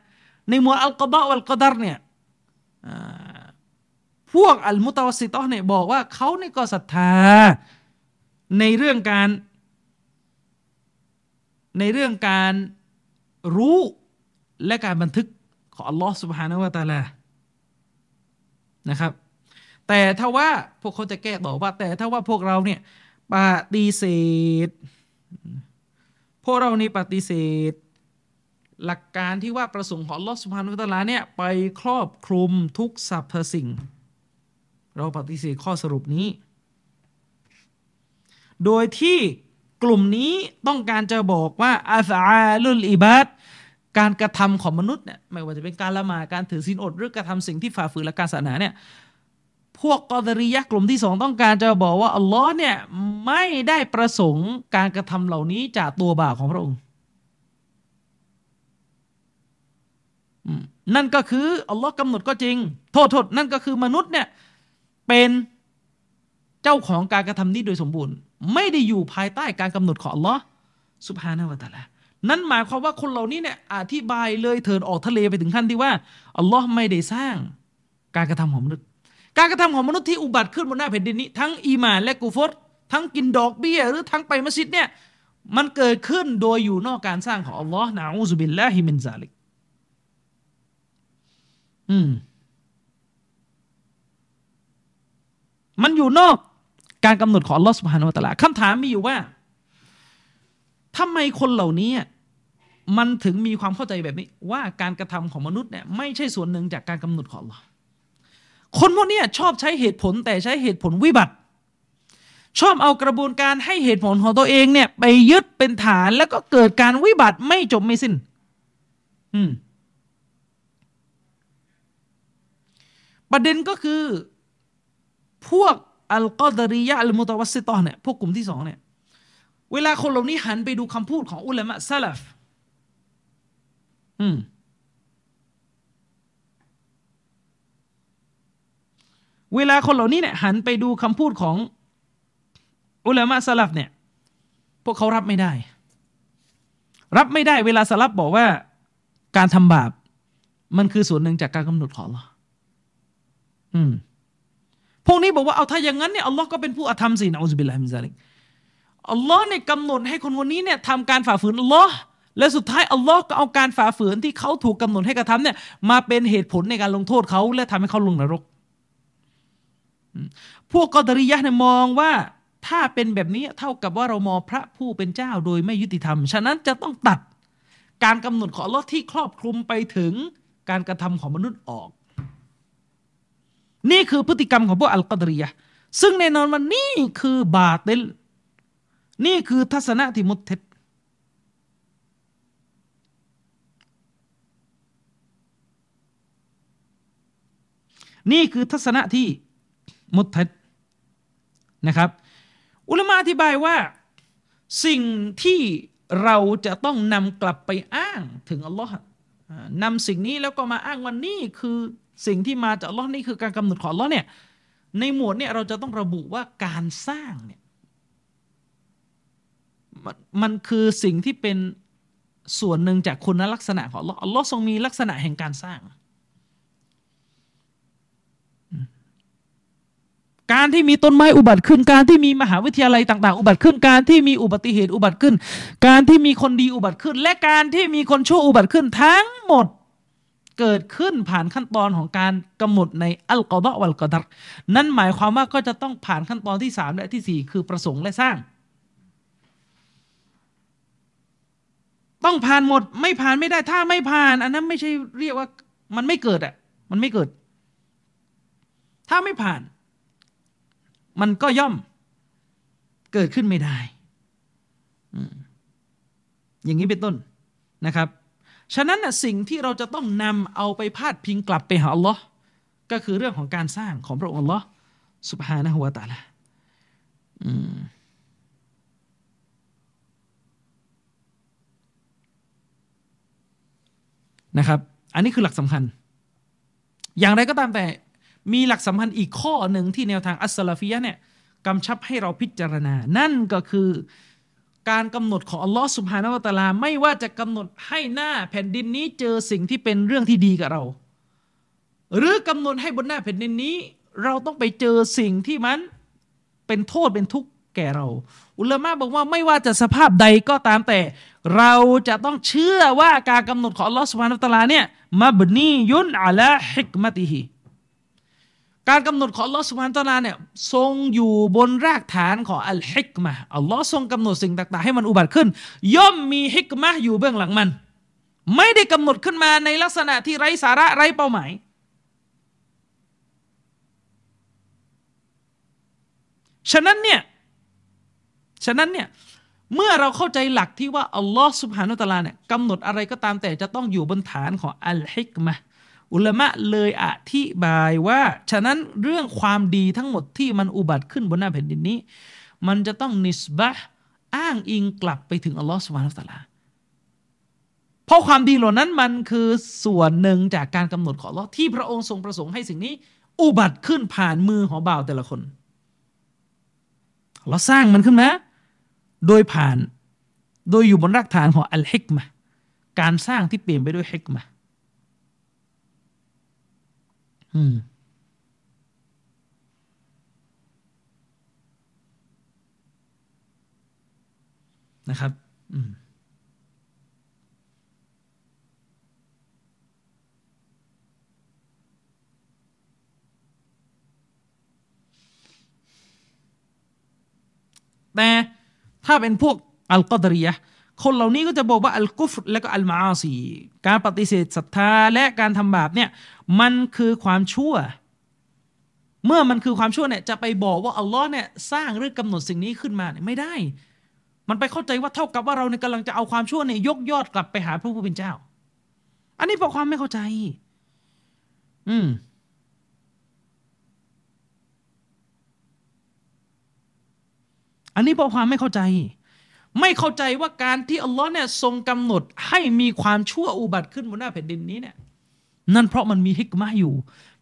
ในหมวดอัลกอฎอวัลกอดัรเนี่ยพวกอัลมุตะวัสซิตะห์เนี่ยบอกว่าเขาเนี่ยก็ศรัทธาในเรื่องการรู้และการบันทึกของอัลลอฮ์ซุบฮานะฮูวะตะอาลานะครับแต่ถ้าว่าพวกเขาจะแก้ต่อว่าแต่ถ้าว่าพวกเราเนี่ยปฏิเสธปฏิเสธหลักการที่ว่าประสงค์ของอัลลอฮ์ซุบฮานะฮูวะตะอาลาเนี่ยไปครอบคลุมทุกสรรพสิ่งเราปฏิเสธข้อสรุปนี้โดยที่กลุ่มนี้ต้องการจะบอกว่าอัฟอาลุลอิบาดการกระทำของมนุษย์เนี่ยไม่ว่าจะเป็นการละหมาดการถือศีลอดหรือกระทำสิ่งที่ฝ่าฝืนหลักการศาสนาเนี่ยพวกกอฎอรียะห์กลุ่มที่สองต้องการจะบอกว่าอัลลอฮ์เนี่ยไม่ได้ประสงค์การกระทำเหล่านี้จากตัวบ่าวของพระองค์นั่นก็คืออัลลอฮ์กำหนดก็จริงโทษนั่นก็คือมนุษย์เนี่ยเป็นเจ้าของการกระทำนี้โดยสมบูรณ์ไม่ได้อยู่ภายใต้การกำหนดของอัลลอฮ์ซุบฮานะฮูวะตะอาลานั่นหมายความว่าคนเหล่านี้เนี่ยอธิบายเลยเถิดออกทะเลไปถึงขั้นที่ว่าอัลลอฮ์ไม่ได้สร้างการกระทำของมนุษย์การกระทำของมนุษย์ที่อุบัติขึ้นบนหน้าแผ่นดินนี้ทั้งอีหม่านและกุฟรทั้งกินดอกเบี้ยหรือทั้งไปมัสยิดเนี่ยมันเกิดขึ้นโดยอยู่นอกการสร้างของอัลลอฮ์นะอูซุบิลลาฮิมินซาลิกมันอยู่นอกการกำหนดของอัลลอฮ์ซุบฮานะฮูวะตะอาลาคำถามมีอยู่ว่าทำไมคนเหล่านี้มันถึงมีความเข้าใจแบบนี้ว่าการกระทำของมนุษย์เนี่ยไม่ใช่ส่วนหนึ่งจากการกำหนดของอัลลอฮ์คนพวกนี้ชอบใช้เหตุผลแต่ใช้เหตุผลวิบัติชอบเอากระบวนการให้เหตุผลของตัวเองเนี่ยไปยึดเป็นฐานแล้วก็เกิดการวิบัติไม่จบไม่สิ้นประเด็นก็คือพวกอัลกอฎอรียะห์อัลมุตะวัสซิตะห์เนี่ยพวกกลุ่มที่สองเนี่ยเวลาคนเหล่านี้หันไปดูคำพูดของอุลามะซะลัฟเวลาคนเหล่านี้เนี่ยหันไปดูคำพูดของอุลามะซะลัฟเนี่ยพวกเขารับไม่ได้เวลาซะลัฟบอกว่าการทำบาปมันคือส่วนหนึ่งจากการกำหนดของอัลเลาะห์พวกนี้บอกว่าเอาถ้าอย่างนั้นเนี่ยอัลเลาะห์ก็เป็นผู้อธรรมสินะอูซุบิลลาฮิมินซาลิกอัลลอฮ์เนี่ยกำหนดให้คนคนนี้เนี่ยทำการฝ่าฝืนอัลลอฮ์และสุดท้ายอัลลอฮ์ก็เอาการฝ่าฝืนที่เขาถูกกำหนดให้กระทำเนี่ยมาเป็นเหตุผลในการลงโทษเขาและทำให้เขาลงนรกพวกกอฎอรียะห์เนี่ยมองว่าถ้าเป็นแบบนี้เท่ากับว่าเรามองพระผู้เป็นเจ้าโดยไม่ยุติธรรมฉะนั้นจะต้องตัดการกำหนดของอัลลอฮ์ที่ครอบคลุมไปถึงการกระทำของมนุษย์ออกนี่คือพฤติกรรมของพวกอัลกอฎอรียะห์ซึ่งแน่นอนว่านี่คือบาติลนี่คือทัศนะที่มุตเท็ด มุตทัดนะครับอุลามะอธิบายว่าสิ่งที่เราจะต้องนำกลับไปอ้างถึงอัลลอฮ์นำสิ่งนี้แล้วก็มาอ้างวันนี้คือสิ่งที่มาจากอัลลอฮ์นี่คือการกำหนดของอัลลอฮ์เนี่ยในหมวดเนี่ยเราจะต้องระบุว่าการสร้างเนี่ยมันคือสิ่งที่เป็นส่วนหนึ่งจากคุณลักษณะของอัลลอฮ์อัลลอฮ์ทรงมีลักษณะแห่งการสร้างการที่มีต้นไม้อุบัติขึ้นการที่มีมหาวิทยาลัยต่างๆอุบัติขึ้นการที่มีอุบัติเหตุอุบัติขึ้นการที่มีคนดีอุบัติขึ้นและการที่มีคนชั่วอุบัติขึ้นทั้งหมดเกิดขึ้นผ่านขั้นตอนของการกำหนดในอัลกอฎอวัลกอดัรนั่นหมายความว่าก็จะต้องผ่านขั้นตอนที่3และที่4คือประสงค์และสร้างต้องผ่านหมดไม่ผ่านไม่ได้ถ้าไม่ผ่านอันนั้นไม่ใช่เรียกว่ามันไม่เกิดอ่ะมันไม่เกิดถ้าไม่ผ่านมันก็ย่อมเกิดขึ้นไม่ได้อย่างนี้เป็นต้นนะครับฉะนั้นสิ่งที่เราจะต้องนำเอาไปพาดพิงกลับไปหาอัลลอฮ์ก็คือเรื่องของการสร้างของพระองค์อัลลอฮ์ซุบฮานะฮูวะตะอาลานะครับอันนี้คือหลักสำคัญอย่างไรก็ตามแต่มีหลักสำคัญอีกข้อหนึ่งที่แนวทางอัสซะลาฟียะห์เนี่ยกำชับให้เราพิจารณานั่นก็คือการกำหนดของอัลลอฮ์ซุบฮานะฮูวะตะอาลาไม่ว่าจะกำหนดให้หน้าแผ่นดินนี้เจอสิ่งที่เป็นเรื่องที่ดีกับเราหรือกำหนดให้บนหน้าแผ่นดินนี้เราต้องไปเจอสิ่งที่มันเป็นโทษเป็นทุกข์แก่เราอุลามะห์บอกว่าไม่ว่าจะสภาพใดก็ตามแต่เราจะต้องเชื่อว่าการกำหนดของอัลลอฮ์ซุบฮานะฮูวะตะอาลาเนี่ยมับนียุนอะลาฮิกมะติฮิการกำหนดของอัลลอฮ์ซุบฮานะฮูวะตะอาลาเนี่ยทรงอยู่บนรากฐานของอัลฮิกมะห์อัลลอฮ์ทรงกำหนดสิ่งต่างๆให้มันอุบัติขึ้นย่อมมีฮิกมะห์อยู่เบื้องหลังมันไม่ได้กำหนดขึ้นมาในลักษณะที่ไร้สาระไร้เป้าหมายฉะนั้นเนี่ยเมื่อเราเข้าใจหลักที่ว่าอัลลอฮ์ซุบฮานะฮูวะตะอาลาเนี่ยกำหนดอะไรก็ตามแต่จะต้องอยู่บนฐานของอัลฮิกมะห์อุลามะเลยอธิบายว่าฉะนั้นเรื่องความดีทั้งหมดที่มันอุบัติขึ้นบนหน้าแผ่นดินนี้มันจะต้องนิสบะห์อ้างอิงกลับไปถึงอัลลอฮฺซุบฮานะฮูวะตะอาลาเพราะความดีเหล่านั้นมันคือส่วนหนึ่งจากการกำหนดของอัลลอฮฺที่พระองค์ทรงประสงค์ให้สิ่งนี้อุบัติขึ้นผ่านมือของบ่าวแต่ละคนอัลลอฮฺสร้างมันขึ้นมาโดยอยู่บนรากฐานของอัลฮิกมะห์การสร้างที่เปลี่ยนไปด้วยฮิกมะห์นะครับแต่ถ้าเป็นพวกอัลกอดรียะห์คนเหล่านี้ก็จะบอกว่าอัลกุฟรและก็อัลมาอาซีการปฏิเสธศรัทธาและการทำบาปเนี่ยมันคือความชั่วเมื่อมันคือความชั่วเนี่ยจะไปบอกว่าอัลลอฮ์เนี่ยสร้างหรือกำหนดสิ่งนี้ขึ้นมาเนี่ยไม่ได้มันไปเข้าใจว่าเท่ากับว่าเราเนี่ยกำลังจะเอาความชั่วเนี่ยยกยอดกลับไปหาพระผู้เป็นเจ้าอันนี้เพราะความไม่เข้าใจอันนี้เพราะความไม่เข้าใจว่าการที่อัลลอฮ์เนี่ยทรงกำหนดให้มีความชั่วอุบัติขึ้นบนหน้าแผ่นดินนี้เนี่ยนั่นเพราะมันมีฮิกมะห์อยู่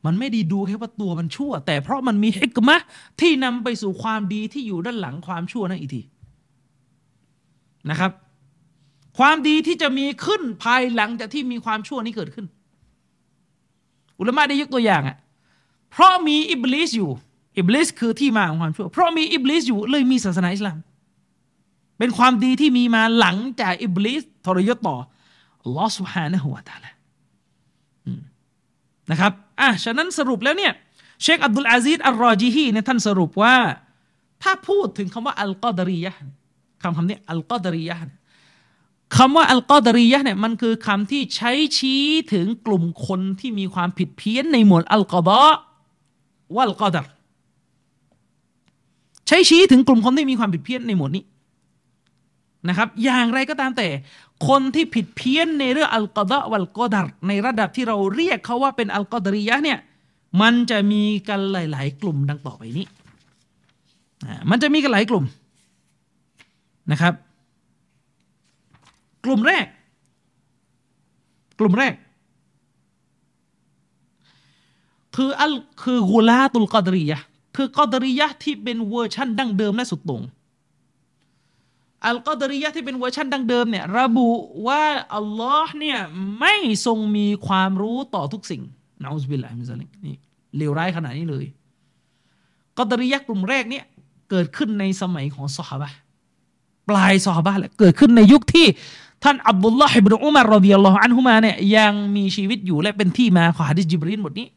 มันไม่ได้ดูแค่ว่าตัวมันชั่วแต่เพราะมันมีฮิกมะห์ที่นำไปสู่ความดีที่อยู่ด้านหลังความชั่วนั่นอีกทีนะครับความดีที่จะมีขึ้นภายหลังจากที่มีความชั่วนี้เกิดขึ้นอุลามะห์ได้ยกตัวอย่างอ่ะเพราะมีอิบลิสอยู่อิบลิสคือที่มาของความชั่วเพราะมีอิบลิสอยู่เลยมีศาสนาอิสลามเป็นความดีที่มีมาหลังจากอิบลิสทรยศต่ออัลลอฮฺซุบฮานะฮูวะตะอาลานะครับฉะนั้นสรุปแล้วเนี่ยเชคอับดุลอาซีซอัลรอจิฮีเนี่ยท่านสรุปว่าถ้าพูดถึงคำว่าอัลกอดรียะห์คำนี้อัลกอดรียะห์คำว่าอัลกอดรียะห์เนี่ยมันคือคำที่ใช้ชี้ถึงกลุ่มคนที่มีความผิดเพี้ยนในหมวดอัลกอฎอวัลกอดัรใช้ชี้ถึงกลุ่มคนที่มีความผิดเพี้ยนในหมวดนี้นะครับอย่างไรก็ตามแต่คนที่ผิดเพี้ยนในเรื่องอัลกอฎอวัลกอดัรในระดับที่เราเรียกเขาว่าเป็นอัลกอดรียะห์เนี่ย มันจะมีกันหลายๆกลุ่มดังต่อไปนี้มันจะมีกันหลายกลุ่มนะครับกลุ่มแรกคือกุลาตุลกอดรียะห์คือกอดรียะห์ที่เป็นเวอร์ชันดั้งเดิมและสุดโต่งอัลกอดรียะห์ที่เป็นเวอร์ชันดั้งเดิมเนี่ยระบุว่าอัลลอฮ์เนี่ยไม่ทรงมีความรู้ต่อทุกสิ่งนะอูซบิลลาฮิมินซาลิกนี่เลวร้ายขนาดนี้เลยกอดรียะห์กลุ่มแรกเนี่ยเกิดขึ้นในสมัยของซอฮาบะห์ปลายซอฮาบะห์แหละเกิดขึ้นในยุคที่ท่านอับดุลลอฮ์อิบนุอุมัรรอฎิยัลลอฮุอันฮุมาเนี่ยยังมีชีวิตอยู่และเป็นที่มาของหะดีษญิบรีลหมดนี้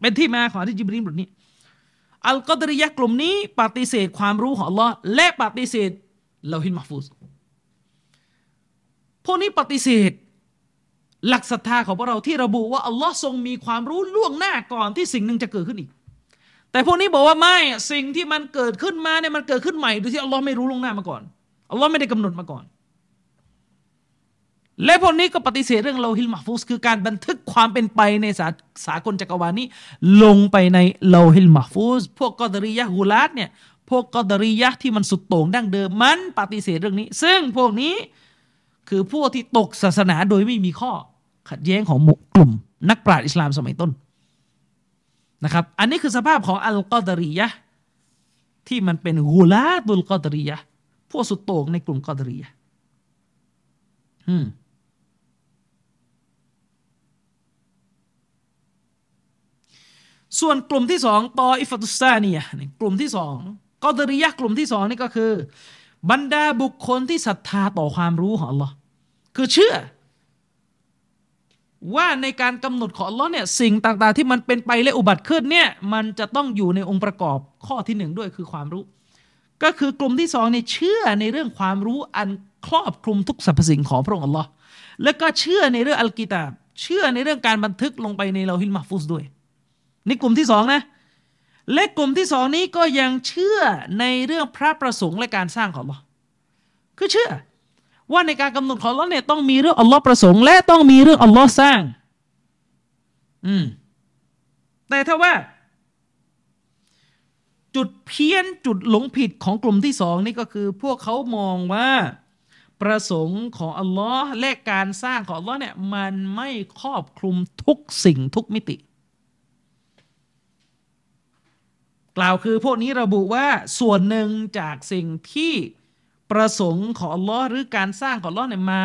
เป็นที่มาของหะดีษญิบรีลหมดนี้อัลกอดรียะห์กลุ่มนี้ปฏิเสธความรู้ของอัลลอฮ์และปฏิเสธลอฮิลมะห์ฟูซพวกนี้ปฏิเสธหลักศรัทธาของพวกเราที่ระบุว่าอัลลอฮ์ทรงมีความรู้ล่วงหน้าก่อนที่สิ่งหนึ่งจะเกิดขึ้นอีกแต่พวกนี้บอกว่าไม่สิ่งที่มันเกิดขึ้นมาเนี่ยมันเกิดขึ้นใหม่โดยที่อัลลอฮ์ไม่รู้ล่วงหน้ามาก่อนอัลลอฮ์ไม่ได้กำหนดมาก่อนและพวกนี้ก็ปฏิเสธเรื่องลอฮิลมะห์ฟูซคือการบันทึกความเป็นไปในสากลจักรวาลนี้ลงไปในลอฮิลมะห์ฟูซพวกกอดรียะห์กุลาตเนี่ยพวกกอดรียะห์ที่มันสุดโต่งดั้งเดิมมันปฏิเสธเรื่องนี้ซึ่งพวกนี้คือพวกที่ตกศาสนาโดยไม่มีข้อขัดแย้งของกลุ่มนักปราชญ์อิสลามสมัยต้นนะครับอันนี้คือสภาพของอัลกอดรียะห์ที่มันเป็นกุลาตุลกอดรียะห์พวกสุดโต่งในกลุ่มกอดรียะห์ส่วนกลุ่มที่2ตออิฟะตุสซานียะห์กลุ่มที่2กอดรียะห์กลุ่มที่2นี่ก็คือบรรดาบุคคลที่ศรัทธาต่อความรู้ของ Allah คือเชื่อว่าในการกำหนดของ Allah เนี่ยสิ่งต่างๆที่มันเป็นไปและอุบัติขึ้นเนี่ยมันจะต้องอยู่ในองค์ประกอบข้อที่1ด้วยคือความรู้ก็คือกลุ่มที่2เนี่ยเชื่อในเรื่องความรู้อันครอบคลุมทุกสรรพสิ่งของพระองค์ Allah และก็เชื่อในเรื่องอัลกิตาบเชื่อในเรื่องการบันทึกลงไปในลอฮิลมะห์ฟูซด้วยนี่กลุ่มที่2นะและกลุ่มที่2นี้ก็ยังเชื่อในเรื่องพระประสงค์และการสร้างของอัลเลาะห์คือเชื่อว่าในการกำหนดของอัลเลาะห์เนี่ยต้องมีเรื่องอัลเลาะห์ประสงค์และต้องมีเรื่องอัลเลาะห์สร้างแต่ถ้าว่าจุดเพี้ยนจุดหลงผิดของกลุ่มที่2นี่ก็คือพวกเขามองว่าประสงค์ของอัลเลาะห์และการสร้างของอัลเลาะห์เนี่ยมันไม่ครอบคลุมทุกสิ่งทุกมิติกล่าวคือพวกนี้ระบุว่าส่วนหนึ่งจากสิ่งที่ประสงค์ของอัลลอฮ์หรือการสร้างของอัลลอฮ์เนี่ยมา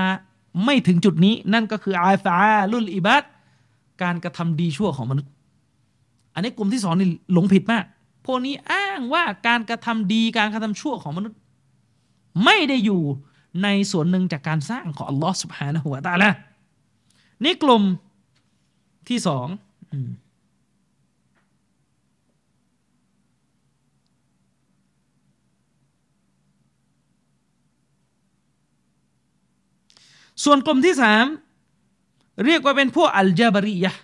ไม่ถึงจุดนี้นั่นก็คืออาฟาลุลอิบัดการกระทำดีชั่วของมนุษย์อันนี้กลุ่มที่2นี่หลงผิดมากพวกนี้อ้างว่าการกระทำดีการกระทำชั่วของมนุษย์ไม่ได้อยู่ในส่วนหนึ่งจากการสร้างของอัลลอฮ์ซุบฮานะฮูวะตะอาลานี่กลุ่มที่2ส่วนกลุ่มที่3เรียกว่าเป็นพวกอัลญะบรียะห์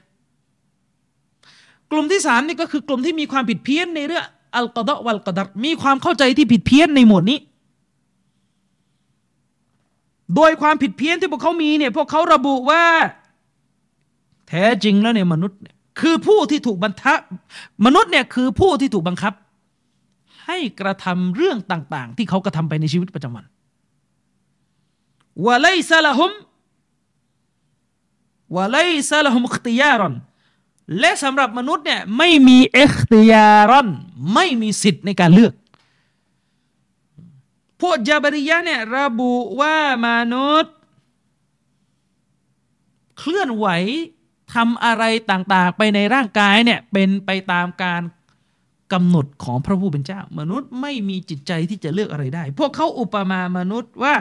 กลุ่มที่3นี่ก็คือกลุ่มที่มีความผิดเพี้ยนในเรื่องอัลกอฎอวัลกอดัรมีความเข้าใจที่ผิดเพี้ยนในหมวดนี้โดยความผิดเพี้ยนที่พวกเขามีเนี่ยพวกเขาระบุว่าแท้จริงแล้วเนี่ยมนุษย์คือผู้ที่ถูกบังคับมนุษย์เนี่ยคือผู้ที่ถูกบังคับให้กระทำเรื่องต่างๆที่เขากระทำไปในชีวิตประจำวันوَلَيْسَ لَهُمْ اخْتِيَارًا และสำหรับมนุษย์เนี่ยไม่มีอิคติยารอนไม่มีสิทธิ์ในการเลือกพวกญะบริยะห์เนี่ยระบุว่ามนุษย์เคลื่อนไหวทำอะไรต่างๆไปในร่างกายเนี่ยเป็นไปตามการกำหนดของพระผู้เป็นเจ้ามนุษย์ไม่มีจิตใจที่จะเลือกอะไรได้พวกเขาอุปมามนุษย์ว่า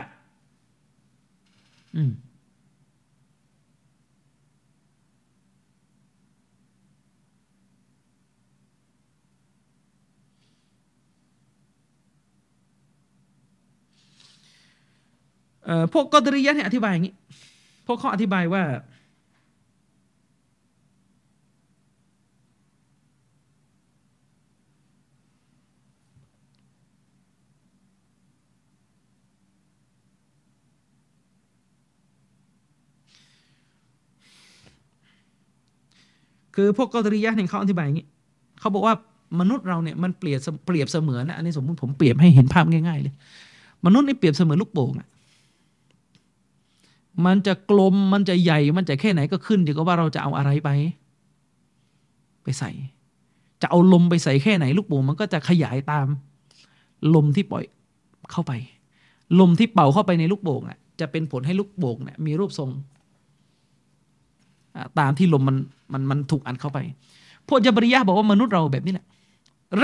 พวกกอดรียะห์เนี่ยอธิบายอย่างนี้พวกเขาอธิบายว่า คือพวกกอดริยะห์เนี่ยเขาอธิบายอย่างนี้เขาบอกว่ามนุษย์เราเนี่ยมันเปรียบเสมือนนะอันนี้สมมุติผมเปรียบให้เห็นภาพง่ายๆเลยมนุษย์นี่เปรียบเสมือนลูกโป่งอ่ะมันจะกลมมันจะใหญ่มันจะแค่ไหนก็ขึ้นอยู่กับว่าเราจะเอาอะไรไปใส่จะเอาลมไปใส่แค่ไหนลูกโป่งมันก็จะขยายตามลมที่ปล่อยเข้าไปลมที่เป่าเข้าไปในลูกโป่งอ่ะจะเป็นผลให้ลูกโป่งเนี่ยมีรูปทรงตามที่ลมมันถูกอัดเข้าไปพวกญะบริยะห์บอกว่ามนุษย์เราแบบนี้แหละ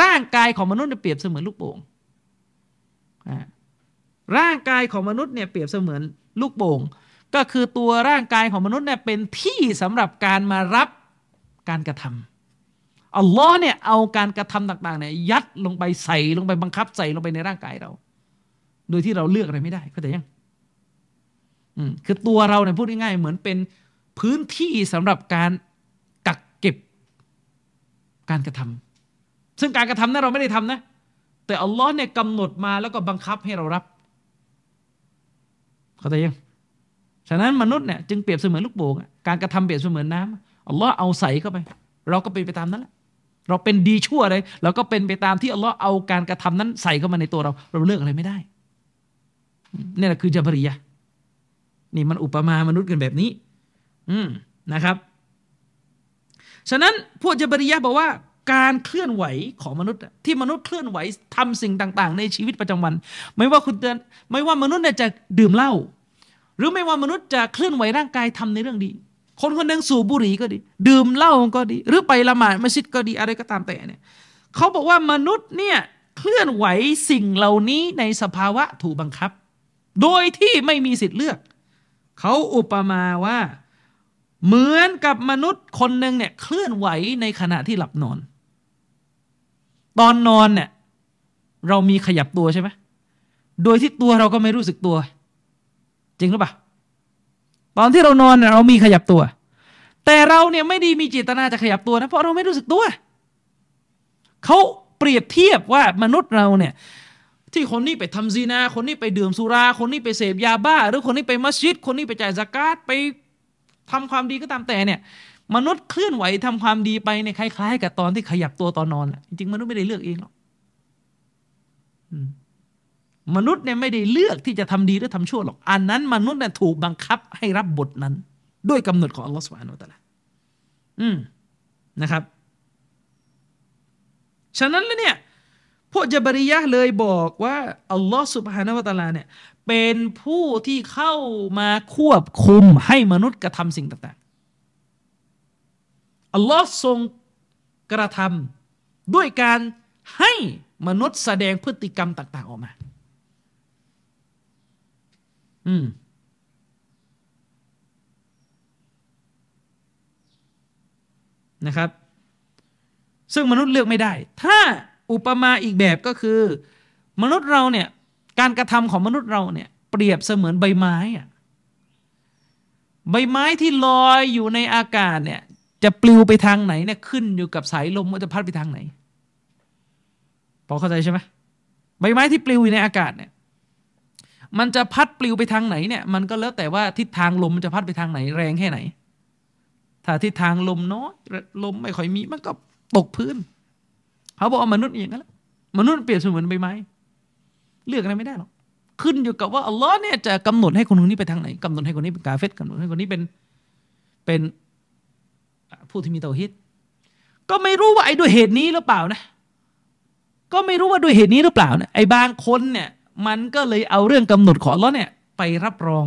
ร่างกายของมนุษย์เนี่ยเปรียบเสมือนลูกโป่งร่างกายของมนุษย์เนี่ยเปรียบเสมือนลูกโป่งก็คือตัวร่างกายของมนุษย์เนี่ยเป็นที่สำหรับการมารับการกระทำอัลลอฮ์เนี่ยเอาการกระทำต่างๆเนี่ยยัดลงไปใส่ลงไปบังคับใส่ลงไปในร่างกายเราโดยที่เราเลือกอะไรไม่ได้เข้าใจยังคือตัวเราเนี่ยพูดง่ายๆเหมือนเป็นพื้นที่สำหรับการกักเก็บการกระทำซึ่งการกระทำนั้นเราไม่ได้ทำนะแต่อัลลอฮ์เนี่ยกำหนดมาแล้วก็บังคับให้เรารับเข้าใจยังฉะนั้นมนุษย์เนี่ยจึงเปรียบเสมือนลูกโป่งการกระทำเปรียบเสมือนน้ำอัลลอฮ์เอาใส่เข้าไปเราก็เป็นไปตามนั้นแหละเราเป็นดีชั่วอะไรเราก็เป็นไปตามที่อัลลอฮ์เอาการกระทำนั้นใส่เข้ามาในตัวเราเราเลือกอะไรไม่ได้นี่แหละคือญะบริยะห์นี่มันอุปมามนุษย์กันแบบนี้นะครับฉะนั้นพวกญะบริยะห์บอกว่าการเคลื่อนไหวของมนุษย์ที่มนุษย์เคลื่อนไหวทำสิ่งต่างๆในชีวิตประจำวันไม่ว่ามนุษย์จะดื่มเหล้าหรือไม่ว่ามนุษย์จะเคลื่อนไหวร่างกายทำในเรื่องดีคนคนนึงสูบบุหรี่ก็ดีดื่มเหล้าก็ดีหรือไปละหมาดมัสยิดก็ดีอะไรก็ตามแต่เนี่ยเขาบอกว่ามนุษย์เนี่ยเคลื่อนไหวสิ่งเหล่านี้ในสภาวะถูกบังคับโดยที่ไม่มีสิทธิ์เลือกเขาอุปมาว่าเหมือนกับมนุษย์คนนึงเนี่ยเคลื่อนไหวในขณะที่หลับนอนตอนนอนเนี่ยเรามีขยับตัวใช่ไหมโดยที่ตัวเราก็ไม่รู้สึกตัวจริงหรือเปล่าตอนที่เรานอนเนี่ยเรามีขยับตัวแต่เราเนี่ยไม่ได้มีเจตนาจะขยับตัวนะเพราะเราไม่รู้สึกตัวเขาเปรียบเทียบว่ามนุษย์เราเนี่ยที่คนนี้ไปทำซีนาคนนี้ไปดื่มสุราคนนี้ไปเสพยาบ้าหรือคนนี้ไปมัสยิดคนนี้ไปจ่ายซะกาตไปทำความดีก็ตามแต่เนี่ยมนุษย์เคลื่อนไหวทำความดีไปเนี่ยคล้ายๆกับตอนที่ขยับตัวตอนนอนจริงๆมนุษย์ไม่ได้เลือกเองหรอกมนุษย์เนี่ยไม่ได้เลือกที่จะทำดีหรือทำชั่วหรอกอันนั้นมนุษย์เนี่ยถูกบังคับให้รับบทนั้นด้วยกำหนดของอัลลอฮฺซุบฮานะฮูวะตะอาลานะครับฉะนั้นแล้วเนี่ยพวกญะบริยะห์เลยบอกว่าอัลลอฮฺซุบฮานะฮูวะตะอาลาเนี่ยเป็นผู้ที่เข้ามาควบคุมให้มนุษย์กระทำสิ่งต่างๆอัลลอฮฺทรงกระทำด้วยการให้มนุษย์แสดงพฤติกรรมต่างๆออกมานะครับซึ่งมนุษย์เลือกไม่ได้ถ้าอุปมาอีกแบบก็คือมนุษย์เราเนี่ยการกระทำของมนุษย์เราเนี่ยเปรียบเสมือนใบไม้อะใบไม้ที่ลอยอยู่ในอากาศเนี่ยจะปลิวไปทางไหนเนี่ยขึ้นอยู่กับสายลมว่าจะพัดไปทางไหนพอเข้าใจใช่ไหมใบไม้ที่ปลิวอยู่ในอากาศเนี่ยมันจะพัดปลิวไปทางไหนเนี่ยมันก็แล้วแต่ว่าทิศทางลมมันจะพัดไปทางไหนแรงแค่ไหนถ้าทิศทางลมน้อยลมไม่ค่อยมีมันก็ตกพื้นเขาบอกว่ามนุษย์อย่างนั้นแหละมนุษย์เปรียบเสมือนใบไม้เลือกอะไรไม่ได้หรอกขึ้นอยู่กับว่าอัลลอฮ์เนี่ยจะกำหนดให้คนนี้ไปทางไหนกำหนดให้คนนี้เป็นกาเฟรกำหนดให้คนนี้เป็นผู้ที่มีเตาฮีดก็ไม่รู้ว่าไอ้ด้วยเหตุนี้หรือเปล่านะก็ไม่รู้ว่าด้วยเหตุนี้หรือเปล่านะไอ้บางคนเนี่ยมันก็เลยเอาเรื่องกำหนดของอัลลอฮ์เนี่ยไปรับรอง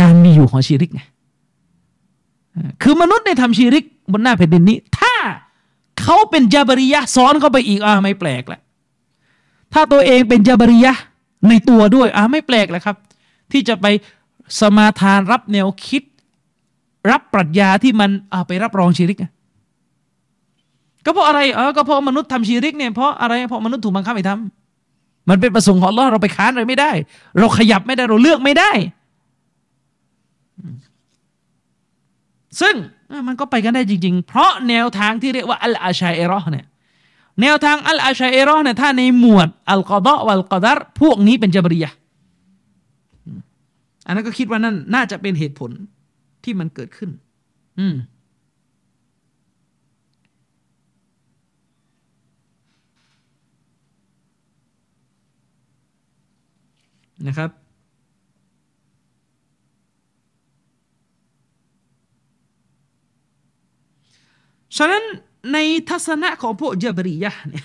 การมีอยู่ของชีริกไงคือมนุษย์ได้ทำชีริกบนหน้าแผ่นดินนี้ถ้าเขาเป็นญะบริยะห์ซ้อนเข้าไปอีกไม่แปลกละถ้าตัวเองเป็นญะบริยะห์ในตัวด้วยไม่แปลกละครับที่จะไปสมาทานรับแนวคิดรับปรัชญาที่มันไปรับรองชีริกไงก็เพราะอะไรก็เพราะมนุษย์ทำชีริกเนี่ยเพราะอะไรเพราะมนุษย์ถูกบังคับให้ทำมันเป็นประสงค์ของอัลเลาะห์เราไปค้านอะไรไม่ได้เราขยับไม่ได้เราเลือกไม่ได้ซึ่งมันก็ไปกันได้จริงๆเพราะแนวทางที่เรียกว่าอัลอาชัยเราะห์เนี่ยแนวทางอัลอาชัยเราะห์เนี่ยถ้าในหมวดอัลกอฎอวัลกอดัรพวกนี้เป็นญะบริยะห์อันนั้นก็คิดว่านั่นน่าจะเป็นเหตุผลที่มันเกิดขึ้น นะครับฉะนั้นในทัศนะของพวกญับรียะห์เนี่ย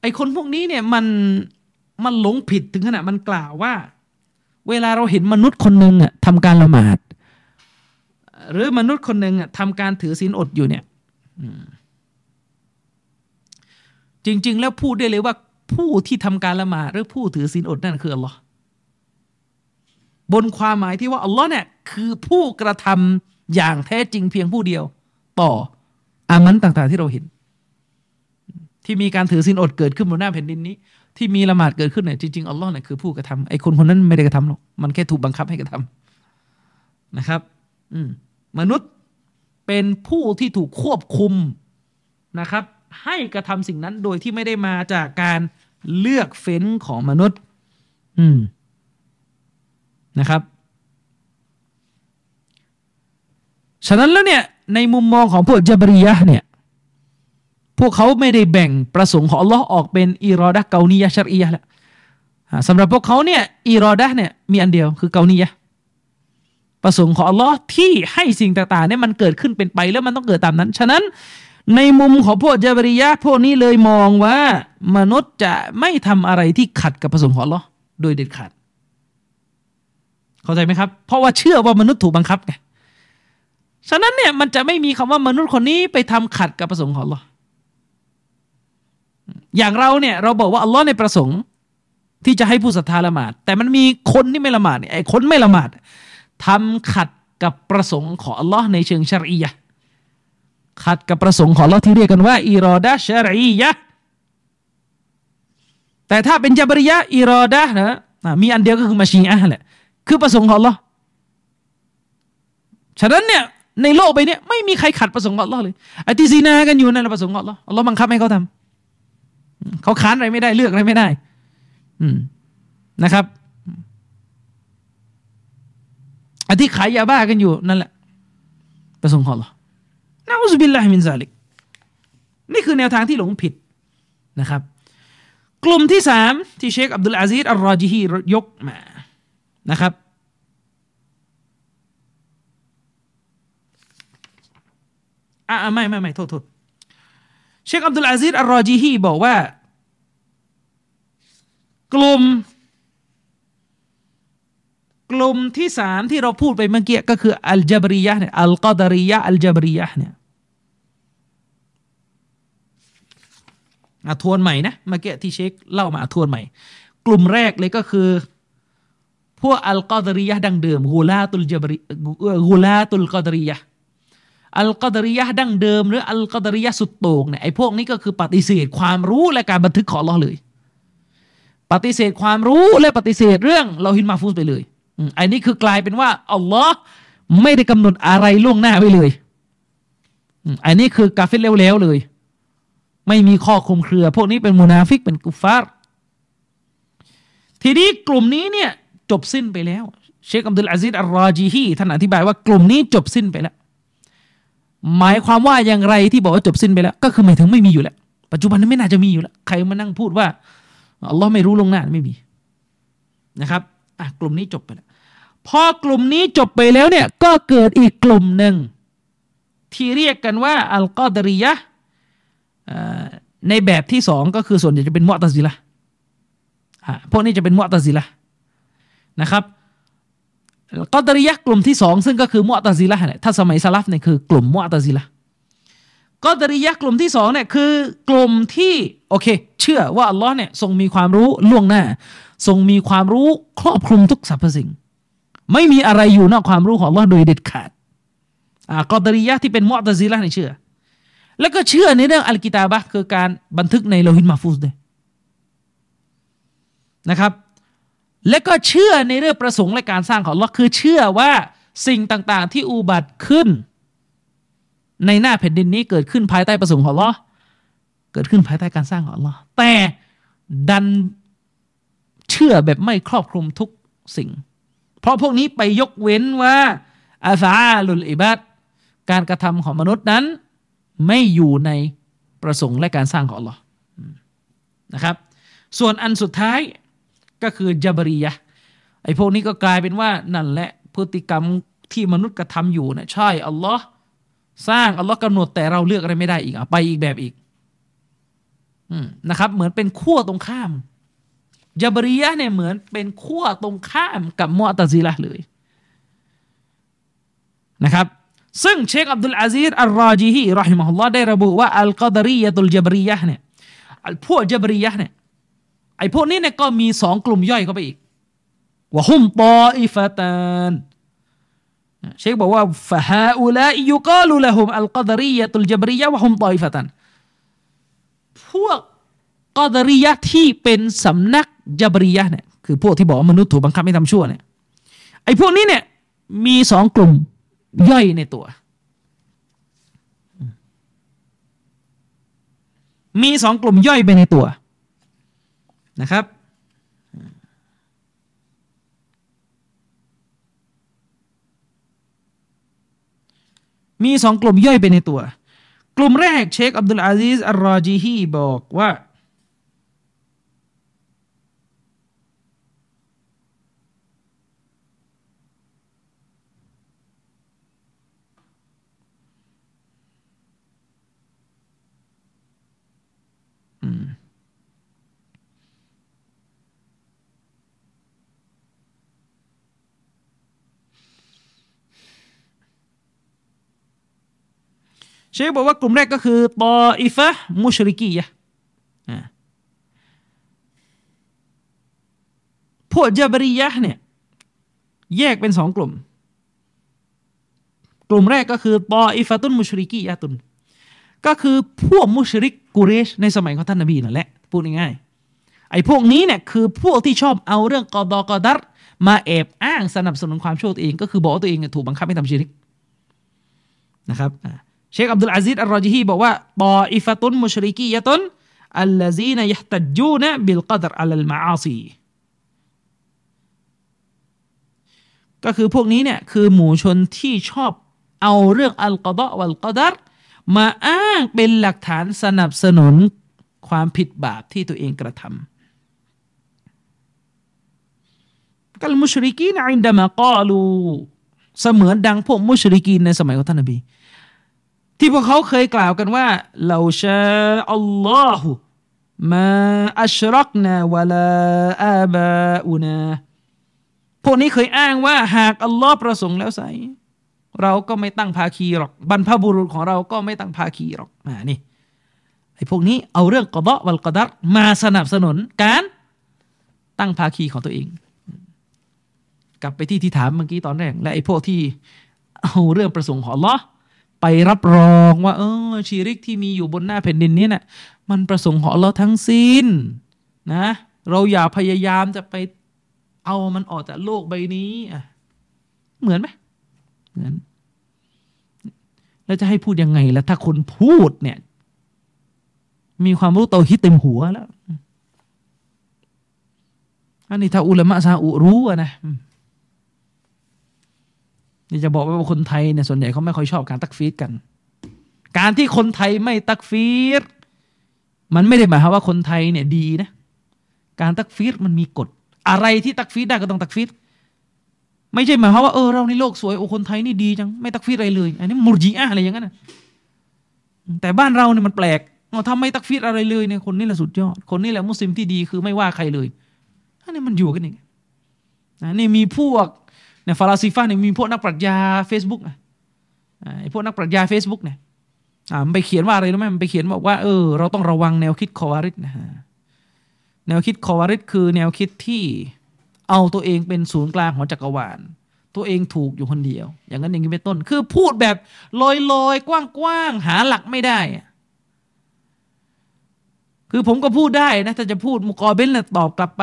ไอคนพวกนี้เนี่ยมันหลงผิดถึงขนาดมันกล่าวว่าเวลาเราเห็นมนุษย์คนนึงอ่ะทำการละหมาดหรือมนุษย์คนนึงอ่ะทำการถือศีลอดอยู่เนี่ยจริงๆแล้วพูดได้เลยว่าผู้ที่ทำการละหมาดหรือผู้ถือศีลอดนั่นคืออัลลอฮ์บนความหมายที่ว่าอัลลอฮ์เนี่ยคือผู้กระทำอย่างแท้จริงเพียงผู้เดียวต่ออามันต่างๆที่เราเห็นที่มีการถือศีลอดเกิดขึ้นบนหน้าแผ่นดินนี้ที่มีละหมาดเกิดขึ้นเนี่ยจริงๆอัลลอฮ์เนี่ยคือผู้กระทำไอ้คนนั้นไม่ได้กระทำหรอกมันแค่ถูกบังคับให้กระทำนะครับมนุษย์เป็นผู้ที่ถูกควบคุมนะครับให้กระทำสิ่งนั้นโดยที่ไม่ได้มาจากการเลือกเฟ้นของมนุษย์นะครับฉะนั้นแล้วเนี่ยในมุมมองของพวกญับรียะห์เนี่ยพวกเขาไม่ได้แบ่งประสงค์ของอัลลอฮ์ออกเป็นอิรอดะห์เกานียะห์ชะรอียะห์ละสำหรับพวกเขาเนี่ยอิรอดะห์เนี่ยมีอันเดียวคือเกานียะห์ประสงค์ของอัลลอฮ์ที่ให้สิ่งต่างๆเนี่ยมันเกิดขึ้นเป็นไปแล้วมันต้องเกิดตามนั้นฉะนั้นในมุมของพวกญับรียะห์พวกนี้เลยมองว่ามนุษย์จะไม่ทำอะไรที่ขัดกับประสงค์ของอัลลอฮ์โดยเด็ดขาดเข้าใจไหมครับเพราะว่าเชื่อว่ามนุษย์ถูกบังคับไงฉะนั้นเนี่ยมันจะไม่มีคำว่ามนุษย์คนนี้ไปทำขัดกับประสงค์ของอัลลอฮ์อย่างเราเนี่ยเราบอกว่าอัลลอฮ์ในประสงค์ที่จะให้ผู้ศรัทธาละหมาดแต่มันมีคนที่ไม่ละหมาดเนี่ยไอ้คนไม่ละหมาดทำขัดกับประสงค์ของอัลลอฮ์ในเชิงชะรอียะห์ขัดกับประสงค์ของอัลลอฮ์ที่เรียกกันว่าอิรอดะห์ชะรอียะห์แต่ถ้าเป็นญับรียะห์อิรอดะห์นะมีอันเดียวก็คือมัชชีอะห์แหละคือประสงค์ของอัลลอฮ์ฉะนั้นเนี่ยในโลกใบนี้ไม่มีใครขัดประสงค์ของอัลลอฮ์เลยไอ้ที่ซินากันอยู่นั่นประสงค์ของอัลลอฮ์อัลลอฮ์บังคับให้เขาทำเขาค้านอะไรไม่ได้เลือกอะไรไม่ได้นะครับไอ้ที่ขายยาบ้ากันอยู่นั่นแหละประสงค์ของอัลลอฮ์นะอูซุบิลลาฮิมินซาลิกนี่คือแนวทางที่หลงผิดนะครับกลุ่มที่3ที่เชคอับดุลอาซีซอัลรอญิฮียกมานะครับไม่โทษเชคอับดุลอาซีซอัลรอญิฮีบอกว่ากลุ่มที่3ที่เราพูดไปเมื่อกี้ก็คืออัลญับรียะห์เนี่ยอัลกอดรียะห์อัลญับรียะห์เนี่ยทวนใหม่นะเมื่อกี้ที่เชคเล่ามาทวนใหม่กลุ่มแรกเลยก็คือพวกอัลกอดรียะห์ดั้งเดิมกุลาตุลกอดรียะห์อัลกอดรียะห์ดั้งเดิมหรืออัลกอดรียะห์สุดโต่งเนี่ยไอ้พวกนี้ก็คือปฏิเสธความรู้และการบันทึกของอัลเลาะห์เลยปฏิเสธความรู้และปฏิเสธเรื่องลอฮิลมาฟูซไปเลยอันนี้คือกลายเป็นว่าอัลเลาะห์ไม่ได้กำหนดอะไรล่วงหน้าไว้เลยอันนี้คือกาเฟรแล้วๆเลยไม่มีข้อคลุมเครือพวกนี้เป็นมุนาฟิกเป็นกุฟฟาร์ทีนี้กลุ่มนี้เนี่ยจบสิ้นไปแล้วเชคอับดุลอาซีซอัลรอญิฮีท่านอธิบายว่ากลุ่มนี้จบสิ้นไปแล้วหมายความว่าอย่างไรที่บอกว่าจบสิ้นไปแล้วก็คือหมายถึงไม่มีอยู่แล้วปัจจุบันนี้ไม่น่าจะมีอยู่แล้วใครมานั่งพูดว่าอัลลอฮ์ไม่รู้ลงหน้าไม่มีนะครับกลุ่มนี้จบไปแล้วพอกลุ่มนี้จบไปแล้วเนี่ยก็เกิดอีกกลุ่มหนึ่งที่เรียกกันว่าอัลกอดรียะห์ในแบบที่2ก็คือส่วนใหญ่จะเป็นมุอ์ตะซิละห์พวกนี้จะเป็นมุอ์ตะซิละห์นะครับอัลกอดรียะห์กลุ่มที่2ซึ่งก็คือมุอ์ตะซิละห์เนี่ยถ้าสมัยซะลัฟเนี่ยคือกลุ่มมุอ์ตะซิละห์กอดรียะห์กลุ่มที่2เนี่ยคือกลุ่มที่โอเคเชื่อว่าอัลเลาะห์เนี่ยทรงมีความรู้ล่วงหน้าทรงมีความรู้ครอบคลุมทุกสรรพสิ่งไม่มีอะไรอยู่นอกความรู้ของอัลเลาะห์โดยเด็ดขาดกอดรียะห์ที่เป็นมุอ์ตะซิละห์เนี่ยเชื่อแล้วก็เชื่อในเรื่องอัลกิตาบะห์คือการบันทึกในลอฮิลมาฟูซด้วยนะครับและก็เชื่อในเรื่องประสงค์และการสร้างของอัลเลาะห์คือเชื่อว่าสิ่งต่างๆที่อุบัติขึ้นในหน้าแผ่นดินนี้เกิดขึ้นภายใต้ประสงค์ของอัลเลาะห์เกิดขึ้นภายใต้การสร้างของอัลเลาะห์แต่ดันเชื่อแบบไม่ครอบคลุมทุกสิ่งเพราะพวกนี้ไปยกเว้นว่าอาฟอาลุลอิบาดการกระทำของมนุษย์นั้นไม่อยู่ในประสงค์และการสร้างของอัลเลาะห์นะครับส่วนอันสุดท้าย ก็คือญับรียะห์ไอ้พวกนี้ก็กลายเป็นว่านั่นแหละพฤติกรรมที่มนุษย์กระทำอยู่นะใช่อัลลอฮ์สร้างอัลลอฮ์กำหนดแต่เราเลือกอะไรไม่ได้อีกไปอีกแบบอีกนะครับเหมือนเป็นขั้วตรงข้ามญับรียะห์เนี่ยเหมือนเป็นขั้วตรงข้ามกับมุอ์ตะซิละห์เลยนะครับซึ่งเชคอับดุลอาซีซอัลราจีฮีเราะฮิมะฮุลลอฮ์ได้ระบุว่าอัลกอดรียะตุลญับรียะห์เนี่ยพวกญับรียะห์เนี่ยไอ้พวกนี้เนี่ยก็มี2กลุ่มย่อยเข้าไปอีกวะฮุมฏออิฟะตานเชคบอกว่าฟะฮาอูลาอิยุกาลุละฮุมอัลกอดรียะตุลญับรียะห์วะฮุมฏออิฟะตานพวกกอดรียะห์ที่เป็นสำนักญับรียะห์เนี่ยคือพวกที่บอกว่ามนุษย์ถูกบังคับให้ทำชั่วเนี่ยไอ้พวกนี้เนี่ยมี2กลุ่มย่อยในตัวมี2กลุ่มย่อยไปในตัวนะครับมี2กลุ่มย่อยไปในตัวกลุ่มแรกเชคอับดุลอาซีซอัลราจีฮีบอกว่าเชคบอกว่ากลุ่มแรกก็คือตออิฟะห์มุชริกียะห์พวกญับรียะห์เนี่ยแยกเป็น2กลุ่มกลุ่มแรกก็คือตออิฟะตุนมุชริกียะตุนก็คือพวกมุชริกกุเรชในสมัยของท่านนบีนั่นแหละพูดง่ายๆไอ้พวกนี้เนี่ยคือพวกที่ชอบเอาเรื่องกอฎอกอดัรมาแอบอ้างสนับสนุนความชั่วตัวเองก็คือบอกว่าตัวเองถูกบังคับให้ทำชิริกนะครับเชคอับดุลอาซีซอัลรอจีฮีบอกว่าฏออิฟะตุนมุชริกียะตุนอัลลซีนะยัฮตัจญูนะบิลกอดรอะลัลมะอาซีก็คือพวกนี้เนี่ยคือหมู่ชนที่ชอบเอาเรื่องอัลกอฎอวัลกอดัรมาอ้างเป็นหลักฐานสนับสนุนความผิดบาปที่ตัวเองกระทำกัลมุชริกีนอินดะมะกาลูเสมือนดังพวกมุชริกีนในสมัยของท่านนบีที่พวกเขาเคยกล่าวกันว่าลาชาอัลลอฮุมาอัชรักนาวะลาอาบาอูนาพวกนี้เคยอ้างว่าหากอัลลอฮ์ประสงค์แล้วไซเราก็ไม่ตั้งภาคีหรอกบรรพบุรุษของเราก็ไม่ตั้งภาคีหรอกนี่ไอ้พวกนี้เอาเรื่องกอฎอวัลกอดัรมาสนับสนุนการตั้งภาคีของตัวเองกลับไปที่ถามเมื่อกี้ตอนแรกและไอ้พวกที่เอาเรื่องประสงค์ของอัลลอฮ์ไปรับรองว่าชิริกที่มีอยู่บนหน้าแผ่นดินนี้น่ะมันประสงค์ของอัลลอฮ์ทั้งสิ้นนะเราอย่าพยายามจะไปเอามันออกจากโลกใบนี้เหมือนไหมเหมือนแล้วจะให้พูดยังไงล่ะถ้าคนพูดเนี่ยมีความรู้เตาฮิดเต็มหัวแล้วอันนี้ถ้าอุลามะซาอุรู้นะนี่จะบอกว่าคนไทยเนี่ยส่วนใหญ่เขาไม่ค่อยชอบการตักฟีรกันการที่คนไทยไม่ตักฟีรมันไม่ได้หมายความว่าคนไทยเนี่ยดีนะการตักฟีรมันมีกฎอะไรที่ตักฟีรได้ก็ต้องตักฟีรไม่ใช่หมายความว่าเราในโลกสวยโอ้คนไทยนี่ดีจังไม่ตักฟีรอะไรเลยอันนี้มุรญิอะห์อะไรอย่างนั้นนะแต่บ้านเราเนี่ยมันแปลกทำไมตักฟีรอะไรเลยเนี่ยคนนี้แหละสุดยอดคนนี้แหละมุสลิมที่ดีคือไม่ว่าใครเลยอันนี้มันอยู่กันอย่างนี่มีพวกฟาลาซิฟะห์เนี่ยมีพวกนักปรัชญา Facebook ไอ้พวกนักปรัชญา Facebook เนี่ยมันไปเขียนว่าอะไรรู้มั้ยมันไปเขียนบอกว่าเราต้องระวังแนวคิดคอวาริดนะฮะแนวคิดคอวาริดคือแนวคิดที่เอาตัวเองเป็นศูนย์กลางของจักรวาลตัวเองถูกอยู่คนเดียวอย่างนั้นอย่างนี้เป็นต้นคือพูดแบบลอยๆกว้างๆหาหลักไม่ได้คือผมก็พูดได้นะถ้าจะพูดมุกอเบนตอบกลับไป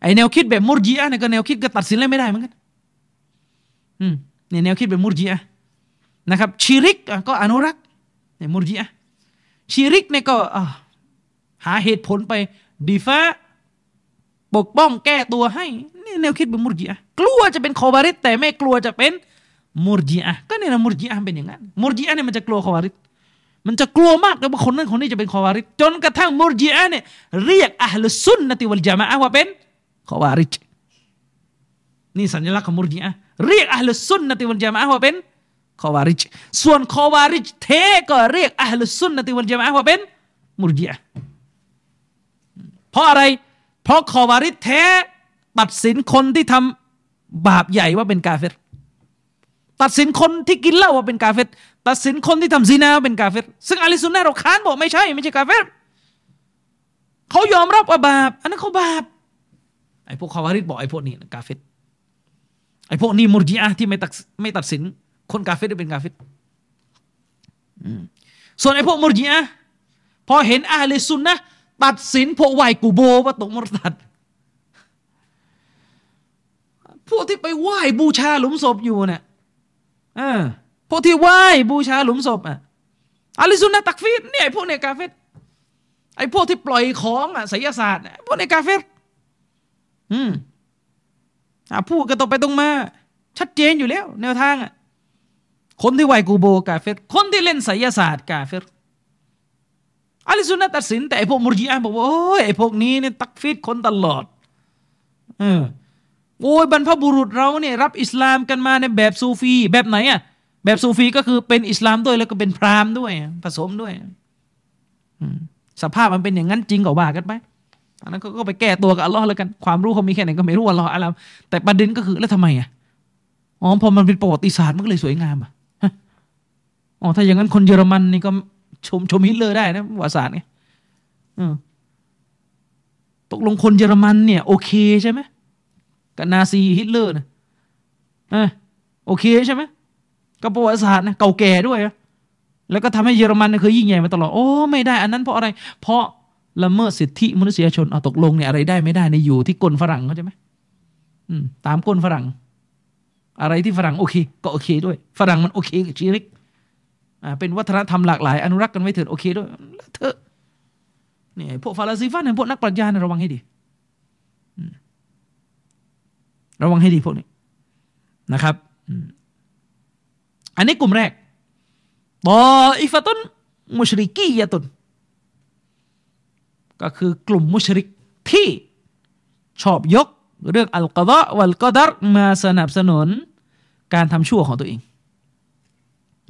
ไอแนวคิดแบบมุรญิอะห์เนี่ยก็แนวคิดก็ตัดสินอะไรไม่ได้เหมือนกันเนี่ยแนวคิดแบบมุรญิอะห์นะครับชิริกก็อนุรักษ์เนี่ยมุรญิอะห์ชิริกเนี่ยก็หาเหตุผลไปดีฟะปกป้องแก้ตัวให้นี่แนวคิดแบบมุรญิอะห์กลัวจะเป็นคอวาริดแต่ไม่กลัวจะเป็นมุรญิอะห์ก็เนี่ยนะมุรญิอะห์เป็นอย่างนั้นมุรญิอะห์เนี่ยมันจะกลัวคอวาริด มันจะกลัวมากเลยว่าคนนั้นคนนี้จะเป็นคอวาริจจนกระทั่งมุรจิอะห์เนี่ยเรียกอะห์ลุสซุนนะฮ์วัลญะมาอะห์ว่าเป็นคอวาริจนี่สัญลักษณ์ของมุรจิอะห์เรียกอะห์ลุสซุนนะฮ์วัลญะมาอะห์ว่าเป็นคอวาริจส่วนคอวาริจเทก็เรียกอะห์ลุสซุนนะฮ์วัลญะมาอะห์ว่าเป็นมุรจิอะห์เพราะอะไรเพราะคอวาริจเทตัดสินคนที่ทำบาปใหญ่ว่าเป็นกาเฟรตัดสินคนที่กินเหล้าว่าเป็นกาเฟรตัดสินคนที่ทำซินาเป็นกาเฟรซึ่งอะห์ลุสซุนนะฮ์เราค้านบอกไม่ใช่กาเฟรเขายอมรับว่าบาปอันนั้นเขาบาปไอ้พวกคอวาริจบอกไอ้พวกนี้กาเฟรไอ้พวกนี้มุรจิอะห์ที่ไม่ตัดสินคนกาเฟรเป็นกาเฟรส่วนไอ้พวกมุรจิอะห์พอเห็นอะห์ลุสซุนนะฮ์ตัดสินพวกไหว้กูโบว่าตกมุรตัดพวกที่ไปไหว้บูชาหลุมศพอยู่เนี่ยพวกที่ไหว้บูชาหลุมศพอะห์ลุสซุนนะฮ์ตักฟีรเนี่ยพวกเนี่ยกาเฟรไอ้พวกที่ปล่อยของไสยศาสตร์พวกเนี่ยกาเฟรพูดกันตรงไปตรงมาชัดเจนอยู่แล้วแนวทางคนที่ไหว้กูโบกาเฟรคนที่เล่นไสยศาสตร์กาเฟรอะห์ลุสซุนนะฮ์ตัดสินแต่ไอ้พวกมุรจิอะห์บอกว่าโอ้ยไอ้พวกนี้เนี่ยตักฟีรคนตลอดโอ้ยบรรพบุรุษเราเนี่ยรับอิสลามกันมาในแบบซูฟีแบบไหนแบบซูฟีก็คือเป็นอิสลามด้วยแล้วก็เป็นพราหมณ์ด้วยผสมด้วยสภาพมันเป็นอย่างนั้นจริงก็ว่ากันไปอันนั้นก็ไปแก้ตัวกับอัลเลาะห์แล้วกันความรู้เขามีแค่ไหนก็ไม่รู้อัลเลาะห์อาลัมแต่ประเด็นก็คือแล้วทำไมพอมันเป็นประวัติศาสตร์มันก็เลยสวยงามถ้าอย่างนั้นคนเยอรมันนี่ก็ชมฮิตเลอร์ได้นะประวัติศาสตร์ไงตกลงคนเยอรมันเนี่ยโอเคใช่ไหมกับนาซีฮิตเลอร์นะโอเคใช่ไหมกับประวัติศาสตร์นะเก่าแก่ด้วยแล้วก็ทำให้เยอรมันเนี่ยเคยยิ่งใหญ่มาตลอดไม่ได้อันนั้นเพราะอะไรเพราะละเมิดสิทธิมนุษยชนตกลงเนี่ยอะไรได้ไม่ได้ในอยู่ที่กลฝรั่งเขาใช่ไหมตามกลฝรั่งอะไรที่ฝรั่งโอเคก็โอเคด้วยฝรั่งมันโอเคกับชีริกเป็นวัฒนธรรมหลากหลายอนุรักษ์กันไว้เถิดโอเคด้วยเถอะเนี่ยพวกฟาลาซิฟะห์เนี่ยพวกนักปรัชญาเนี่ยระวังให้ดีพวกนี้นะครับอันนี้กลุ่มแรกตออิฟะตุนมุชริกียะตุนก็คือกลุ่มมุชริกที่ชอบยกเรื่องอัลกอฎอวัลกอดัรมาสนับสนุนการทำชั่วของตัวเอง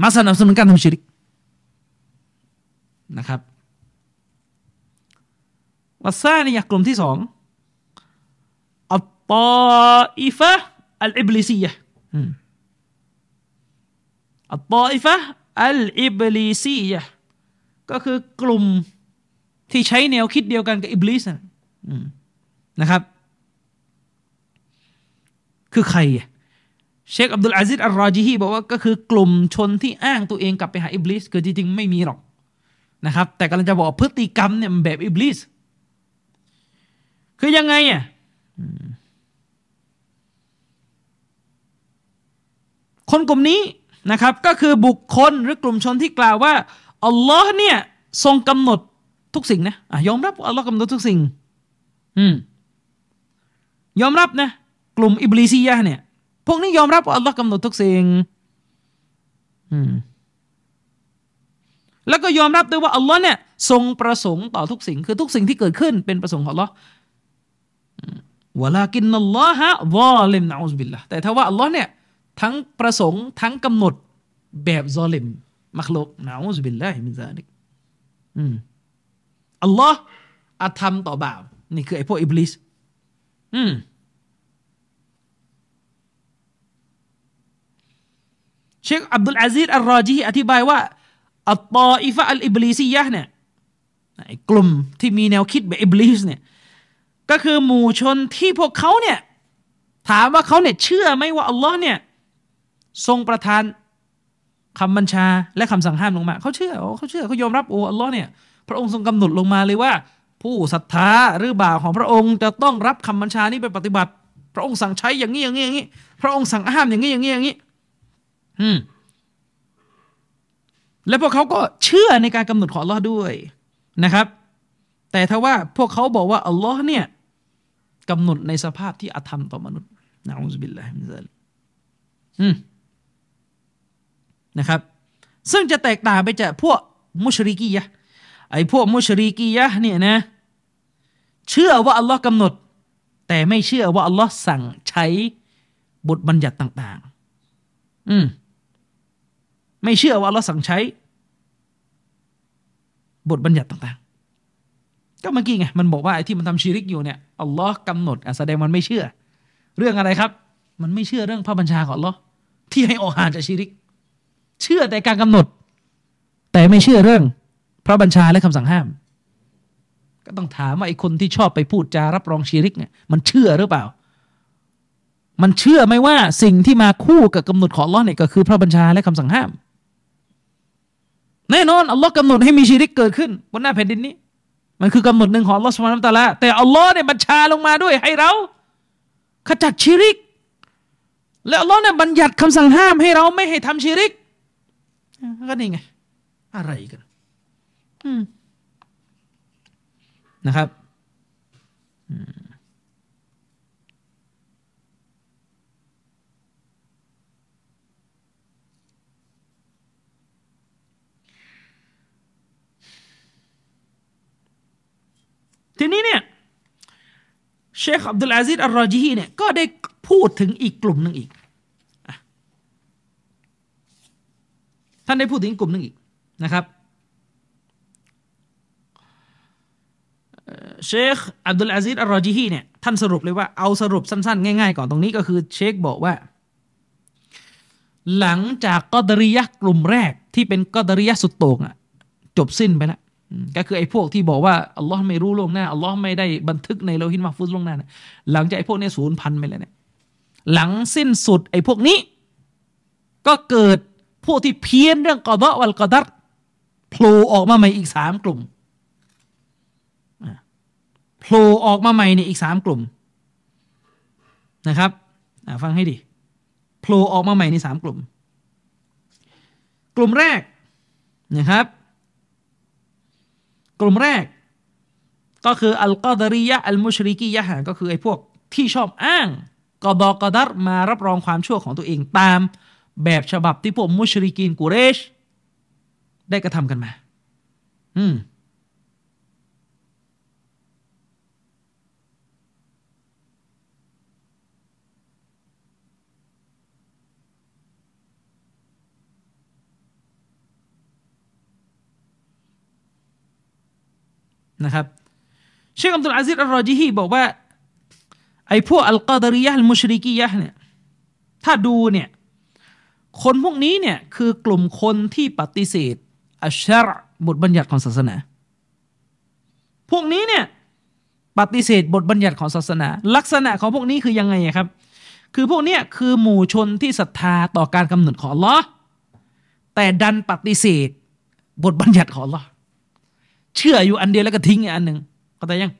มาสนับสนุนการทำชิริกนะครับวัสซานียะกลุ่มที่สองอัตฏออิฟะฮ์อัลอิบลิซียะฮ์อัตฏออิฟะฮ์อัลอิบลิซียะฮ์ก็คือกลุ่มที่ใช้แนวคิดเดียวกันกับอิบลิสนะครับคือใครเชคอับดุลอาซิซอัลรอจิฮีบอกว่าก็คือกลุ่มชนที่อ้างตัวเองกลับไปหาอิบลิสคือจริงๆไม่มีหรอกนะครับแต่กำลังจะบอกพฤติกรรมเนี่ยมันแบบอิบลิสคือยังไงคนกลุ่มนี้นะครับก็คือบุคคลหรือกลุ่มชนที่กล่าวว่าอัลลอฮ์เนี่ยทรงกำหนดทุกสิ่งนะยอมรับอัลลอฮ์กำหนดทุกสิ่งยอมรับนะกลุ่มอิบลิซียะห์เนี่ยพวกนี้ยอมรับว่าอัลลอฮ์กำหนดทุกสิ่งแล้วก็ยอมรับด้วยว่าอัลลอฮ์เนี่ยทรงประสงค์ต่อทุกสิ่งคือทุกสิ่งที่เกิดขึ้นเป็นประสงค์ของอัลลอฮ์วะลากินนัลลอฮะซอลิมนะอูซบิลลาห์แต่ถ้าว่าอัลลอฮ์เนี่ยทั้งประสงค์ทั้งกำหนดแบบซอลิมมักลุกนะอูซบิลลาฮิมินซาลิกอัลลอฮ์อาธรรมต่อบ่าวนี่คือไอ้พวกอิบลิสเชคอับดุลอาซีซอัลรอจิฮีอธิบายว่าอัตฏออิฟะฮ์อัลอิบลิซียะฮ์เนี่ยกลุ่มที่มีแนวคิดแบบอิบลิสเนี่ยก็คือหมู่ชนที่พวกเขาเนี่ยถามว่าเขาเนี่ยเชื่อไหมว่าอัลลอฮ์เนี่ยทรงประทานคำบัญชาและคำสั่งห้ามลงมาเขาเชื่อเขายอมรับอัลลอฮ์เนี่ยพระองค์ทรงกำหนดลงมาเลยว่าผู้ศรัทธาหรือบ่าวของพระองค์จะต้องรับคำบัญชานี้ไปปฏิบัติพระองค์สั่งใช้อย่างนี้พระองค์สั่งห้ามอย่างนี้และพวกเขาก็เชื่อในการกำหนดของอัลลอฮ์ด้วยนะครับแต่ถ้าว่าพวกเขาบอกว่าอัลลอฮ์เนี่ยกำหนดในสภาพที่อธรรมต่อมนุษย์นะอูซบิลลาฮิมินซาลิกนะครับซึ่งจะแตกต่างไปจากพวก มุชริกียะห์ไอ้พวกมุชริกียะห์เนี่ยนะเชื่อว่าอัลลอฮ์กำหนดแต่ไม่เชื่อว่าอัลลอฮ์สั่งใช้บทบัญญัติต่างๆไม่เชื่อว่าอัลลอฮ์สั่งใช้บทบัญญัติต่างๆก็เมื่อกี้ไงมันบอกว่าไอ้ที่มันทำชิริกอยู่เนี่ยอัลลอฮ์กำหนดแสดงมันไม่เชื่อเรื่องอะไรครับมันไม่เชื่อเรื่องพระบัญชาของอัลลอฮ์ที่ให้ออกห่างจากชิริกเชื่อแต่การกำหนดแต่ไม่เชื่อเรื่องพระบัญชาและคำสั่งห้ามก็ต้องถามว่าไอ้คนที่ชอบไปพูดจารับรองชิริกเนี่ยมันเชื่อหรือเปล่ามันเชื่อไหมว่าสิ่งที่มาคู่กับกำหนดของอัลลอฮ์เนี่ยก็คือพระบัญชาและคำสั่งห้ามแน่นอนอัลลอฮ์กำหนดให้มีชิริกเกิดขึ้นบนหน้าแผ่นดินนี้มันคือกำหนดหนึ่งของอัลลอฮ์ซุบฮานะฮูวะตะอาลาแต่อัลลอฮ์เนี่ยบัญชาลงมาด้วยให้เราขจัดชิริกแล้วอัลลอฮ์เนี่ยบัญญัติคำสั่งห้ามให้เราไม่ให้ทำชิริกก็นี่ไงอะไรกันนะครับทีนี้เนี่ยเชคอับดุลอาซิซอัลรอญิฮีเนี่ยก็ได้พูดถึงอีกกลุ่มหนึ่งอีกท่านได้พูดถึงกลุ่มหนึ่งอีกนะครับเชคอับดุลอาซิซอัลรอญิฮีเนี่ยท่านสรุปเลยว่าเอาสรุปสั้นๆง่ายๆก่อนตรงนี้ก็คือเชคบอกว่าหลังจากกอดริยะห์กลุ่มแรกที่เป็นกอดริยะห์สุดโต่งอ่ะจบสิ้นไปแล้วก็คือไอ้พวกที่บอกว่าอัลลอฮ์ไม่รู้ล่วงหน้าอัลลอฮ์ไม่ได้บันทึกในโลหิตมะห์ฟูซล่วงหน้านะหลังจากไอ้พวกนี้สูญพันธุ์ไปแล้วเนี่ยหลังสิ้นสุดไอ้พวกนี้ก็เกิดพวกที่เพี้ยนเรื่องกอฎอวัลกอดัรโผล่ออกมาใหม่อีก3กลุ่มโผล่ออกมาใหม่เนี่ยอีก3กลุ่มนะครับฟังให้ดีโผล่ออกมาใหม่ใน3กลุ่มกลุ่มแรกนะครับกลุ่มแรกก็คืออัลกอดริยะอัลมุชริกียะฮ์ก็คือไอ้พวกที่ชอบอ้างกอฎอกอดัรมารับรองความชั่วของตัวเองตามแบบฉบับที่พวกมุชริกีนกุเรชได้กระทำกันมานะครับเชคอับดุลอาซิซอัลรอญิฮีบอกว่าไอ้พวกอัลกอฎอริยะฮ์อัลมุชริกียะฮ์เนี่ยถ้าดูเนี่ยคนพวกนี้เนี่ยคือกลุ่มคนที่ปฏิเสธอัชชะรอ์บทบัญญัติของศาสนาพวกนี้เนี่ยปฏิเสธบทบัญญัติของศาสนาลักษณะของพวกนี้คือยังไงครับคือพวกเนี้ยคือหมู่ชนที่ศรัทธาต่อการกำหนดของอัลเลาะห์แต่ดันปฏิเสธบทบัญญัติของอัลเลาะห์เชื่ออยู่อันเดียวแล้วก็ทิ้งอันหนึ่งเข้าใจยัง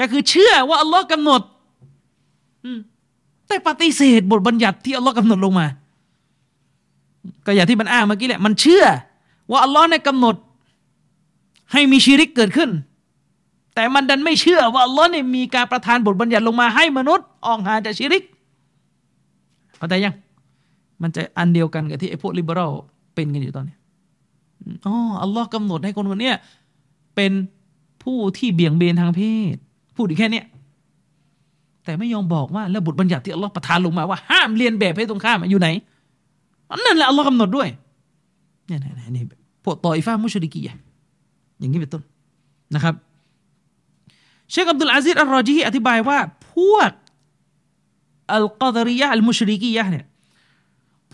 ก็คือเชื่อว่าอัลลอฮ์กำหนดแต่ปฏิเสธบทบัญญัติที่อัลลอฮ์กำหนดลงมาก็อย่างที่มันอ้างเมื่อกี้แหละมันเชื่อว่าอัลลอฮ์เนี่ยกำหนดให้มีชิริกเกิดขึ้นแต่มันดันไม่เชื่อว่าอัลลอฮ์เนี่ยมีการประทานบทบัญญัติลงมาให้มนุษย์ออกห่างจากชิริกเข้าใจยังมันจะอันเดียวกันกับที่ไอ้พวกลิเบอรัลเป็นกันอยู่ตอนนี้อัลลอฮ์กำหนดให้คนคนนี้เป็นผู้ที่เบี่ยงเบนทางเพศพูดอีกแค่นี้แต่ไม่ยอมบอกว่าแล้วบทบัญญัติที่อัลลอฮ์ประทานลงมาว่าห้ามเลียนแบบเพศตรงข้ามอยู่ไหนนั่นแหละอัลลอฮ์กำหนดด้วยเนี่ยนี่พวกตออิฟะฮ์มุชริกียะห์อย่างนี้เป็นต้นนะครับเชคอับดุลอาซิซอัลรอญิฮีอธิบายว่าพวกอัลกอฎอริยะฮ์อัลมุชริกียะห์เนี่ย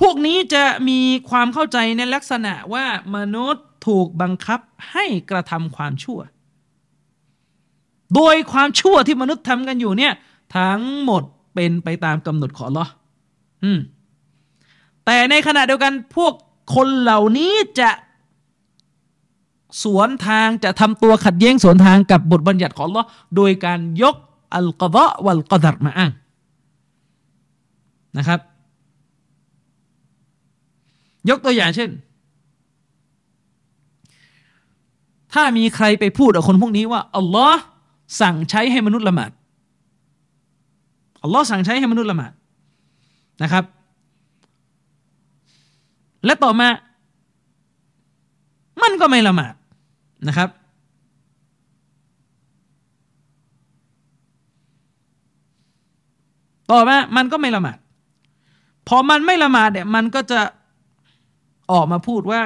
พวกนี้จะมีความเข้าใจในลักษณะว่ามนุษย์ถูกบังคับให้กระทำความชั่วโดยความชั่วที่มนุษย์ทำกันอยู่เนี่ยทั้งหมดเป็นไปตามกำหนดของอัลเลาะห์แต่ในขณะเดียวกันพวกคนเหล่านี้จะสวนทางจะทำตัวขัดแย้งสวนทางกับบทบัญญัติของอัลเลาะห์โดยการยกอัลกอฎอวัลกอดัรมาอ้างนะครับยกตัวอย่างเช่นถ้ามีใครไปพูดกับคนพวกนี้ว่าอัลลอฮ์สั่งใช้ให้มนุษย์ละหมาดอัลลอฮ์สั่งใช้ให้มนุษย์ละหมาดนะครับและต่อมา มันก็ไม่ละหมาดนะครับต่อมามันก็ไม่ละหมาดพอมันไม่ละหมาดเนี่ยมันก็จะออกมาพูดว่า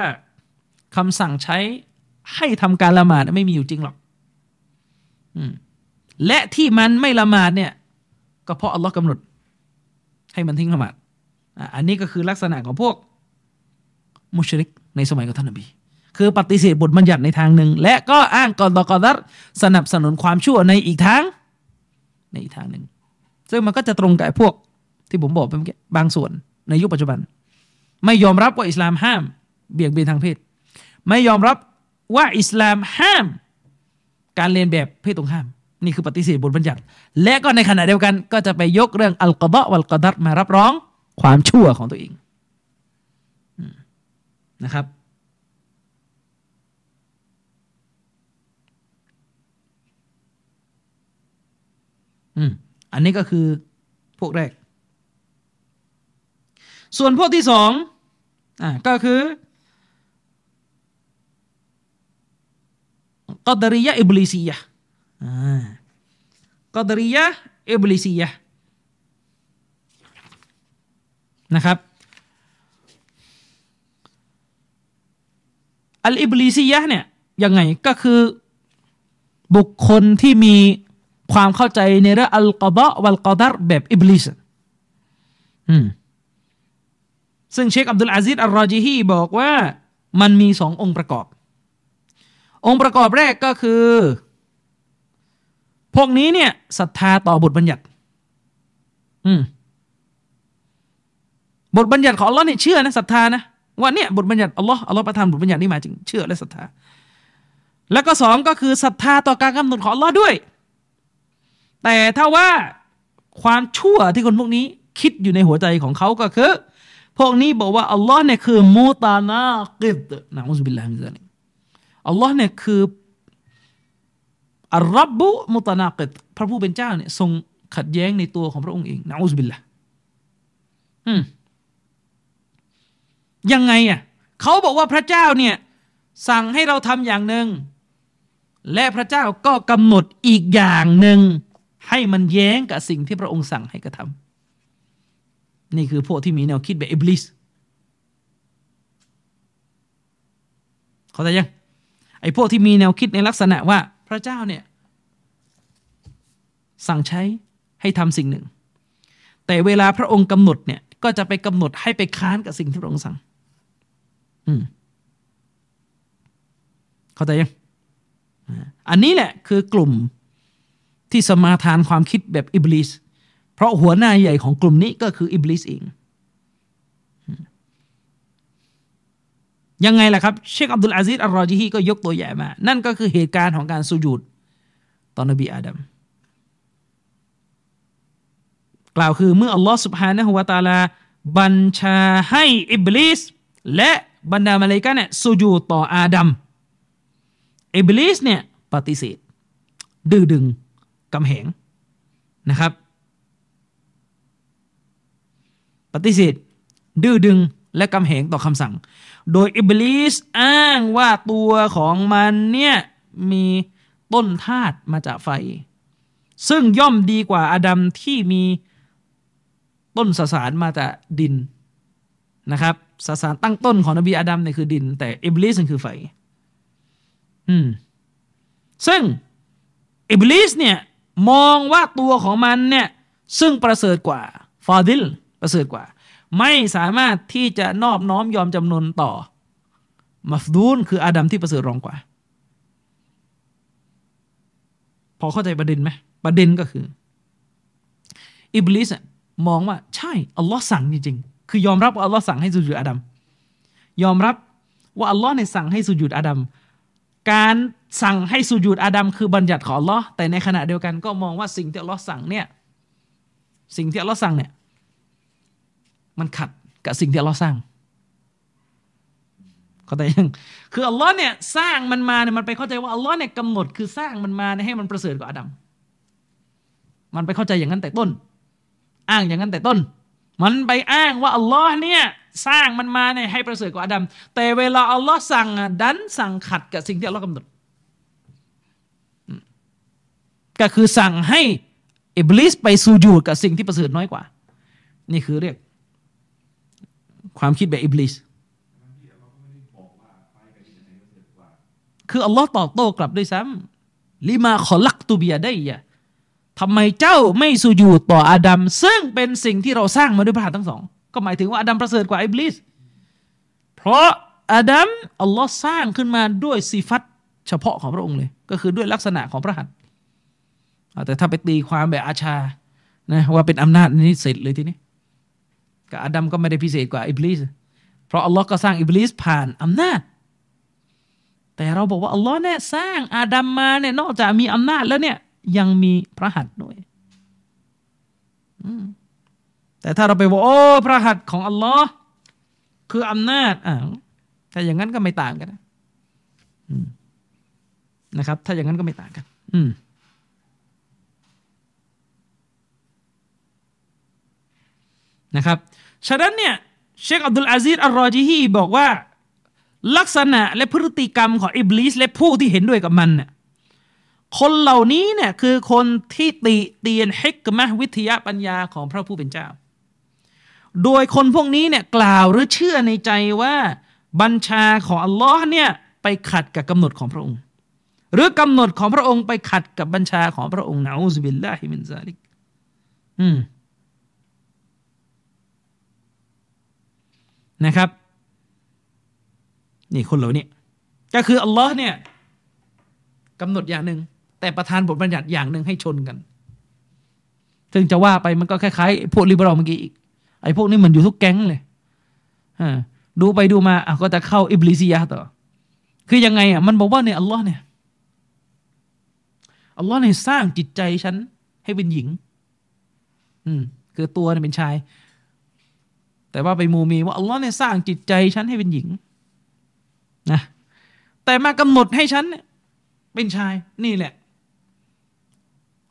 คำสั่งใช้ให้ทำการละหมาดไม่มีอยู่จริงหรอกและที่มันไม่ละหมาดเนี่ยก็เพราะอัลลอฮ์กำหนดให้มันทิ้งละหมาดอันนี้ก็คือลักษณะของพวกมุชริกในสมัยของท่านนบีคือปฏิเสธบทบัญญัติในทางหนึ่งและก็อ้างกอฎอกอดัรสนับสนุนความชั่วในอีกทางหนึ่งซึ่งมันก็จะตรงกับพวกที่ผมบอกไปเมื่อกี้บางส่วนในยุคปัจจุบันไม่ยอมรับว่าอิสลามห้ามเบี่ยงเบนทางเพศไม่ยอมรับว่าอิสลามห้ามการเลียนแบบเพศตรงข้ามนี่คือปฏิเสธบทบัญญัติและก็ในขณะเดียวกันก็จะไปยกเรื่องอัลกอฎอวัลกอดัรมารับรองความชั่วของตัวเองนะครับอันนี้ก็คือพวกแรกส่วนพวกที่สองก็คือกอดริยะอิบลิซียะกอดริยะอิบลิซียะนะครับอัลอิบลิซียะเนี่ยยังไงก็คือบุคคลที่มีความเข้าใจในเรื่องอัลกอฎอวัลกอดัรแบบอิบลิสซึ่งเชคอับดุลอาซิซอัลรอจิฮีบอกว่ามันมีสององค์ประกอบแรกก็คือพวกนี้เนี่ยศรัทธาต่อบทบัญญัติบทบัญญัติของอัลเลาะห์เนี่ยเชื่อนะศรัทธานะว่าเนี่ยบทบัญญัติอัลเลาะห์ประทานบทบัญญัตินี้มาจริงเชื่อและศรัทธาแล้วก็สองก็คือศรัทธาต่อการกำหนดของอัลเลาะห์ด้วยแต่ถ้าว่าความชั่วที่คนพวกนี้คิดอยู่ในหัวใจของเขาก็คือพวกนี้บอกว่าอัลลอฮ์เนี่ยคือมูตานากิดนะอูซุบิลลาฮิมินซาลิกอัลลอฮ์เนี่ยคืออัลร็อบบุมูตานากิดพระผู้เป็นเจ้าเนี่ยทรงขัดแย้งในตัวของพระองค์เองนะอูซุบิลลาห์ยังไงอ่ะเขาบอกว่าพระเจ้าเนี่ยสั่งให้เราทำอย่างหนึ่งและพระเจ้าก็กำหนดอีกอย่างหนึ่งให้มันแย้งกับสิ่งที่พระองค์สั่งให้กระทำนี่คือพวกที่มีแนวคิดแบบอิบลิสเข้าใจยังไอ้พวกที่มีแนวคิดในลักษณะว่าพระเจ้าเนี่ยสั่งใช้ให้ทำสิ่งหนึ่งแต่เวลาพระองค์กำหนดเนี่ยก็จะไปกำหนดให้ไปค้านกับสิ่งที่พระองค์สั่งเข้าใจยังอันนี้แหละคือกลุ่มที่สมาทานความคิดแบบอิบลิสเพราะหัวหน้าใหญ่ของกลุ่มนี้ก็คืออิบลิสเองยังไงล่ะครับเชคอับดุลอาซิซอัลรอจิฮีก็ยกตัวอย่างมานั่นก็คือเหตุการณ์ของการสุญูดต่อนบีอาดัมกล่าวคือเมื่ออัลลอฮ์ซุบฮานะฮูวะตะอาลาบัญชาให้อิบลิสและบรรดามะลาอิกะฮ์เนี่ยสุญูดต่ออาดัมอิบลิสเนี่ยปฏิเสธดื้อดึงกำแหงนะครับปฏิเสธดื้อดึงและกำแหงต่อคำสั่งโดยอิบลิสอ้างว่าตัวของมันเนี่ยมีต้นธาตุมาจากไฟซึ่งย่อมดีกว่าอาดัมที่มีต้นสสารมาจากดินนะครับสสารตั้งต้นของนบีอาดัมเนี่ยคือดินแต่อิบลิสคือไฟซึ่งอิบลิสเนี่ยมองว่าตัวของมันเนี่ยซึ่งประเสริฐกว่าฟาดิลประเสริฐกว่าไม่สามารถที่จะนอบน้อมยอมจำนนต่อมัฟดูนคืออาดัมที่ประเสริฐรองกว่าพอเข้าใจประเด็นไหมประเด็นก็คืออิบลิสมองว่าใช่อัลลอฮ์สั่งจริงๆคือยอมรับว่าอัลลอฮ์สั่งให้สุญูดอาดัมยอมรับว่าอัลลอฮ์เนี่ยสั่งให้สุญูดอาดัมการสั่งให้สุญูดอาดัมคือบัญญัติของอัลลอฮ์แต่ในขณะเดียวกันก็มองว่าสิ่งที่อัลลอฮ์สั่งเนี่ยมันขัดกับสิ่งที่อัลลอฮ์สร้างเข้าใจยังคืออัลลอฮ์เนี่ยสร้างมันมาเนี่ยมันไปเข้าใจว่าอัลลอฮ์เนี่ยกำหนดคือสร้างมันมาให้มันประเสริฐกว่าอาดัมมันไปเข้าใจอย่างนั้นแต่ต้นอ้างอย่างนั้นแต่ต้นมันไปอ้างว่าอัลลอฮ์เนี่ย สร้างมันมาเนี่ยให้ประเสริฐกว่าอาดัมแต่เวลาอัลลอฮ์สั่งดันสั่งขัดกับสิ่งที่อัลลอฮ์กำหนดก็คือสั่งให้อิบลิสไปสุญูดกับสิ่งที่ประเสริฐน้อยกว่านี่คือเรียกความคิดแบบอิบลิสคืออัลลอฮ์ตอบโต้กลับด้วยซ้ำลิมาขอลักตูเบียได้ยะทำไมเจ้าไม่สุญูดต่ออาดัมซึ่งเป็นสิ่งที่เราสร้างมาด้วยพระหัตถ์ทั้งสองก็หมายถึงว่าอาดัมประเสริฐกว่าอิบลิสเพราะอาดัมอัลลอฮ์สร้างขึ้นมาด้วยสิฟัตเฉพาะของพระองค์เลยก็คือด้วยลักษณะของพระหัตถ์แต่ถ้าไปตีความแบบอาชานะว่าเป็นอำนาจนี่เสร็จเลยทีนี้กับอาดัมก็ไม่ได้พิเศษกว่าอิบลิสเพราะอัลลอฮ์ก็สร้างอิบลิสผ่านอำนาจแต่เราบอกว่าอัลลอฮ์เนี่ยสร้างอาดัมมาเนี่ยนอกจากมีอำนาจแล้วเนี่ยยังมีพระหัตถ์ด้วยแต่ถ้าเราไปว่าโอ้พระหัตถ์ของอัลลอฮ์คืออำนาจแต่อย่างนั้นก็ไม่ต่างกันนะครับถ้าอย่างนั้นก็ไม่ต่างกันนะครับฉะนั้นเนี่ยเชคอับดุลอาซีซอัลรอจิฮีบอกว่าลักษณะและพฤติกรรมของอิบลิสและผู้ที่เห็นด้วยกับมันเนี่ยคนเหล่านี้เนี่ยคือคนที่ติเตียนฮิกมะห์วิทยาปัญญาของพระผู้เป็นเจ้าโดยคนพวกนี้เนี่ยกล่าวหรือเชื่อในใจว่าบัญชาของอัลลอฮ์เนี่ยไปขัดกับกำหนดของพระองค์หรือกำหนดของพระองค์ไปขัดกับบัญชาของพระองค์นะอูซุบิลลาฮิมินซาลิกนะครับนี่คนเหล่านี้ก็คืออัลลอฮ์เนี่ยกำหนดอย่างหนึ่งแต่ประทานบทบัญญัติอย่างหนึ่งให้ชนกันซึ่งจะว่าไปมันก็คล้ายๆพวกลิเบอรัลเมื่อกี้อีกไอ้พวกนี้มันอยู่ทุกแก๊งเลยดูไปดูมาก็จะเข้าอิบลิซียะต่อคือยังไงมันบอกว่าเนี่ยอัลลอฮ์เนี่ยอัลลอฮ์เนี่ยสร้างจิตใจฉันให้เป็นหญิงคือตัวเนี่ยเป็นชายแต่ว่าไปมูมีว่าอัลลอฮ์เนี่ยสร้างจิตใจฉันให้เป็นหญิงนะแต่มากำหนดให้ฉันเป็นชายนี่แหละ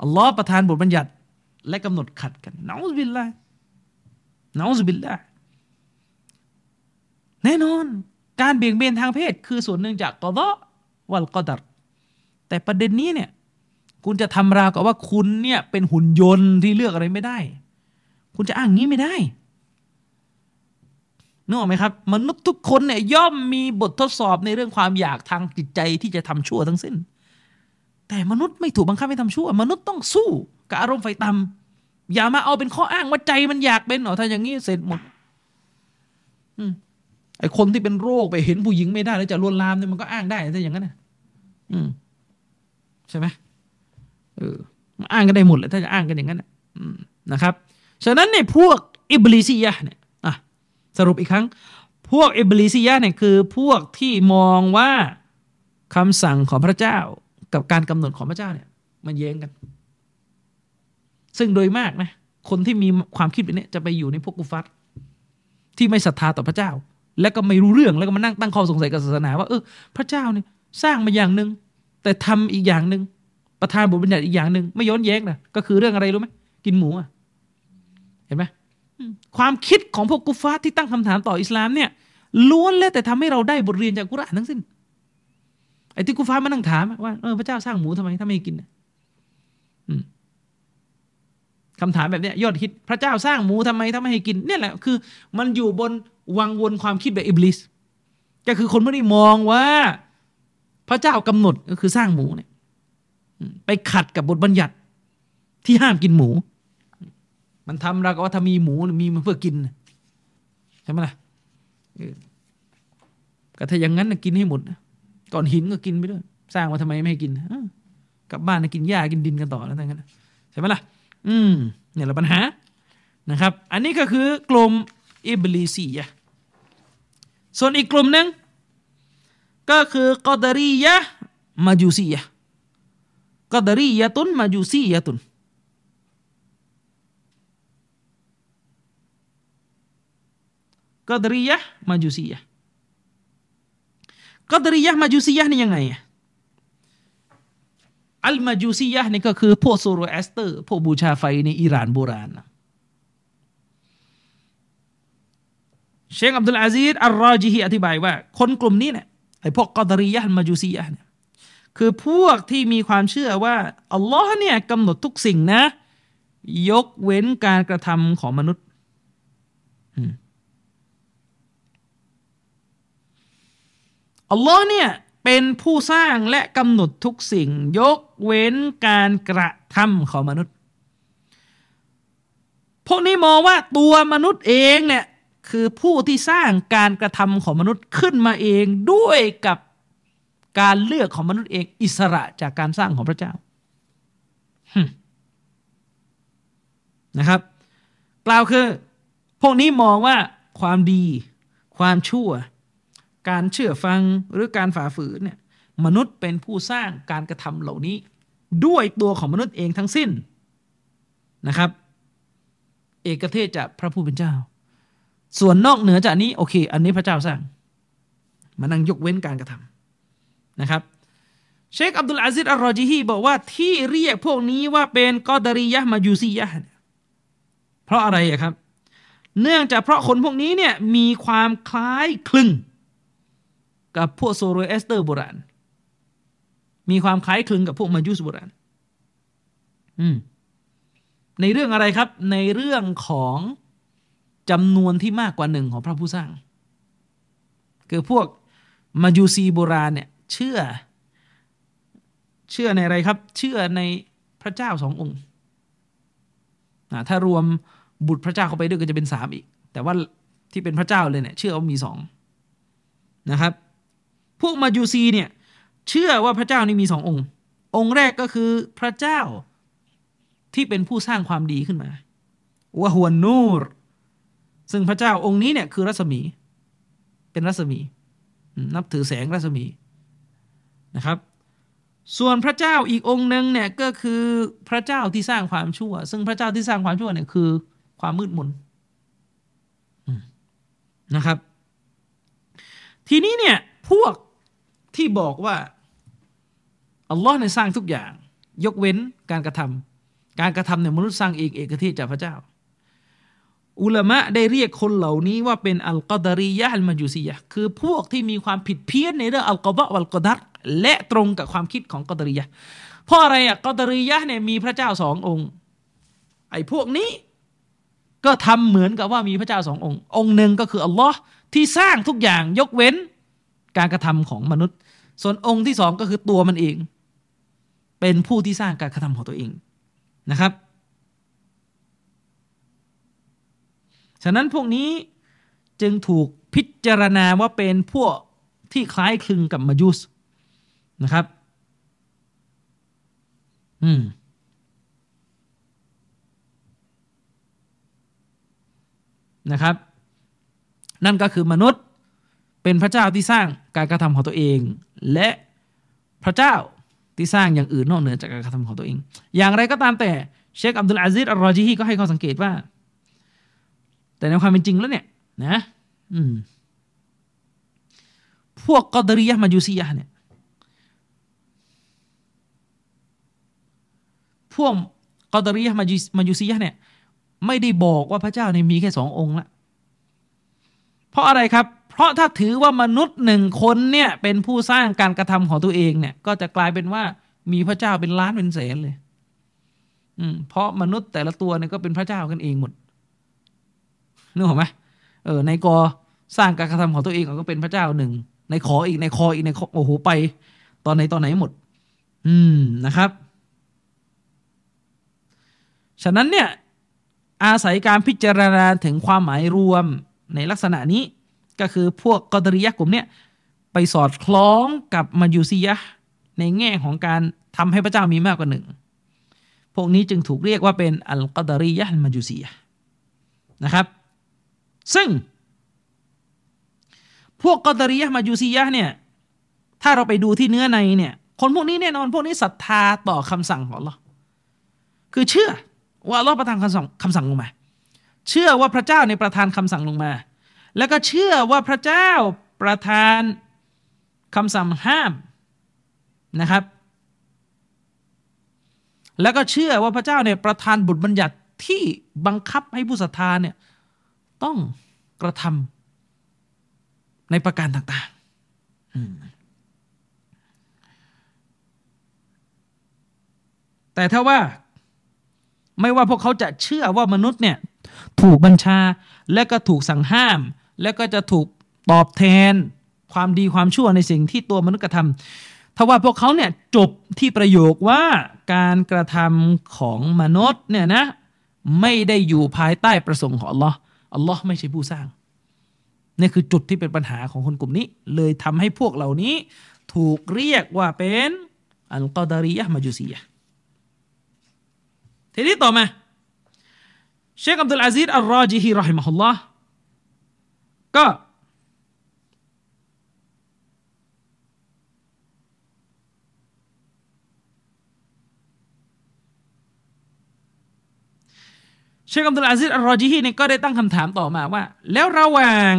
อัลลอฮ์ประทานบทบัญญัติและกำหนดขัดกันนะอูซุบิลลาห์นะอูซุบิลลาห์แน่นอนการเบี่ยงเบนทางเพศคือส่วนหนึ่งจากกอฎอวัลกอดัรแต่ประเด็นนี้เนี่ยคุณจะทำราวกับว่าคุณเนี่ยเป็นหุ่นยนต์ที่เลือกอะไรไม่ได้คุณจะอ้างงี้ไม่ได้นึกออกไหมครับมนุษย์ทุกคนเนี่ยย่อมมีบททดสอบในเรื่องความอยากทางจิตใจที่จะทำชั่วทั้งสิ้นแต่มนุษย์ไม่ถูกบังคับให้ทำชั่วมนุษย์ต้องสู้กับอารมณ์ไฟต่ำอย่ามาเอาเป็นข้ออ้างว่าใจมันอยากเป็นหรอถ้าอย่างนี้เสร็จหมดไอ้คนที่เป็นโรคไปเห็นผู้หญิงไม่ได้แล้วจะลวนลามเนี่ยมันก็อ้างได้ถ้าอย่างนั้นนะใช่ไหมอ้างกันได้หมดเลยถ้าจะอ้างกันอย่างนั้นนะนะครับฉะนั้นในพวกอิบลิซียะเนี่ยสรุปอีกครั้งพวกอิบลิซียะเนี่ยคือพวกที่มองว่าคำสั่งของพระเจ้ากับการกำหนดของพระเจ้าเนี่ยมันแย้งกันซึ่งโดยมากนะคนที่มีความคิดแบบนี้จะไปอยู่ในพวกกุฟัรที่ไม่ศรัทธาต่อพระเจ้าและก็ไม่รู้เรื่องแล้วก็มานั่งตั้งข้อสงสัยกับศาสนาว่าพระเจ้าเนี่ยสร้างมาอย่างนึงแต่ทำอีกอย่างนึงประทานบทบัญญัติอีกอย่างนึงไม่ย้อนแย้งนะก็คือเรื่องอะไรรู้ไหมกินหมูอ่ะเห็นไหมความคิดของพวกกุฟาร์ที่ตั้งคำถามต่ออิสลามเนี่ยล้วนแล้วแต่ทำให้เราได้บทเรียนจากกุรอานทั้งสิ้นไอ้ที่กุฟาร์มานั่งถามว่าพระเจ้าสร้างหมูทำไมถ้าไม่กินคำถามแบบนี้ยอดฮิตพระเจ้าสร้างหมูทำไมถ้าไม่ให้กินเนี่ยแหละคือมันอยู่บนวังวนความคิดแบบอิบลิสก็คือคนไม่ได้มองว่าพระเจ้ากำหนดก็คือสร้างหมูเนี่ยไปขัดกับบทบัญญัติที่ห้ามกินหมูมันทำเราก็ว่าถ้ามีหมูมีมันเพื่อกินใช่ไหมล่ะก็ถ้าอย่างนั้นนะกินให้หมดก่อนหินก็กินไปด้วยสร้างมาทำไมไม่ให้กินกลับบ้านนะกินหญ้ากินดินกันต่อแล้วทั้งนั้นใช่ไหมล่ะเนี่ยแหละปัญหานะครับอันนี้ก็คือกลุ่มอิบลิซียะส่วนอีกกลุ่มหนึ่งก็คือกอดารียะมาจูซียะกอดารียะตุนมาจูซียะตุนกอดรียะห์มาจูซียะห์กอดรียะห์มาจูซียะห์นี่ยังไงอัลมาจูซียะห์นี่ก็คือพวกโซโรแอสเตอร์พวกบูชาไฟในอิหร่านโบราณ เชคอับดุลอาซีซอัลรอญิฮีอธิบายว่าคนกลุ่มนี้เนี่ยไอ้พวกกอฎอรียะฮ์มัจูซียะฮ์เนี่ยคือพวกที่มีความเชื่อว่าอัลลอฮ์เนี่ยกำหนดทุกสิ่งนะยกเว้นการกระทำของมนุษย์อัลลอฮ์เนี่ยเป็นผู้สร้างและกำหนดทุกสิ่งยกเว้นการกระทำของมนุษย์พวกนี้มองว่าตัวมนุษย์เองเนี่ยคือผู้ที่สร้างการกระทำของมนุษย์ขึ้นมาเองด้วยกับการเลือกของมนุษย์เองอิสระจากการสร้างของพระเจ้านะครับกล่าวคือพวกนี้มองว่าความดีความชั่วการเชื่อฟังหรือการฝ่าฝืนเนี่ยมนุษย์เป็นผู้สร้างการกระทำเหล่านี้ด้วยตัวของมนุษย์เองทั้งสิ้นนะครับเอกเทศจากพระผู้เป็นเจ้าส่วนนอกเหนือจากนี้โอเคอันนี้พระเจ้าสร้างมานั่งยกเว้นการกระทำนะครับเชคอับดุลอาซิซอัลรอญิฮีบอกว่าที่เรียกพวกนี้ว่าเป็นกอฎอรียะฮ์มัจญูซียะฮ์เพราะอะไรครับเนื่องจากเพราะคนพวกนี้เนี่ยมีความคล้ายคลึงกับพวกโซโรแอสเตอร์โบราณมีความคล้ายคลึงกับพวกมัจญูสโบราณในเรื่องอะไรครับในเรื่องของจำนวนที่มากกว่าหนึ่งของพระผู้สร้างคือพวกมัจญูซีโบราณเนี่ยเชื่อในอะไรครับเชื่อในพระเจ้าสององค์ถ้ารวมบุตรพระเจ้าเข้าไปด้วยก็จะเป็นสามอีกแต่ว่าที่เป็นพระเจ้าเลยเนี่ยเชื่อว่ามีสองนะครับพวกมัจญูซีเนี่ยเชื่อว่าพระเจ้านี่มีสององค์องค์แรกก็คือพระเจ้าที่เป็นผู้สร้างความดีขึ้นมาวะฮุนนูรซึ่งพระเจ้าองค์นี้เนี่ยคือรัศมีเป็นรัศมีนับถือแสงรัศมีนะครับส่วนพระเจ้าอีกองค์นึงเนี่ยก็คือพระเจ้าที่สร้างความชั่วซึ่งพระเจ้าที่สร้างความชั่วเนี่ยคือความมืดมนนะครับทีนี้เนี่ยพวกที่บอกว่าอัลลอฮ์เนี่ยสร้างทุกอย่างยกเว้นการกระทำเนี่ยมนุษย์สร้างเองเอกเทศจากพระเจ้าอุลามะได้เรียกคนเหล่านี้ว่าเป็นอัลกอฎอรียะฮ์อัลมัจญูซียะฮ์คือพวกที่มีความผิดเพี้ยนในเรื่องอัลกอฎอวัลกอดัรและตรงกับความคิดของกอฎอรียะฮ์เพราะอะไรกอฎอรียะฮ์เนี่ยมีพระเจ้าสององค์ไอ้พวกนี้ก็ทำเหมือนกับว่ามีพระเจ้าสององค์องค์หนึ่งก็คืออัลลอฮ์ที่สร้างทุกอย่างยกเว้นการกระทำของมนุษย์ส่วนองค์ที่สองก็คือตัวมันเองเป็นผู้ที่สร้างการกระทำของตัวเองนะครับฉะนั้นพวกนี้จึงถูกพิจารณาว่าเป็นพวกที่คล้ายคลึงกับมัจญูสนะครับนะครับนั่นก็คือมนุษย์เป็นพระเจ้าที่สร้างการกระทำของตัวเองและพระเจ้าที่สร้างอย่างอื่นนอกเหนือจากการกระทำของตัวเองอย่างไรก็ตามแต่เชคอับดุลอาซิซอัลรอญิฮีก็ให้ข้อสังเกตว่าแต่ในความเป็นจริงแล้วเนี่ยนะพวกกอฎอรียะฮ์มัจญูซียะฮ์เนี่ยพวกกอฎอรียะฮ์มัจญูซียะฮ์เนี่ยไม่ได้บอกว่าพระเจ้าเนี่ยมีแค่สององค์ละเพราะอะไรครับเพราะถ้าถือว่ามนุษย์หนึ่งคนเนี่ยเป็นผู้สร้างการกระทำของตัวเองเนี่ยก็จะกลายเป็นว่ามีพระเจ้าเป็นล้านเป็นแสนเลยเพราะมนุษย์แต่ละตัวเนี่ยก็เป็นพระเจ้ากันเองหมดนึกออกไหมในกอสร้างการกระทำของตัวเองก็เป็นพระเจ้าหนึ่งในขออีกในคออีกในโอ้โหไปตอนไหนหมดนะครับฉะนั้นเนี่ยอาศัยการพิจารณาถึงความหมายรวมในลักษณะนี้ก็คือพวกกอฎอรียะฮ์กลุ่มเนี้ยไปสอดคล้องกับมัจญูซียะฮ์ในแง่ของการทำให้พระเจ้ามีมากกว่าหนึ่งพวกนี้จึงถูกเรียกว่าเป็นอัลกอฎอรียะฮ์อัลมัจญูซียะฮ์นะครับซึ่งพวกกอฎอรียะฮ์มัจญูซียะฮ์เนี่ยถ้าเราไปดูที่เนื้อในเนี่ยคนพวกนี้แน่นอนพวกนี้ศรัทธาต่อคำสั่งของอัลเลาะห์คือเชื่อว่าอัลเลาะห์ประทานคำสั่งลงมาเชื่อว่าพระเจ้าในประทานคำสั่งลงมาแล้วก็เชื่อว่าพระเจ้าประทานคำสั่งห้ามนะครับแล้วก็เชื่อว่าพระเจ้าเนี่ยประทานบทบัญญัติที่บังคับให้ผู้ศรัทธาเนี่ยต้องกระท ในประการต่างๆแต่ถ้าว่าไม่ว่าพวกเขาจะเชื่อว่ามนุษย์เนี่ยถูกบัญชาและก็ถูกสั่งห้ามและก็จะถูกตอบแทนความดีความชั่วในสิ่งที่ตัวมนุษย์กระทำถ้าว่าพวกเขาเนี่ยจบที่ประโยคว่าการกระทำของมนุษย์เนี่ยนะไม่ได้อยู่ภายใต้ประสงค์ของอัลลอฮ์อัลลอฮ์ไม่ใช่ผู้สร้างนี่คือจุดที่เป็นปัญหาของคนกลุ่มนี้เลยทำให้พวกเหล่านี้ถูกเรียกว่าเป็นอัลกอดารียะห์มาจูซียะห์ทีนี้ต่อมาเชคอับดุลอาซีซอัลรอจิฮีเราะฮิมะฮุลลอฮ์ก็เชคอับดุลอาซีซอัลรอจิฮีเนี่ยก็ได้ตั้งคำถามต่อมาว่าแล้วระหว่าง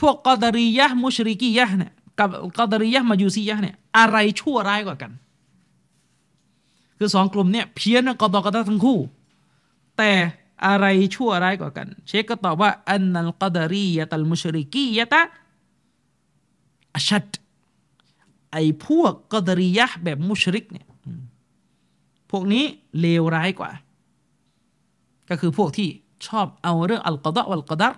พวกกอดารียะห์มุชริกียะห์เนี่ยกับกอดารียะห์มาจูซียะห์เนี่ยอะไรชั่วร้ายกว่ากันคือสองกลุ่มเนี่ยเพี้ยนกอดอกอดะทั้งคู่แต่อะไรชั่วร้ายกว่ากันเชคก็ตอบว่าอันนัลกอดารียะตัลมุชริกียะตะอัชัดไอ้พวกกอดารียะแบบมุชริกเนี่ยพวกนี้เลวร้ายกว่าก็คือพวกที่ชอบเอาเรื่องอัลกอดอวัลกอดัร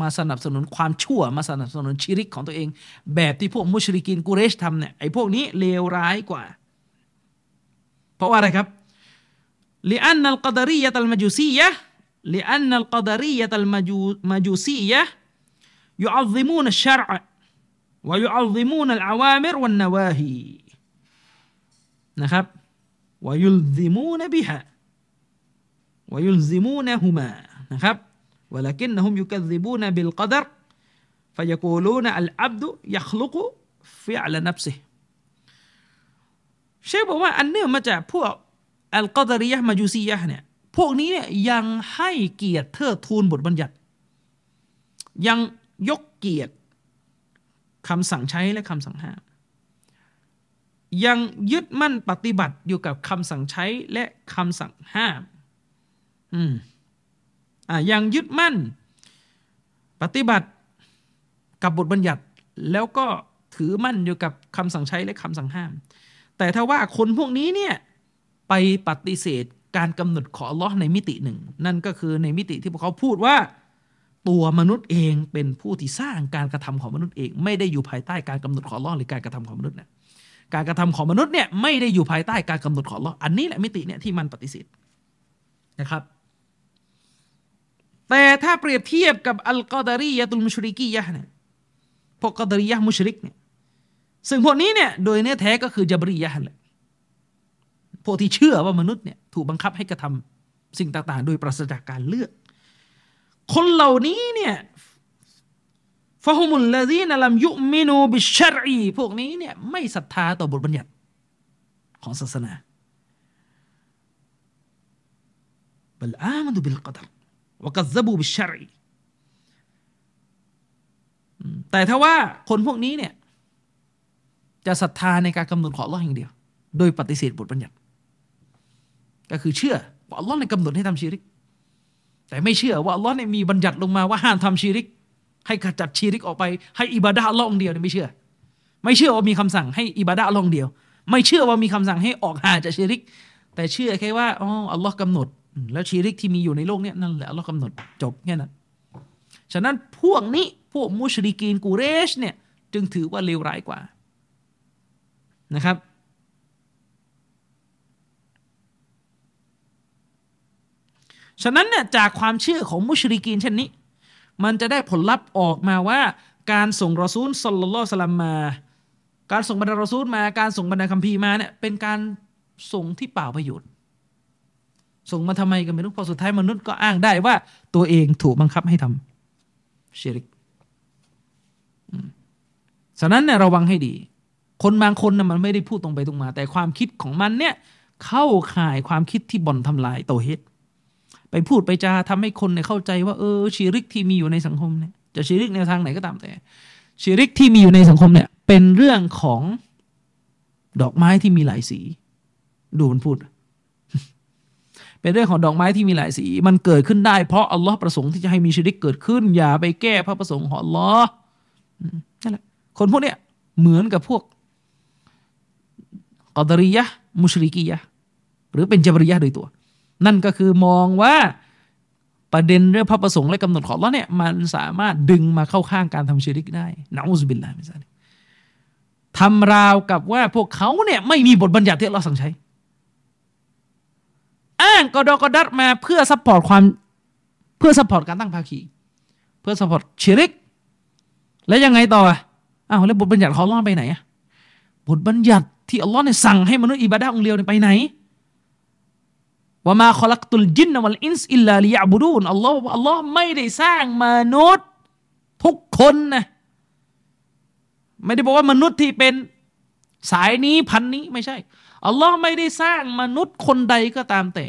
มาสนับสนุนความชั่วมาสนับสนุนชิริกของตัวเองแบบที่พวกมุชริกีนกุเรชทำเนี่ยไอ้พวกนี้เลวร้ายกว่าเพราะว่าอะไรครับลิอันนัลกอดารียะตัลมาจูซียะลิอันนัลกอดารียะตัลมาจูซียะยุอัซซิมูนัชชะรอวะยุอัซซิมูนัลอาวามิรวัลนวาฮีนะครับวะยุลซิมูนบิฮาวะยุลซิมูนฮุมานะครับวะลักินนะฮุมยุกัซซิบูนบิลกอดัรฟะยะกูลูนอัลอับดุยัคลุกุฟิอละนัฟซิฮ์เชคบอกว่าอันเนื่องมาจากพวกอัลกอดารียะห์มาจูซียะห์เนี่ยพวกนี้เนี่ยยังให้เกียรติเทิดทูนบทบัญญัติยังยกเกียรติคำสั่งใช้และคำสั่งห้ามยังยึดมั่นปฏิบัติอยู่กับคำสั่งใช้และคำสั่งห้ามยังยึดมั่นปฏิบัติกับบทบัญญัติแล้วก็ถือมั่นอยู่กับคำสั่งใช้และคำสั่งห้ามแต่ถ้าว่าคนพวกนี้เนี่ยไปปฏิเสธการกำหนดของอัลลอฮ์ในมิติหนึ่งนั่นก็คือในมิติที่พวกเขาพูดว่าตัวมนุษย์เองเป็นผู้ที่สร้างการกระทำของมนุษย์เองไม่ได้อยู่ภายใต้การกำหนดของอัลลอฮ์หรือการกระทำของมนุษย์นะการกระทำของมนุษย์เนี่ยไม่ได้อยู่ภายใต้การกำหนดของอัลลอฮ์อันนี้แหละมิติเนี่ยที่มันปฏิเสธนะครับแต่ถ้าเปรียบเทียบกับอัลกอดารียะตุลมุชริกียะห์เนี่ยพวกกอดารียะห์มุชริกเนี่ยซึ่งพวกนี้เนี่ยโดยเนื้อแท้ก็คือจับรียะห์แหละพวกที่เชื่อว่ามนุษย์เนี่ยถูกบังคับให้กระทำสิ่งต่างๆโดยปราศจากการเลือกคนเหล่านี้เนี่ยฟะฮุมุลลซีนะลัมยุมินูบิชชัรอีพวกนี้เนี่ยไม่ศรัทธาต่อบทบัญญัติของศาสนาบัลอามานูบิลกอดัรวะกัซซะบูบิชชัรอีแต่ถ้าว่าคนพวกนี้เนี่ยจะศรัทธาในการกำหนดของอัลเลาะห์อย่างเดียวโดยปฏิเสธบทบัญญัติก็คือเชื่อว่าอัลเลาะห์ได้กำหนดให้ทำชิริกแต่ไม่เชื่อว่าอัลเลาะห์เนี่ยมีบัญญัติลงมาว่าห้ามทำชิริกให้ขจัดชิริกออกไปให้อิบาดะห์อัลเลาะห์องเดียวเนี่ยไม่เชื่อไม่เชื่อว่ามีคำสั่งให้อิบาดะห์อัลเลาะห์องเดียวไม่เชื่อว่ามีคำสั่งให้ออกห่างจากชิริกแต่เชื่อแค่ว่าอ๋ออัลเลาะห์กำหนดแล้วชิริกที่มีอยู่ในโลกเนี่ยนั่นแหละอัลเลาะห์กำหนดจบแค่นั้นฉะนั้นพวกนี้พวกมุชริกีนกุเรชเนี่ยจึงถือว่าเลวร้ายกว่านะครับฉะนั้นเนี่ยจากความเชื่อของมุชริกีนเช่นนี้มันจะได้ผลลัพธ์ออกมาว่าการส่งรอซูลศ็อลลัลลอฮุอะลัยฮิวะซัลลัมมาการส่งบรรดารอซูลมาการส่งบรรดาคัมภีร์มาเนี่ยเป็นการส่งที่เปล่าประโยชน์ส่งมาทำไมกันไม่รู้พอสุดท้ายมนุษย์ก็อ้างได้ว่าตัวเองถูกบังคับให้ทำชิริกฉะนั้นเนี่ยระวังให้ดีคนบางคนนะมันไม่ได้พูดตรงไปตรงมาแต่ความคิดของมันเนี่ยเข้าข่ายความคิดที่บ่อนทำลายเตาฮีดไปพูดไปจาทำให้คนเนี่ยเข้าใจว่าชิริกที่มีอยู่ในสังคมเนี่ยจะชิริกแนวทางไหนก็ตามแต่ชิริกที่มีอยู่ในสังคมเนี่ยเป็นเรื่องของดอกไม้ที่มีหลายสีดูมันพูด เป็นเรื่องของดอกไม้ที่มีหลายสีมันเกิดขึ้นได้เพราะอัลลอฮ์ประสงค์ที่จะให้มีชิริกเกิดขึ้นอย่าไปแก้พระประสงค์ของอัลลอฮ์ นั่นแหละคนพวกเนี้ยเหมือนกับพวกกอฎอรียะห์มุชริกียะห์หรือเป็นญับรียะห์โดยตัวนั่นก็คือมองว่าประเด็นเรื่องพระประสงค์และกำหนดของอัลเลาะห์เนี่ยมันสามารถดึงมาเข้าข้างการทำชิริกได้นะอูซบิลลาฮิมินซาลิกทำราวกับว่าพวกเขาเนี่ยไม่มีบทบัญญัติที่อัลเลาะห์สั่งใช้อ้างกอฎอกอดัรมาเพื่อซัพพอร์ตการตั้งภาคีเพื่อซัพพอร์ตชิริกแล้วยังไงต่ออ้าวแล้วบทบัญญัติของอัลเลาะห์ไปไหนอ่ะบทบัญญัติที่อัลเลาะห์เนี่ยสั่งให้มนุษย์อิบาดะห์องค์เดียวเนี่ยไปไหนวะมาคอลักตุลจินนะวัลอินซอิลลาลิยะอ์บุดูนอัลเลาะห์ไม่ได้สร้างมนุษย์ทุกคนนะไม่ได้บอกว่ามนุษย์ที่เป็นสายนี้พันนี้ไม่ใช่อัลเลาะห์ไม่ได้สร้างมนุษย์คนใดก็ตามแต่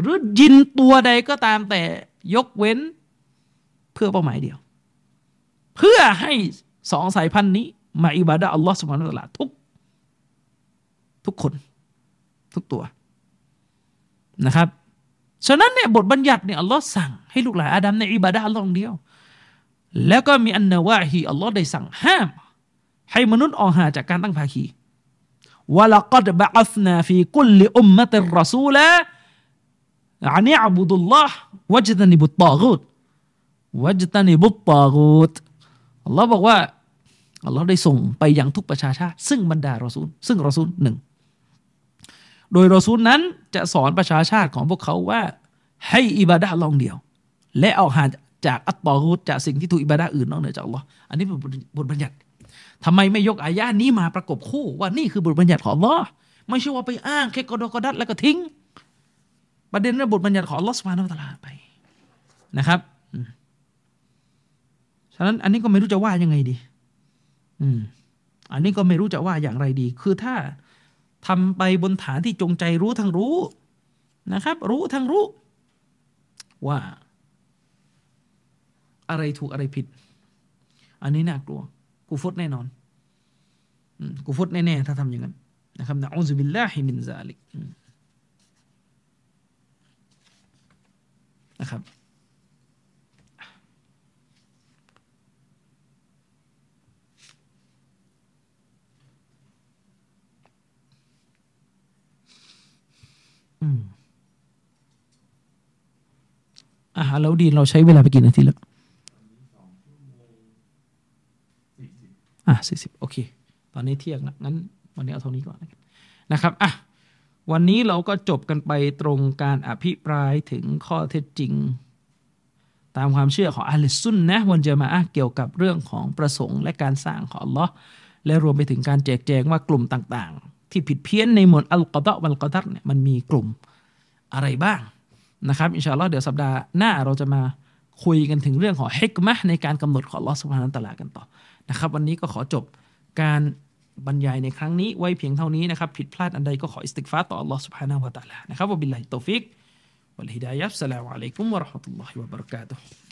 หรือยินตัวใดก็ตามแต่ยกเว้นเพื่อเป้าหมายเดียวเพื่อให้สองสายพันธุ์นี้มาอิบาดะห์อัลเลาะห์ซุบฮานะฮูวะตะอาลาทุกคนทุกตัวนะครับฉะนั้นเนี่ยบทบัญญัติเนี่ยอัลเลาะห์สั่งให้ลูกหลานอาดัมเนี่ยอิบาดะห์อัลเลาะห์เดียวแล้วก็มีอันนะวาฮีอัลเลาะห์ได้สั่งห้ามให้มนุษย์ออกห่างจากการตั้งภาคีวะละกัดบะอัษนาฟีกุลลิอุมมะติรรอซูลาอะนีอับุดุลลอฮ์วัจตะนิบุตฏอฆูตอัลเลาะห์บอกว่าอัลเลาะห์ได้ส่งไปยังทุกประชาชาติซึ่งบรรดารอซูลซึ่งรอซูลหนึ่งโดยรอซูลนั้นจะสอนประชาชาติของพวกเขาว่าให้อิบาดะห์อัลเลาะห์เดียวและออกห่างจากอัตฏอฆูตจากสิ่งที่ถูกอิบาดะห์อื่นนอกเหนือจากอัลเลาะห์อันนี้เป็นบทบัญญัติทำไมไม่ยกอายะห์นี้มาประกบคู่ว่านี่คือบทบัญญัติของอัลเลาะห์ไม่ใช่ว่าไปอ้างแค่กอฎอกอดัรแล้วก็ทิ้งประเด็นเรื่องบทบัญญัติของอัลเลาะห์ซุบฮานะฮูวะตะอาลาไปนะครับฉะนั้นอันนี้ก็ไม่รู้จะว่ายังไงดีอันนี้ก็ไม่รู้จะว่าอย่างไรดีคือถ้าทำไปบนฐานที่จงใจรู้ทั้งรู้นะครับรู้ทั้งรู้ว่าอะไรถูกอะไรผิดอันนี้น่ากลัวกูฟุตแน่นอนกูฟุตแน่ๆถ้าทำอย่างนั้นนะครับนะอูซุบิลลาฮิมินซาลิกนะครับแล้วดีเราใช้เวลาไปกี่นาทีแล้ว40โอเคตอนนี้เที่ยงแล้วงั้นวันนี้เอาเท่านี้ก่อนนะครับวันนี้เราก็จบกันไปตรงการอภิปรายถึงข้อเท็จจริงตามความเชื่อของอะห์ลุสซุนนะฮ์วัลญะมาอะฮ์เกี่ยวกับเรื่องของประสงค์และการสร้างของอัลเลาะห์และรวมไปถึงการแจกแจงว่ากลุ่มต่างๆที่ผิดเพี้ยนในหมวดอัลกอฎอวัลกอดัรเนี่ยมันมีกลุ่มอะไรบ้างนะครับอินชาอัลเลาะห์เดี๋ยวสัปดาห์หน้าเราจะมาคุยกันถึงเรื่องของฮิกมะห์ในการกำหนดของอัลเลาะห์ซุบฮานะฮูวะตะอาลากันต่อนะครับวันนี้ก็ขอจบการบรรยายในครั้งนี้ไว้เพียงเท่านี้นะครับผิดพลาดอันใดก็ขออิสติฆฟาร์ต่ออัลเลาะห์ซุบฮานะฮูวะตะอาลานะครับวะบิลลาฮิตอฟิกวัลฮิดายะฮ์อัสสลามุอะลัยกุมวะเราะห์มะตุลลอฮิวะบะเราะกาตุฮ์